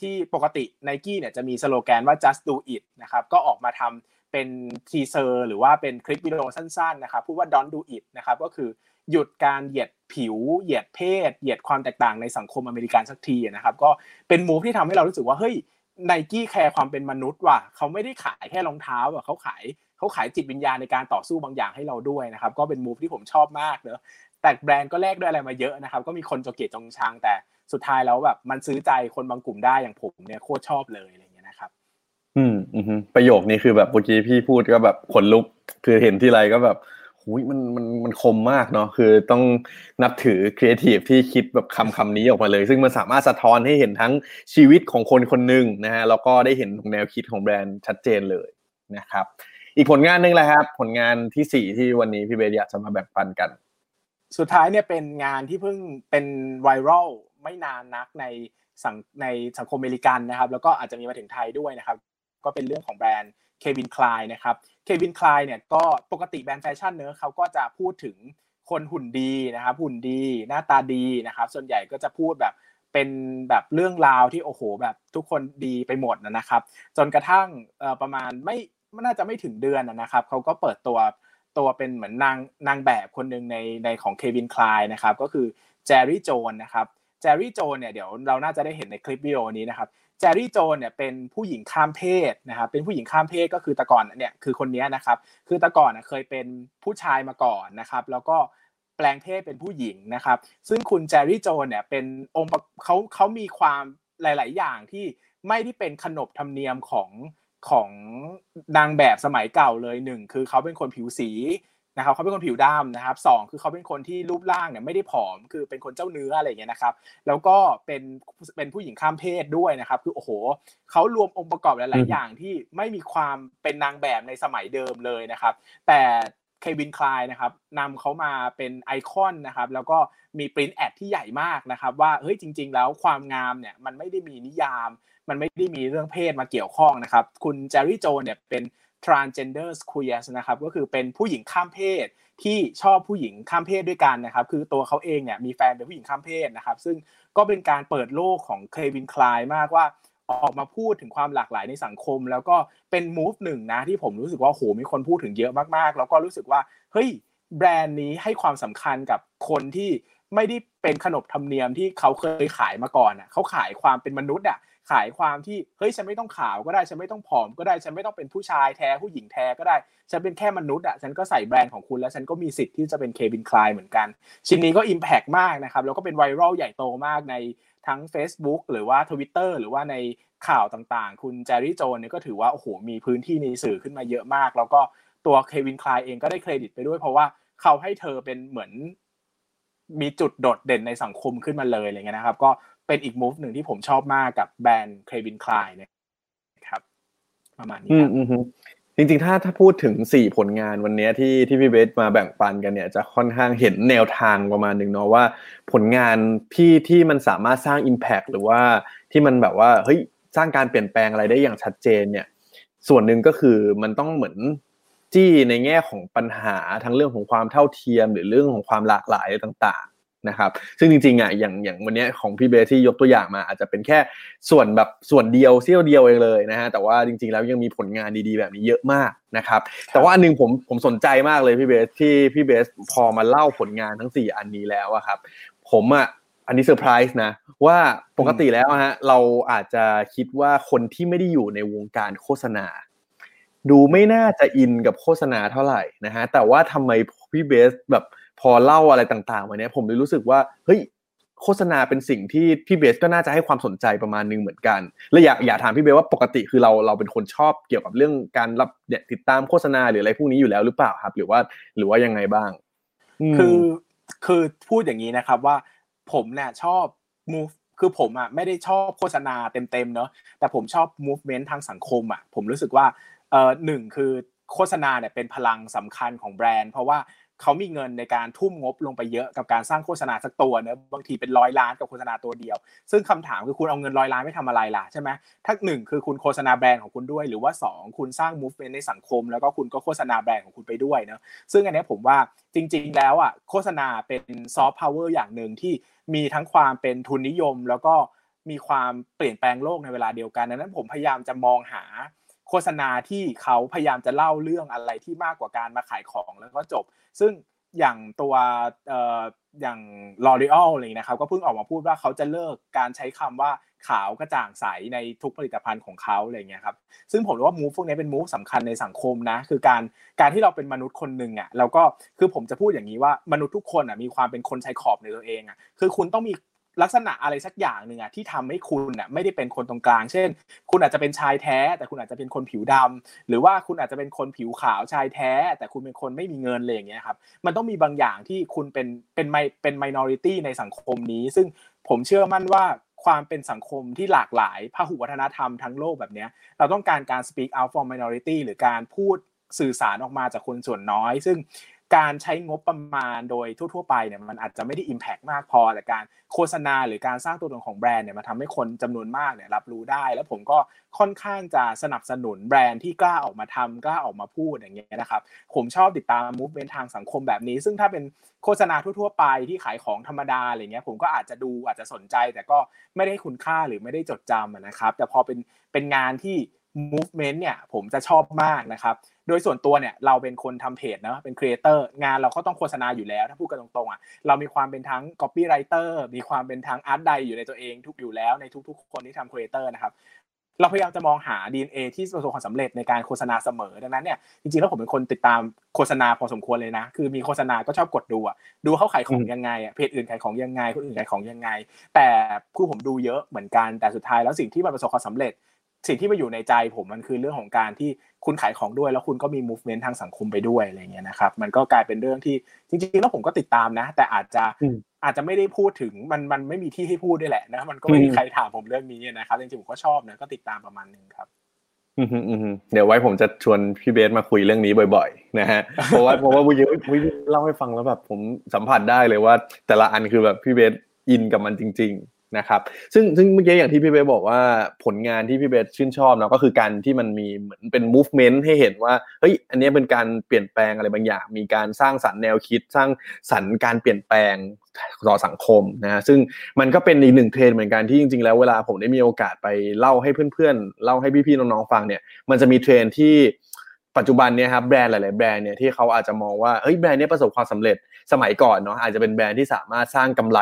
ที่ปกติ Nike เนี่ยจะมีสโลแกนว่า just do it นะครับก็ออกมาทำเป็นทีเซอร์หรือว่าเป็นคลิปวิดีโอสั้นๆนะครับพูดว่า don't do it นะครับก็คือหยุดการเหยียดผิวเหยียดเพศเหยียดความแตกต่างในสังคมอเมริกันสักทีนะครับก็เป็นมูฟที่ทำให้เรารู้สึกว่าเฮ้ย Nike แคร์ความเป็นมนุษย์ว่ะเขาไม่ได้ขายแค่รองเท้าอ่ะเขาขายจิตวิญญาณในการต่อสู้บางอย่างให้เราด้วยนะครับก็เป็นมูฟที่ผมชอบมากเนอะแต่แบรนด์ก็แลกด้วยอะไรมาเยอะนะครับก็มีคนจงเกลียดจงชังแต่สุดท้ายแล้วแบบมันซื้อใจคนบางกลุ่มได้อย่างผมเนี่ยโคตรชอบเลยอะไรอย่างเงี้ยนะครับประโยคนี้คือแบบเมื่อกี้พี่พูดก็แบบขนลุกคือเห็นทีไรก็แบบหูยมันคมมากเนาะคือต้องนับถือครีเอทีฟที่คิดแบบคำนี้ออกมาเลยซึ่งมันสามารถสะท้อนให้เห็นทั้งชีวิตของคนคนหนึ่งนะฮะแล้วก็ได้เห็นแนวคิดของแบรนด์ชัดเจนเลยนะครับอีกผลงานนึงแหละครับผลงานที่4ที่วันนี้พี่เบสอยากจะมาแบ่งปันกันสุดท้ายเนี่ยเป็นงานที่เพิ่งเป็นไวรัลไม่นานนักในสังคมอเมริกันนะครับแล้วก็อาจจะมีมาถึงไทยด้วยนะครับก็เป็นเรื่องของแบรนด์เควินคลายนะครับเควินคลายเนี่ยก็ปกติแบรนด์แฟชั่นเนอะเขาก็จะพูดถึงคนหุ่นดีนะครับหุ่นดีหน้าตาดีนะครับส่วนใหญ่ก็จะพูดแบบเป็นแบบเรื่องราวที่โอ้โหแบบทุกคนดีไปหมดนะครับจนกระทั่งประมาณไม่น่าจะไม่ถึงเดือนนะครับเขาก็เปิดตัวเป็นเหมือนนางแบบคนหนึ่งในของเควินคลายนะครับก็คือแจรี่โจนนะครับแจรี่โจนเนี่ยเดี๋ยวเราน่าจะได้เห็นในคลิปวิดีโอนี้นะครับแจรี่โจนเนี่ยเป็นผู้หญิงข้ามเพศนะครับเป็นผู้หญิงข้ามเพศก็คือแต่ก่อนเนี่ยคือคนนี้นะครับคือแต่ก่อนเคยเป็นผู้ชายมาก่อนนะครับแล้วก็แปลงเพศเป็นผู้หญิงนะครับซึ่งคุณแจรี่โจนเนี่ยเป็นองค์เขามีความหลายๆอย่างที่ไม่ได้เป็นขนบธรรมเนียมของนางแบบสมัยเก่าเลย1คือเขาเป็นคนผิวสีนะครับเขาเป็นคนผิวดำนะครับ2คือเขาเป็นคนที่รูปร่างเนี่ยไม่ได้ผอมคือเป็นคนเจ้าเนื้ออะไรอย่างเงี้ยนะครับแล้วก็เป็นผู้หญิงข้ามเพศด้วยนะครับคือโอ้โหเขารวมองค์ประกอบหลายๆอย่างที่ไม่มีความเป็นนางแบบในสมัยเดิมเลยนะครับแต่เควินคลายนะครับนำเขามาเป็นไอคอนนะครับแล้วก็มีปริ้นท์แอดที่ใหญ่มากนะครับว่าเฮ้ยจริงๆแล้วความงามเนี่ยมันไม่ได้มีนิยามมันไม่ได้มีเรื่องเพศมาเกี่ยวข้องนะครับคุณแจรี่โจนเนี่ยเป็น transgender queer นะครับก็คือเป็นผู้หญิงข้ามเพศที่ชอบผู้หญิงข้ามเพศด้วยกันนะครับคือตัวเขาเองเนี่ยมีแฟนเป็นผู้หญิงข้ามเพศนะครับซึ่งก็เป็นการเปิดโลกของเควินคลายมากว่าออกมาพูดถึงความหลากหลายในสังคมแล้วก็เป็นมูฟหนึ่งนะที่ผมรู้สึกว่าโหมีคนพูดถึงเยอะมากๆแล้วก็รู้สึกว่าเฮ้ยแบรนด์นี้ให้ความสำคัญกับคนที่ไม่ได้เป็นขนบธรรมเนียมที่เขาเคยขายมาก่อนอ่ะเขาขายความเป็นมนุษย์อ่ะขายความที่เฮ้ยฉันไม่ต้องขาวก็ได้ฉันไม่ต้องผอมก็ได้ฉันไม่ต้องเป็นผู้ชายแท้ผู้หญิงแท้ก็ได้ฉันเป็นแค่มนุษย์อ่ะฉันก็ใส่แบรนด์ของคุณแล้วฉันก็มีสิทธิ์ที่จะเป็นเควินคลายเหมือนกันชิ้นนี้ก็อิมแพคมากนะครับแล้วก็เป็นไวรัลใหญ่โตมากในทั้ง Facebook หรือว่า Twitter หรือว่าในข่าวต่างๆคุณแจรี่โจนเนี่ยก็ถือว่าโอ้โหมีพื้นที่ในสื่อขึ้นมาเยอะมากแล้วก็ตัวเควินคลายเองก็ได้เครดิตไปด้วยเพราะว่าเขาให้เธอเป็นเหมือนมีจุดโดดเด่นในสังคมขึ้นมาเลยอะไรเงี้ยนะครับก็เป็นอีกมูฟหนึ่งที่ผมชอบมากกับแบรนด์เควินคลายเนี่ยครับประมาณนี้ครับจริงๆถ้าพูดถึง4ผลงานวันนี้ที่พี่เบสมาแบ่งปันกันเนี่ยจะค่อนข้างเห็นแนวทางประมาณนึงเนาะว่าผลงานที่มันสามารถสร้าง impact หรือว่าที่มันแบบว่าเฮ้ยสร้างการเปลี่ยนแปลงอะไรได้อย่างชัดเจนเนี่ยส่วนหนึ่งก็คือมันต้องเหมือนจี้ในแง่ของปัญหาทั้งเรื่องของความเท่าเทียมหรือเรื่องของความหลากหลายต่างๆนะครับซึ่งจริงๆอ่ะอย่างวันนี้ของพี่เบสที่ยกตัวอย่างมาอาจจะเป็นแค่ส่วนเดียวเสี้ยวเดียวเองเลยนะฮะแต่ว่าจริงๆแล้วยังมีผลงานดีๆแบบนี้เยอะมากนะครับแต่ว่าอันนึงผมสนใจมากเลยพี่เบสที่พี่เบสพอมาเล่าผลงานทั้ง4อันนี้แล้วอะครับผมอ่ะอันนี้เซอร์ไพรส์นะว่าปกติแล้วฮะเราอาจจะคิดว่าคนที่ไม่ได้อยู่ในวงการโฆษณาดูไม่น่าจะอินกับโฆษณาเท่าไหร่นะฮะแต่ว่าทำไมพี่เบสแบบพอเล่าอะไรต่างๆมาเนี่ยผมเลยรู้สึกว่าเฮ้ยโฆษณาเป็นสิ่งที่พี่เบสก็น่าจะให้ความสนใจประมาณนึงเหมือนกันและอยากถามพี่เบสว่าปกติคือเราเป็นคนชอบเกี่ยวกับเรื่องการรับเนี่ยติดตามโฆษณาหรืออะไรพวกนี้อยู่แล้วหรือเปล่าครับหรือว่ายังไงบ้างคือพูดอย่างนี้นะครับว่าผมเนี่ยชอบ move คือผมอ่ะไม่ได้ชอบโฆษณาเต็มๆเนาะแต่ผมชอบ movement ทางสังคมอ่ะผมรู้สึกว่า1คือโฆษณาเนี่ยเป็นพลังสำคัญของแบรนด์เพราะว่าเขามีเงินในการทุ่มงบลงไปเยอะกับการสร้างโฆษณาสักตัวเนอะบางทีเป็นร้อยล้านกับโฆษณาตัวเดียวซึ่งคำถามคือคุณเอาเงินร้อยล้านไม่ทำอะไรล่ะใช่ไหมทั้งหนึ่งคือคุณโฆษณาแบรนด์ของคุณด้วยหรือว่า2คุณสร้างมูฟเมนต์ในสังคมแล้วก็คุณก็โฆษณาแบรนด์ของคุณไปด้วยเนอะซึ่งอันนี้ผมว่าจริงๆแล้วอ่ะโฆษณาเป็นซอฟต์พาวเวอร์อย่างหนึ่งที่มีทั้งความเป็นทุนนิยมแล้วก็มีความเปลี่ยนแปลงโลกในเวลาเดียวกันดังนั้นผมพยายามจะมองหาโฆษณาที่เขาพยายามจะเล่าเรื่องอะไรที่มากกว่าการมาขายของแล้วก็จบซึ่งอย่างตัวอย่าง L'Oreal อะไรนะครับก็เพิ่งออกมาพูดว่าเขาจะเลิกการใช้คำว่าขาวกระจ่างใสในทุกผลิตภัณฑ์ของเขาอะไรเงี้ยครับซึ่งผมว่ามูฟพวกนี้เป็นมูฟสำคัญในสังคมนะคือการที่เราเป็นมนุษย์คนหนึ่งอ่ะเราก็คือผมจะพูดอย่างนี้ว่ามนุษย์ทุกคนอ่ะมีความเป็นคนใช้ขอบในตัวเองอ่ะคือคุณต้องมีลักษณะอะไรสักอย่างหนึ่งอ่ะที่ทำให้คุณอ่ะไม่ได้เป็นคนตรงกลางเช่นคุณอาจจะเป็นชายแท้แต่คุณอาจจะเป็นคนผิวดำหรือว่าคุณอาจจะเป็นคนผิวขาวชายแท้แต่คุณเป็นคนไม่มีเงินอะไรอย่างเงี้ยครับมันต้องมีบางอย่างที่คุณเป็น minority ในสังคมนี้ซึ่งผมเชื่อมั่นว่าความเป็นสังคมที่หลากหลายพหุวัฒนธรรมทั้งโลกแบบเนี้ยเราต้องการการ speak out for minority หรือการพูดสื่อสารออกมาจากคนส่วนน้อยซึ่งการใช้งบประมาณโดยทั่วๆไปเนี่ยมันอาจจะไม่ได้ impact มากพอแต่การโฆษณาหรือการสร้างตัวตนของแบรนด์เนี่ยมันทำให้คนจำนวนมากเนี่ยรับรู้ได้แล้วผมก็ค่อนข้างจะสนับสนุนแบรนด์ที่กล้าออกมาทำกล้าออกมาพูดอย่างเงี้ยนะครับผมชอบติดตาม movement ทางสังคมแบบนี้ซึ่งถ้าเป็นโฆษณาทั่วๆไปที่ขายของธรรมดาอะไรเงี้ยผมก็อาจจะดูอาจจะสนใจแต่ก็ไม่ได้คุณค่าหรือไม่ได้จดจำนะครับแต่พอเป็นงานที่movement เนี่ยผมจะชอบมากนะครับโดยส่วนตัวเนี่ยเราเป็นคนทำเพจนะเป็นครีเอเตอร์งานเราก็ต้องโฆษณาอยู่แล้วถ้าพูดกันตรงๆอ่ะเรามีความเป็นทั้ง copywriter มีความเป็นทั้ง art ใดอยู่ในตัวเองอยู่แล้วในทุกๆคนที่ทำครีเอเตอร์นะครับเราพยายามจะมองหา DNA ที่ประสบความสำเร็จในการโฆษณาเสมอดังนั้นเนี่ยจริงๆแล้วผมเป็นคนติดตามโฆษณาพอสมควรเลยนะคือมีโฆษณาก็ชอบกดดูอ่ะดูเขาขายของยังไงอ่ะเพจอื่นขายของยังไงคนอื่นขายของยังไงแต่คือผมดูเยอะเหมือนกันแต่สุดท้ายแล้วสิ่งที่มันประสบความสำเร็จสิ่งที่มาอยู่ในใจผมมันคือเรื่องของการที่คุณขายของด้วยแล้วคุณก็มี movement ทางสังคมไปด้วยอะไรเงี้ยนะครับมันก็กลายเป็นเรื่องที่จริงๆแล้วผมก็ติดตามนะแต่อาจจะไม่ได้พูดถึงมันไม่มีที่ให้พูดด้วยแหละนะมันก็ไม่มีใครถามผมเรื่องนี้นะครับจริงๆผมก็ชอบนะก็ติดตามประมาณนึงครับเดี๋ยวไว้ผมจะชวนพี่เบสมาคุยเรื่องนี้บ่อยๆนะฮะเพราะว่าวิวเล่าให้ฟังแล้วแบบผมสัมผัสได้เลยว่าแต่ละอันคือแบบพี่เบสอินกับมันจริงๆนะครับซึ่งเมื่อกี้อย่างที่พี่เบสบอกว่าผลงานที่พี่เบสชื่นชอบเนาะก็คือการที่มันมีเหมือนเป็น movement ให้เห็นว่าเฮ้ยอันนี้เป็นการเปลี่ยนแปลงอะไรบางอย่างมีการสร้างสรรค์แนวคิดสร้างสรรค์การเปลี่ยนแปลงต่อสังคมนะฮะซึ่งมันก็เป็นอีกหนึ่งเทรนด์เหมือนกันที่จริงๆแล้วเวลาผมได้มีโอกาสไปเล่าให้เพื่อนๆเล่าให้พี่ๆน้องๆฟังเนี่ยมันจะมีเทรนด์ที่ปัจจุบันเนี่ยครับแบรนด์หลายๆแบรนด์เนี่ยที่เขาอาจจะมองว่าเฮ้ยแบรนด์นี้ประสบความสำเร็จสมัยก่อนเนาะอาจจะเป็นแบรนด์ที่สามารถสร้างกำไร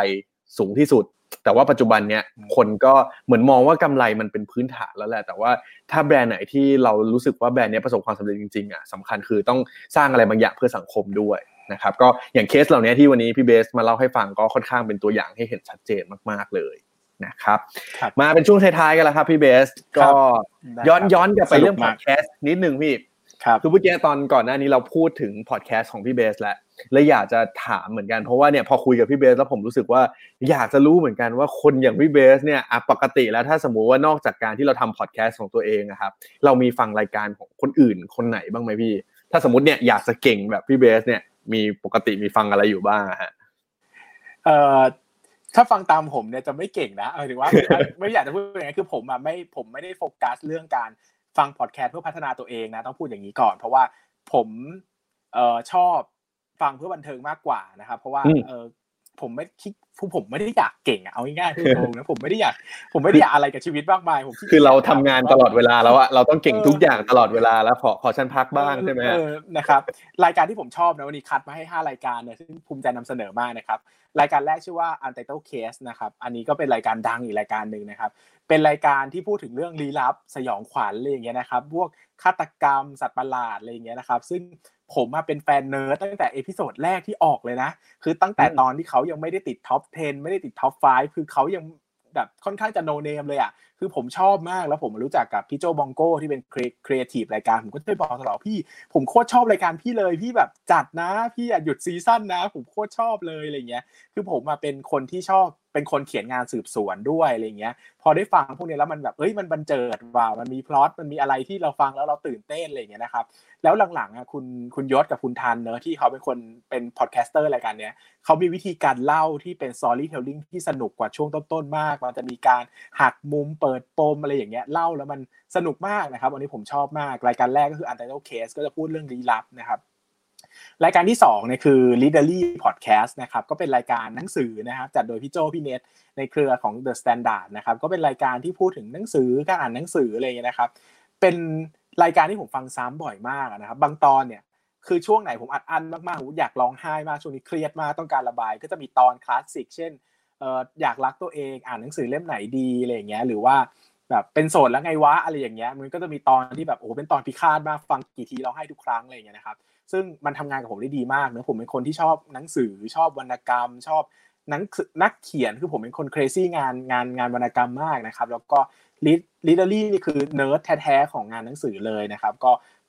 สูงที่สุดแต่ว่าปัจจุบันเนี่ยคนก็เหมือนมองว่ากำไรมันเป็นพื้นฐานแล้วแหละแต่ว่าถ้าแบรนด์ไหนที่เรารู้สึกว่าแบรนด์นี้ประสบความสำเร็จจริงๆอ่ะสำคัญคือต้องสร้างอะไรบางอย่างเพื่อสังคมด้วยนะครับก็อย่างเคสเหล่านี้ที่วันนี้พี่เบสมาเล่าให้ฟังก็ค่อนข้างเป็นตัวอย่างให้เห็นชัดเจนมากๆเลยนะครับมาเป็นช่วงท้ายๆกันแล้วครับพี่เบสก็ย้อนกลับไปเรื่องพอดแคสต์นิดนึงพี่คือเมื่อกี้ตอนก่อนหน้านี้เราพูดถึงพอดแคสต์ของพี่เบสและอยากจะถามเหมือนกันเพราะว่าเนี่ยพอคุยกับพี่เบสแล้วผมรู้สึกว่าอยากจะรู้เหมือนกันว่าคนอย่างพี่เบสเนี่ยปกติแล้วถ้าสมมุติว่านอกจากการที่เราทำพอดแคสต์ของตัวเองนะครับเรามีฟังรายการของคนอื่นคนไหนบ้างไหมพี่ถ้าสมมติเนี่ยอยากจะเก่งแบบพี่เบสเนี่ยมีปกติมีฟังอะไรอยู่บ้างฮะถ้าฟังตามผมเนี่ยจะไม่เก่งนะถือว่าไม่อยากจะพูดอย่างนี้คือผมไม่ได้โฟกัสเรื่องการฟังพอดแคสต์เพื่อพัฒนาตัวเองนะต้องพูดอย่างนี้ก่อนเพราะว่าผมชอบฟังเพื่อบันเทิงมากกว่านะครับเพราะว่าผมไม่ได้อยากเก่งอ่ะเอาง่ายๆพูดตรงนะผมไม่ได้อยากอะไรกับชีวิตมากมายผมคือเราทำงานตลอดเวลาแล้วอ่ะเราต้องเก่งทุกอย่างตลอดเวลาแล้วขอฉันพักบ้างใช่ไหมนะครับรายการที่ผมชอบนะวันนี้คัดมาให้5รายการเนี่ยซึ่งภูมิใจนำเสนอมากนะครับรายการแรกชื่อว่า Anteater Case นะครับอันนี้ก็เป็นรายการดังอีกรายการหนึ่งนะครับเป็นรายการที่พูดถึงเรื่องลี้ลับสยองขวัญอะไรอย่างเงี้ยนะครับพวกฆาตกรรมสัตว์ประหลาดอะไรอย่างเงี้ยนะครับซึ่งผมมาเป็นแฟนเนิร์ดตั้งแต่เอพิโซดแรกที่ออกเลยนะคือตั้งแต่ตอนที่เขายังไม่ได้ติดท็อป 10ไม่ได้ติดท็อป 5คือเขายังแบบค่อนข้างจะโนเนมเลยอ่ะ คือผมชอบมากแล้วผมรู้จักกับพี่โจบองโก้ที่เป็นครีเอทีฟรายการผมก็ได้บอกตลอดพี่ผมโคตรชอบรายการพี่เลยพี่แบบจัดนะพี่อย่าหยุดซีซั่นนะผมโคตรชอบเลยอะไรเงี้ยคือผมมาเป็นคนที่ชอบเป็นคนเขียนงานสืบสวนด้วยอะไรเงี้ยพอได้ฟังพวกนี้แล้วมันแบบเอ้ยมันบันเจิดว่ะมันมีพล็อตมันมีอะไรที่เราฟังแล้วเราตื่นเต้นอะไรเงี้ยนะครับแล้วหลังๆอ่ะคุณยศกับคุณทันเนอะที่เขาเป็นคนเป็นพอดแคสเตอร์รายการเนี้ยเขามีวิธีการเล่าที่เป็นสตอรี่เทลลิ่งที่สนุกกว่าช่วงต้นๆมากมันจะมีการหักมุมเปิดปมอะไรอย่างเงี้ยเล่าแล้วมันสนุกมากนะครับวันนี้ผมชอบมากรายการแรกก็คือ Anteater Case ก็จะพูดเรื่องลี้ลับนะครับรายการที่2เนี่ยคือ Literary Podcast นะครับก็เป็นรายการหนังสือนะครับจัดโดยพี่โจพี่เนทในเครือของ The Standard นะครับก็เป็นรายการที่พูดถึงหนังสือการอ่านหนังสืออะไรอย่างเงี้ยนะครับเป็นรายการที่ผมฟังซ้ำบ่อยมากนะครับบางตอนเนี่ยคือช่วงไหนผมอัดอั้นมากๆอยากร้องไห้มากช่วงนี้เครียดมากต้องการระบายก็จะมีตอนคลาสสิกเช่นอยากรักตัวเองอ่านหนังสือเล่มไหนดีอะไรอย่างเงี้ยหรือว่าแบบเป็นโสดแล้วไงวะอะไรอย่างเงี้ยมันก็จะมีตอนที่แบบโอ้เป็นตอนพิฆาตมากฟังกี่ทีร้องไห้ทุกครั้งอะไรอย่างเงี้ยนะครับซึ่งมันทำงานกับผมได้ดีมากนะผมเป็นคนที่ชอบหนังสือชอบวรรณกรรมชอบนักเขียนคือผมเป็นคนเครซี่งานวรรณกรรมมากนะครับแล้วก็literary นี่คือเนิร์ดแท้ๆของงานหนังสือเลยนะครับ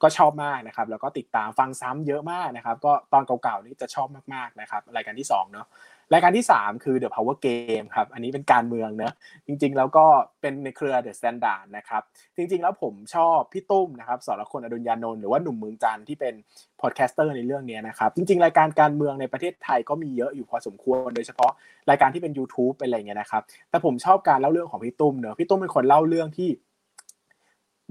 ก็ชอบมากนะครับแล้วก็ติดตามฟังซ้ำเยอะมากนะครับก็ตอนเก่าๆนี่จะชอบมากๆนะครับรายการที่2เนาะรายการที่3คือ The Power Game ครับอันนี้เป็นการเมืองเนอะจริงๆแล้วก็เป็นในเครือ The Standard นะครับจริงๆแล้วผมชอบพี่ตุ้มนะครับสรคนอดุลยานนท์หรือว่าหนุ่มเมืองจันทร์ที่เป็นพอดแคสเตอร์ในเรื่องนี้นะครับจริงๆรายการการเมืองในประเทศไทยก็มีเยอะอยู่พอสมควรโดยเฉพาะรายการที่เป็น YouTube เป็นอะไรเงี้ยนะครับแต่ผมชอบการเล่าเรื่องของพี่ตุ้มเนอะพี่ตุ้มเป็นคนเล่าเรื่องที่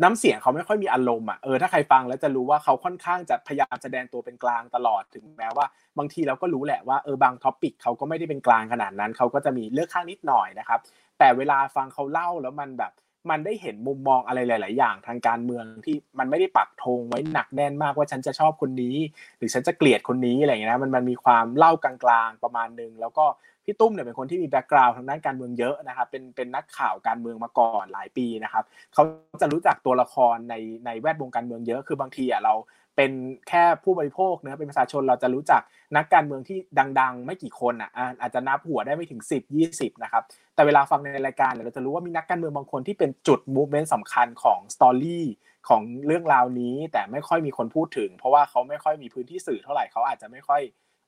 น้ำเสียงเขาไม่ค่อยมีอารมณ์อ่ะถ้าใครฟังแล้วจะรู้ว่าเขาค่อนข้างจะพยายามแสดงตัวเป็นกลางตลอดถึงแม้ว่าบางทีเราก็รู้แหละว่าบางท็อปิกเขาก็ไม่ได้เป็นกลางขนาดนั้นเขาก็จะมีเลือกข้างนิดหน่อยนะครับแต่เวลาฟังเขาเล่าแล้วมันแบบมันได้เห็นมุมมองอะไรหลายๆอย่างทางการเมืองที่มันไม่ได้ปักธงไว้หนักแน่นมากว่าฉันจะชอบคนนี้หรือฉันจะเกลียดคนนี้อะไรอย่างเงี้ยนะมันมีความเล่ากลางๆประมาณนึงแล้วก็พี่ตุ้มเนี่ยเป็นคนที่มีแบ็คกราวด์ทางด้านการเมืองเยอะนะครับเป็นนักข่าวการเมืองมาก่อนหลายปีนะครับเขาจะรู้จักตัวละครในแวดวงการเมืองเยอะคือบางทีอ่ะเราเป็นแค่ผู้บริโภคนะเป็นประชาชนเราจะรู้จักนักการเมืองที่ดังๆไม่กี่คนอ่ะอาจจะนับหัวได้ไม่ถึง10 20นะครับแต่เวลาฟังในรายการเราจะรู้ว่ามีนักการเมืองบางคนที่เป็นจุดมูฟเมนต์สำคัญของสตอรี่ของเรื่องราวนี้แต่ไม่ค่อยมีคนพูดถึงเพราะว่าเขาไม่ค่อยมีพื้นที่สื่อเท่าไหร่เขาอาจจะไม่ค่อย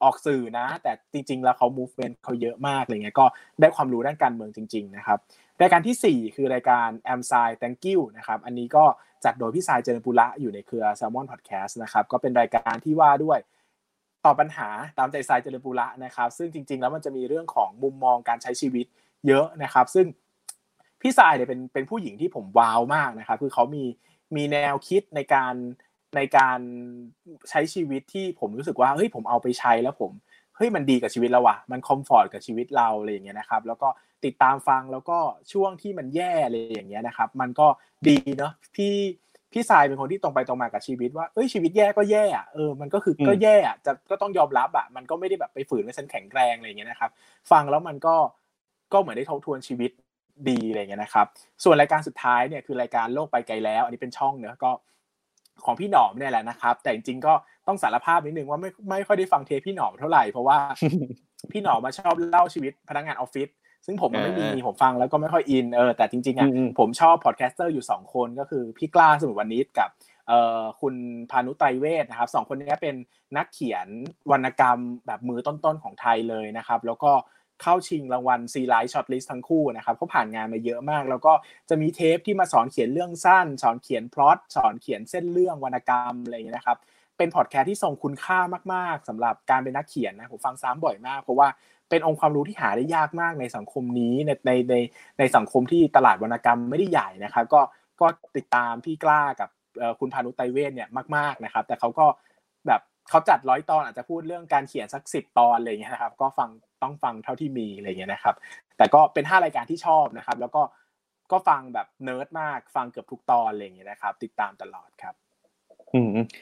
ออกสื่อนะแต่จริงๆแล้วเขา movement เขาเยอะมากอะไรเงี้ยก็ได้ความรู้ด้านการเมืองจริงๆนะครับรายการที่4คือรายการ Am Sai Thank You นะครับอันนี้ก็จัดโดยพี่สายเจริญปุระอยู่ในเครือ Salmon Podcast นะครับก็เป็นรายการที่ว่าด้วยตอบปัญหาตามใจสายเจริญปุระนะครับซึ่งจริงๆแล้วมันจะมีเรื่องของมุมมองการใช้ชีวิตเยอะนะครับซึ่งพี่สายเนี่ยเป็นผู้หญิงที่ผมว้าวมากนะครับคือเขามีแนวคิดในการใช้ชีวิตที่ผมรู้สึกว่าเฮ้ยผมเอาไปใช้แล้วผมเฮ้ยมันดีกับชีวิตเราว่ะมันคอมฟอร์ตกับชีวิตเราอะไรอย่างเงี้ยนะครับแล้วก็ติดตามฟังแล้วก็ช่วงที่มันแย่อะไรอย่างเงี้ยนะครับมันก็ดีเนาะพี่สายเป็นคนที่ตรงไปตรงมากับชีวิตว่าเอ้ยชีวิตแย่ก็แย่อ่ะมันก็คือก็แย่อ่ะจะก็ต้องยอมรับอ่ะมันก็ไม่ได้แบบไปฝืนว่าฉันแข็งแรงอะไรอย่างเงี้ยนะครับฟังแล้วมันก็เหมือนได้ทบทวนชีวิตดีอะไรอย่างเงี้ยนะครับส่วนรายการสุดท้ายเนี่ยคือรายการโลกไปไกลแล้วอันนี้เป็นช่องเนอะก็ของพี่หนอมเนี่ยแหละนะครับแต่จริงๆก็ต้องสารภาพนิดนึงว่าไม่ค่อยได้ฟังเทปพี่หนอมเท่าไหร่เพราะว่า พี่หนอมมาชอบเล่าชีวิตพนักงานออฟฟิศซึ่งผมไม่มีผมฟังแล้วก็ไม่ค่อยอินแต่จริงๆอ่ะผมชอบพอดแคสเตอร์อยู่2คนก็คือพี่กล้าสมุทรวณิชกับคุณพานุไตรเวชนะครับ2คนนี้เป็นนักเขียนวรรณกรรมแบบมือต้นๆของไทยเลยนะครับแล้วก็เข้าชิงรางวัลซีไลท์ช็อตลิสต์ทั้งคู่นะครับเขาผ่านงานมาเยอะมากแล้วก็จะมีเทปที่มาสอนเขียนเรื่องสั้นสอนเขียนพล็อตสอนเขียนเส้นเรื่องวรรณกรรมอะไรอย่างเงี้ยนะครับเป็นพอดแคสต์ที่ทรงคุณค่ามากๆสำหรับการเป็นนักเขียนนะผมฟังซ้ำบ่อยมากเพราะว่าเป็นองค์ความรู้ที่หาได้ยากมากในสังคมนี้ในสังคมที่ตลาดวรรณกรรมไม่ได้ใหญ่นะครับก็ติดตามพี่กล้ากับคุณพานุไตรเวชเนี่ยมากๆนะครับแต่เขาก็แบบเขาจัด100ตอนอาจจะพูดเรื่องการเขียนสัก10ตอนอะไรอย่างเงี้ยนะครับก็ฟังต้องฟังเท่าที่มีอะไรเงี้ยนะครับแต่ก็เป็น5รายการที่ชอบนะครับแล้วก็ฟังแบบเนิร์ดมากฟังเกือบทุกตอนอะไรเงี้ยนะครับติดตามตลอดครับ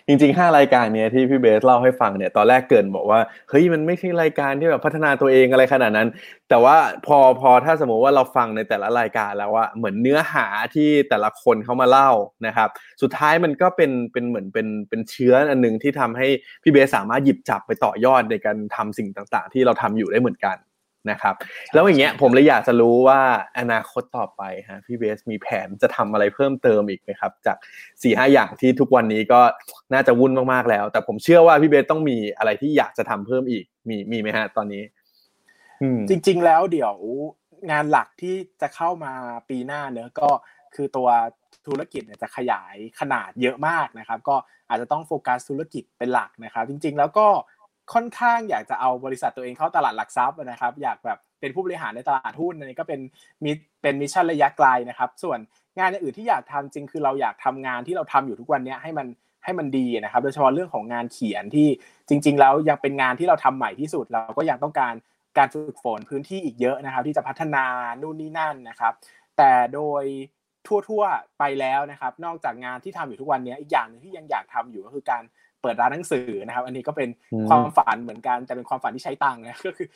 จริงๆ5รายการเนี้ยที่พี่เบสเล่าให้ฟังเนี่ยตอนแรกเกริ่นบอกว่าเฮ้ยมันไม่ใช่รายการที่แบบพัฒนาตัวเองอะไรขนาดนั้นแต่ว่าพอถ้าสมมติว่าเราฟังในแต่ละรายการแล้วว่าเหมือนเนื้อหาที่แต่ละคนเขามาเล่านะครับสุดท้ายมันก็เป็นเหมือนเป็นเชื้ออันนึงที่ทำให้พี่เบสสามารถหยิบจับไปต่อยอดในการทำสิ่งต่างๆที่เราทำอยู่ได้เหมือนกัน นะครับแล้วอย่างเงี้ยผมเลยอยากจะรู้ว่าอนาคตต่อไปฮะพี่เบสมีแผนจะทำอะไรเพิ่มเติมอีกไหมครับจาก 4-5 อย่างที่ทุกวันนี้ก็น่าจะวุ่นมากๆแล้วแต่ผมเชื่อว่าพี่เบสต้องมีอะไรที่อยากจะทำเพิ่มอีกมีไหมฮะตอนนี้จริงๆแล้วเดี๋ยวงานหลักที่จะเข้ามาปีหน้าเนี่ยก็คือตัวธุรกิจเนี่ยจะขยายขนาดเยอะมากนะครับก็อาจจะต้องโฟกัสธุรกิจเป็นหลักนะครับจริงๆแล้วก็ค่อนข้างอยากจะเอาบริษัทตัวเองเข้าตลาดหลักทรัพย์นะครับอยากแบบเป็นผู้บริหารในตลาดหุ้นอันนี้ก็เป็นมิชชั่นระยะไกลนะครับส่วนงานอื่นที่อยากทำจริงคือเราอยากทำงานที่เราทำอยู่ทุกวันนี้ให้มันดีนะครับโดยเฉพาะเรื่องของงานเขียนที่จริงๆแล้วยังเป็นงานที่เราทำใหม่ที่สุดเราก็ยังต้องการฝึกฝนพื้นที่อีกเยอะนะครับที่จะพัฒนานู่นนี่นั่นนะครับแต่โดยทั่วๆไปแล้วนะครับนอกจากงานที่ทำอยู่ทุกวันนี้อีกอย่างนึงที่ยังอยากทำอยู่ก็คือการเปิดร้านหนังสือนะครับอันนี้ก็เป็นความฝันเหมือนกันแต่เป็นความฝันที่ใช้ตังค์นะก็คือ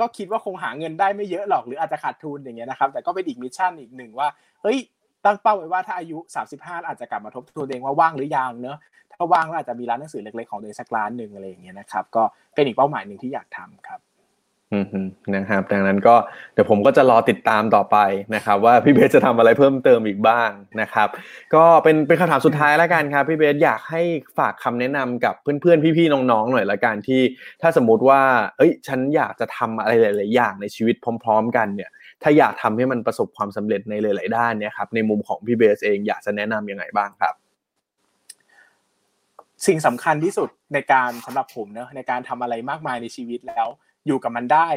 ก็คิดว่าคงหาเงินได้ไม่เยอะหรอกหรืออาจจะขาดทุนอย่างเงี้ยนะครับแต่ก็เป็นอีกมิชชั่นอีกหนึ่งว่าเฮ้ยตั้งเป้าไว้ว่าถ้าอายุ35อาจจะกลับมาทบทวนตัวเองว่าว่างหรือยังเนอะถ้าว่างก็อาจจะมีร้านหนังสือเล็กๆของตัวเองสักร้านนึงอะไรอย่างเงี้ยนะครับก็เป็นอีกเป้าหมายนึงที่อยากทำครับนะครับดังนั้นก็เดี๋ยวผมก็จะรอติดตามต่อไปนะครับว่าพี่เบสจะทำอะไรเพิ่มเติมอีกบ้างนะครับก็เป็นคำถามสุดท้ายแล้วกันครับพี่เบสอยากให้ฝากคำแนะนำกับเพื่อนๆพี่ๆน้องๆหน่อยละกันที่ถ้าสมมติว่าฉันอยากจะทำอะไรหลายๆอย่างในชีวิตพร้อมๆกันเนี่ยถ้าอยากทำให้มันประสบความสำเร็จในหลายๆด้านเนี่ยครับในมุมของพี่เบสเองอยากจะแนะนำยังไงบ้างครับสิ่งสำคัญที่สุดในการสำหรับผมนะในการทำอะไรมากมายในชีวิตแล้วอยู่กับมันได้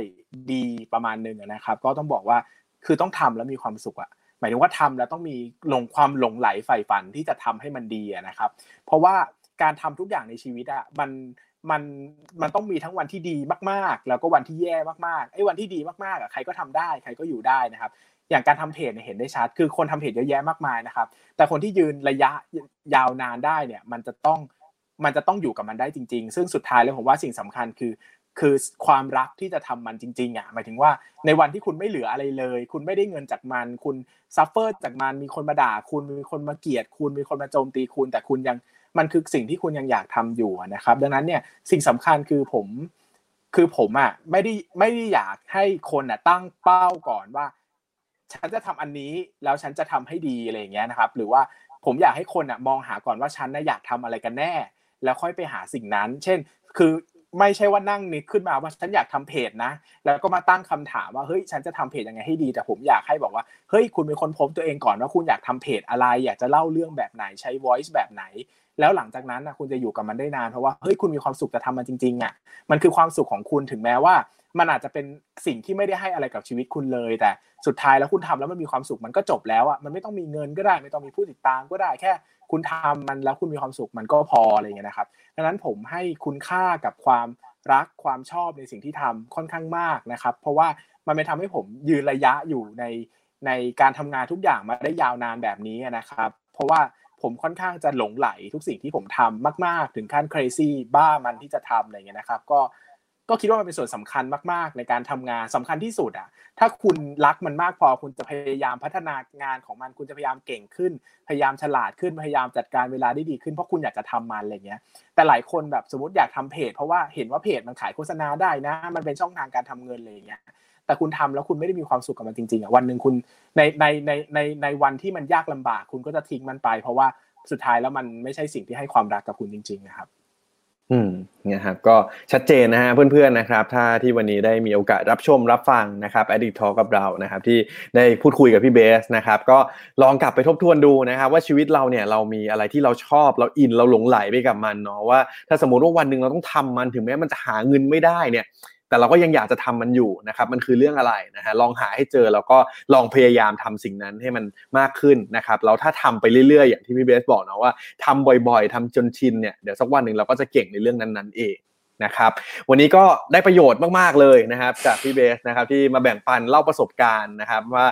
ดีประมาณนึงนะครับก็ต้องบอกว่าคือต้องทำแล้วมีความสุขอ่ะหมายถึงว่าทำแล้วต้องมีความหลงไหลใฝ่ฝันที่จะทำให้มันดีนะครับเพราะว่าการทำทุกอย่างในชีวิตอ่ะมันต้องมีทั้งวันที่ดีมากๆแล้วก็วันที่แย่มากๆไอ้วันที่ดีมากๆอ่ะใครก็ทำได้ใครก็อยู่ได้นะครับอย่างการทำเพจเนี่ยเห็นได้ชัดคือคนทำเพจเยอะแยะมากมายนะครับแต่คนที่ยืนระยะยาวนานได้เนี่ยมันจะต้องอยู่กับมันได้จริงๆซึ่งสุดท้ายแล้วผมว่าสิ่งสำคัญคือความรักที่จะทำมันจริงๆหมายถึงว่าในวันที่คุณไม่เหลืออะไรเลยคุณไม่ได้เงินจากมันคุณซัฟเฟอร์จากมันมีคนมาด่าคุณมีคนมาเกลียดคุณมีคนมาโจมตีคุณแต่คุณยังมันคือสิ่งที่คุณยังอยากทำอยู่นะครับดังนั้นเนี่ยสิ่งสำคัญคือผมไม่ได้อยากให้คนตั้งเป้าก่อนว่าฉันจะทำอันนี้แล้วฉันจะทำให้ดีอะไรอย่างเงี้ยนะครับหรือว่าผมอยากให้คนมองหาก่อนว่าฉันอยากทำอะไรกันแน่แล้วค่อยไปหาสิ่งนั้นเช่นคือไม่ใช่ว่านั่งนึกขึ้นมาว่าฉันอยากทำเพจนะแล้วก็มาตั้งคำถามว่าเฮ้ยฉันจะทำเพจยังไงให้ดีแต่ผมอยากให้บอกว่าเฮ้ยคุณเป็นคนพบตัวเองก่อนว่าคุณอยากทำเพจอะไรอยากจะเล่าเรื่องแบบไหนใช้ voice แบบไหนแล้วหลังจากนั้นนะคุณจะอยู่กับมันได้นานเพราะว่าเฮ้ยคุณมีความสุขแต่ทำมันจริงๆมันคือความสุขของคุณถึงแม้ว่ามันอาจจะเป็นสิ่งที่ไม่ได้ให้อะไรกับชีวิตคุณเลยแต่สุดท้ายแล้วคุณทำแล้วมันมีความสุขมันก็จบแล้วมันไม่ต้องมีเงินก็ได้ไม่ต้องมีผู้ติดตามก็ได้แค่คุณทำมันแล้วคุณมีความสุขมันก็พออะไรอย่างเงี้ยนะครับดังนั้นผมให้คุณค่ากับความรักความชอบในสิ่งที่ทำค่อนข้างมากนะครับเพราะว่ามันไม่ทำให้ผมยืนระยะอยู่ในการทำงานทุกอย่างมาได้ยาวนานแบบนี้นะครับเพราะว่าผมค่อนข้างจะหลงไหลทุกสิ่งที่ผมทำมากๆถึงขั้น crazy บ้ามันที่จะทำอะไรเงี้ยนะครับก็คิดว่ามันเป็นส่วนสำคัญมากๆในการทำงานสำคัญที่สุดถ้าคุณรักมันมากพอคุณจะพยายามพัฒนางานของมันคุณจะพยายามเก่งขึ้นพยายามฉลาดขึ้นพยายามจัดการเวลาได้ดีขึ้นเพราะคุณอยากจะทำมันอะไรเงี้ยแต่หลายคนแบบสมมติอยากทำเพจเพราะว่าเห็นว่าเพจมันขายโฆษณาได้นะมันเป็นช่องทางการทำเงินอะไรเงี้ยแต่คุณทำแล้วคุณไม่ได้มีความสุขกับมันจริงๆวันนึงคุณในวันที่มันยากลำบากคุณก็จะทิ้งมันไปเพราะว่าสุดท้ายแล้วมันไม่ใช่สิ่งที่ให้ความรักกับคุณจริงๆนะครับนะครับก็ชัดเจนนะฮะเพื่อนๆนะครับถ้าที่วันนี้ได้มีโอกาสรับชมรับฟังนะครับ Addict Talk กับเรานะครับที่ได้พูดคุยกับพี่เบสนะครับก็ลองกลับไปทบทวนดูนะครับว่าชีวิตเราเนี่ยเรามีอะไรที่เราชอบเราอินเราหลงไหลไปกับมันเนาะว่าถ้าสมมติว่าวันนึงเราต้องทำมันถึงแม้มันจะหาเงินไม่ได้เนี่ยแต่เราก็ยังอยากจะทำมันอยู่นะครับมันคือเรื่องอะไรนะฮะลองหาให้เจอแล้วก็ลองพยายามทำสิ่งนั้นให้มันมากขึ้นนะครับแล้วถ้าทำไปเรื่อยๆอย่างที่พี่เบสบอกนะว่าทำบ่อยๆทำจนชินเนี่ยเดี๋ยวสักวันหนึ่งเราก็จะเก่งในเรื่องนั้นๆเองนะครับวันนี้ก็ได้ประโยชน์มากๆเลยนะครับจากพี่เบสนะครับที่มาแบ่งปันเล่าประสบการณ์นะครับว่า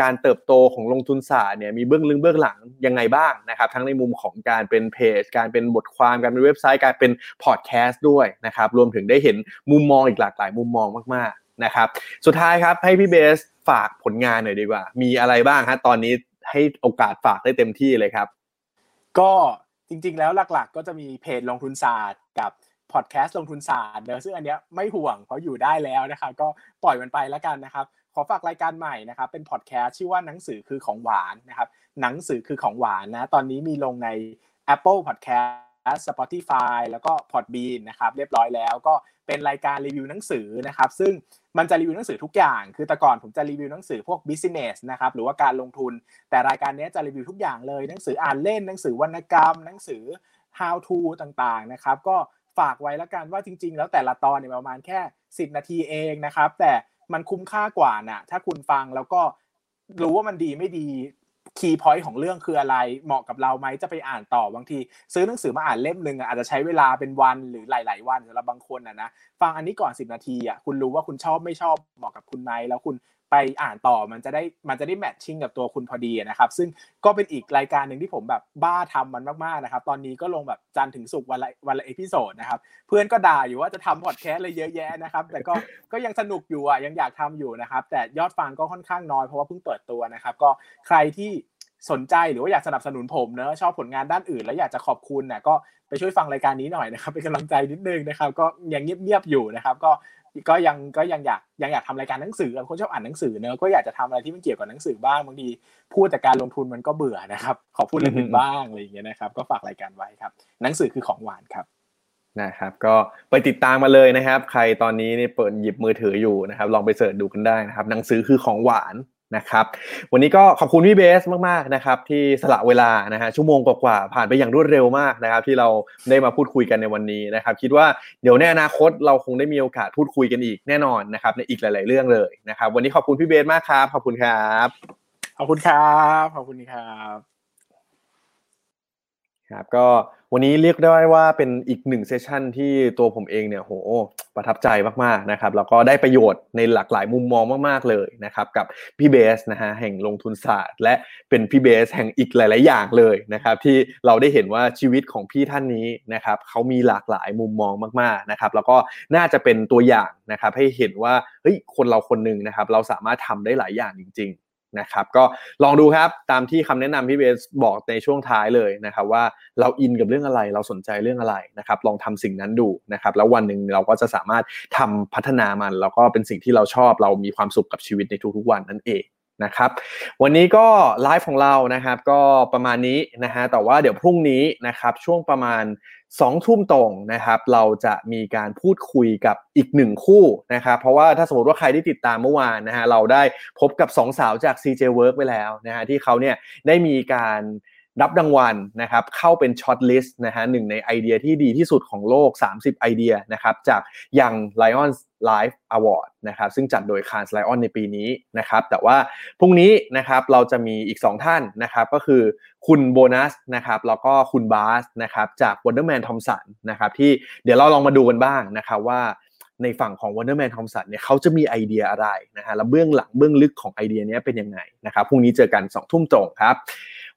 การเติบโตของลงทุนศาสตร์เนี่ยมีเบื้องลึกเบื้องหลังยังไงบ้างนะครับทั้งในมุมของการเป็นเพจการเป็นบทความการเป็นเว็บไซต์การเป็นพอดแคสต์ด้วยนะครับรวมถึงได้เห็นมุมมองอีกหลากหลายมุมมองมากๆนะครับสุดท้ายครับให้พี่เบสฝากผลงานหน่อยดีกว่ามีอะไรบ้างฮะตอนนี้ให้โอกาสฝากได้เต็มที่เลยครับก็จริงๆแล้วหลักๆก็จะมีเพจลงทุนศาสตร์กับ พอดแคสต์ลงทุนศาสตร์เนอะซึ่งอันเนี้ยไม่ห่วงเพราะอยู่ได้แล้วนะครับก็ปล่อยมันไปแล้วกันนะครับขอฝากรายการใหม่นะครับเป็นพอดแคสต์ชื่อว่าหนังสือคือของหวานนะครับหนังสือคือของหวานนะตอนนี้มีลงใน Apple Podcast Spotify แล้วก็ Podbean นะครับเรียบร้อยแล้วก็เป็นรายการรีวิวหนังสือนะครับซึ่งมันจะรีวิวหนังสือทุกอย่างคือแต่ก่อนผมจะรีวิวหนังสือพวก business นะครับหรือว่าการลงทุนแต่รายการนี้จะรีวิวทุกอย่างเลยหนังสืออ่านเล่นหนังสือวรรณกรรมหนังสือ how to ต่างๆนะครับก็ฝากไว้ละกันว่าจริงๆแล้วแต่ละตอนเนี่ยประมาณแค่10นาทีเองนะครับแต่มันคุ้มค่ากว่านะถ้าคุณฟังแล้วก็รู้ว่ามันดีไม่ดีคีย์พอยต์ของเรื่องคืออะไรเหมาะกับเราไหมจะไปอ่านต่อบางทีซื้อหนังสือมาอ่านเล่มนึงอาจจะใช้เวลาเป็นวันหรือหลายๆวันสำหรับบางคนนะฟังอันนี้ก่อน10นาทีคุณรู้ว่าคุณชอบไม่ชอบเหมาะกับคุณไหมแล้วคุณไปอ่านต่อมันจะได้แมทชิ่งกับตัวคุณพอดีนะครับซึ่งก็เป็นอีกรายการนึงที่ผมแบบบ้าทำมันมากๆนะครับตอนนี้ก็ลงแบบจันทร์ถึงศุกร์วันละเอพิโซดนะครับเพื่อนก็ด่าอยู่ว่าจะทำพอดแคสต์อะไรเยอะแยะนะครับแต่ก็ยังสนุกอยู่ยังอยากทำอยู่นะครับแต่ยอดฟังก็ค่อนข้างน้อยเพราะว่าเพิ่งเปิดตัวนะครับก็ใครที่สนใจหรือว่าอยากสนับสนุนผมเนอะชอบผลงานด้านอื่นแล้วอยากจะขอบคุณนะก็ไปช่วยฟังรายการนี้หน่อยนะครับเป็นกำลังใจนิดนึงนะครับก็ยังเงียบๆอยู่นะครับก็ยังอยากทำรายการหนังสือคนชอบอ่านหนังสือเนอะก็อยากจะทำอะไรที่มันเกี่ยวกับหนังสือบ้างบางทีพูดแต่การลงทุนมันก็เบื่อนะครับขอพูดเรื่องอื่นบ้างอะไรอย่างเงี้ยนะครับก็ฝากรายการไว้ครับหนังสือคือของหวานครับนะครับก็ไปติดตามมาเลยนะครับใครตอนนี้นี่เปิดหยิบมือถืออยู่นะครับลองไปเสิร์ชดูกันได้นะครับหนังสือคือของหวานนะครับวันนี้ก็ขอบคุณพี่เบสมากๆนะครับที่สละเวลานะฮะชั่วโมงกว่าๆผ่านไปอย่างรวดเร็วมากนะครับที่เราได้มาพูดคุยกันในวันนี้นะครับคิดว่าเดี๋ยวในอนาคตเราคงได้มีโอกาสพูดคุยกันอีกแน่นอนนะครับในอีกหลายๆเรื่องเลยนะครับวันนี้ขอบคุณพี่เบสมากครับขอบคุณครับขอบคุณครับขอบคุณครับครับก็วันนี้เรียกได้ว่าเป็นอีกหนึ่งเซสชันที่ตัวผมเองเนี่ยโหประทับใจมากๆนะครับแล้วก็ได้ประโยชน์ในหลากหลายมุมมองมากๆเลยนะครับกับพี่เบสนะฮะแห่งลงทุนศาสตร์และเป็นพี่เบสแห่งอีกหลายๆอย่างเลยนะครับที่เราได้เห็นว่าชีวิตของพี่ท่านนี้นะครับเขามีหลากหลายมุมมองมากๆนะครับแล้วก็น่าจะเป็นตัวอย่างนะครับให้เห็นว่าเฮ้ยคนเราคนนึงนะครับเราสามารถทำได้หลายอย่างจริงๆนะครับก็ลองดูครับตามที่คำแนะนำพี่เบสบอกในช่วงท้ายเลยนะครับว่าเราอินกับเรื่องอะไรเราสนใจเรื่องอะไรนะครับลองทำสิ่งนั้นดูนะครับแล้ววันหนึ่งเราก็จะสามารถทำพัฒนามันแล้วก็เป็นสิ่งที่เราชอบเรามีความสุขกับชีวิตในทุกๆวันนั่นเองนะครับวันนี้ก็ไลฟ์ของเรานะครับก็ประมาณนี้นะฮะแต่ว่าเดี๋ยวพรุ่งนี้นะครับช่วงประมาณ2 ทุ่มตรงนะครับเราจะมีการพูดคุยกับอีก1คู่นะครับเพราะว่าถ้าสมมติว่าใครที่ติดตามเมื่อวานนะฮะเราได้พบกับ2สาวจาก CJ Work ไปแล้วนะฮะที่เขาเนี่ยได้มีการรับรางวัลนะครับเข้าเป็นช็อตลิสต์นะฮะหนึ่งในไอเดียที่ดีที่สุดของโลก30ไอเดียนะครับจาก Young Lions Live Award นะครับซึ่งจัดโดย Cannes Lion ในปีนี้นะครับแต่ว่าพรุ่งนี้นะครับเราจะมีอีก2ท่านนะครับก็คือคุณโบนัสนะครับแล้วก็คุณบาสนะครับจาก Wunderman Thompson นะครับที่เดี๋ยวเราลองมาดูกันบ้างนะครับว่าในฝั่งของ Wunderman Thompson เนี่ยเขาจะมีไอเดียอะไรนะฮะและเบื้องหลังเบื้องลึกของไอเดียนี้เป็นยังไงนะครับพรุ่งนี้เจอกัน 20:00 น.ตรงครับ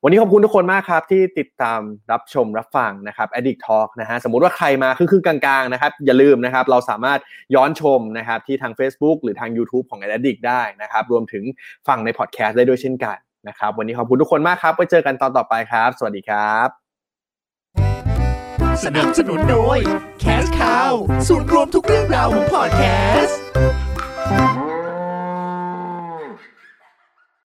วันนี้ขอบคุณทุกคนมากครับที่ติดตามรับชมรับฟังนะครับ Addict Talk นะฮะสมมุติว่าใครมาครึ่งๆกลางๆนะครับอย่าลืมนะครับเราสามารถย้อนชมนะครับที่ทาง Facebook หรือทาง YouTube ของ Addict ได้นะครับรวมถึงฟังใน Podcast ได้ด้วยเช่นกันนะครับวันนี้ขอบคุณทุกคนมากครับไว้เจอกันตอนต่อไปครับสวัสดีครับสนับสนุนโดย Cash Cow ศูนย์รวมทุกเรื่องราวของ Podcast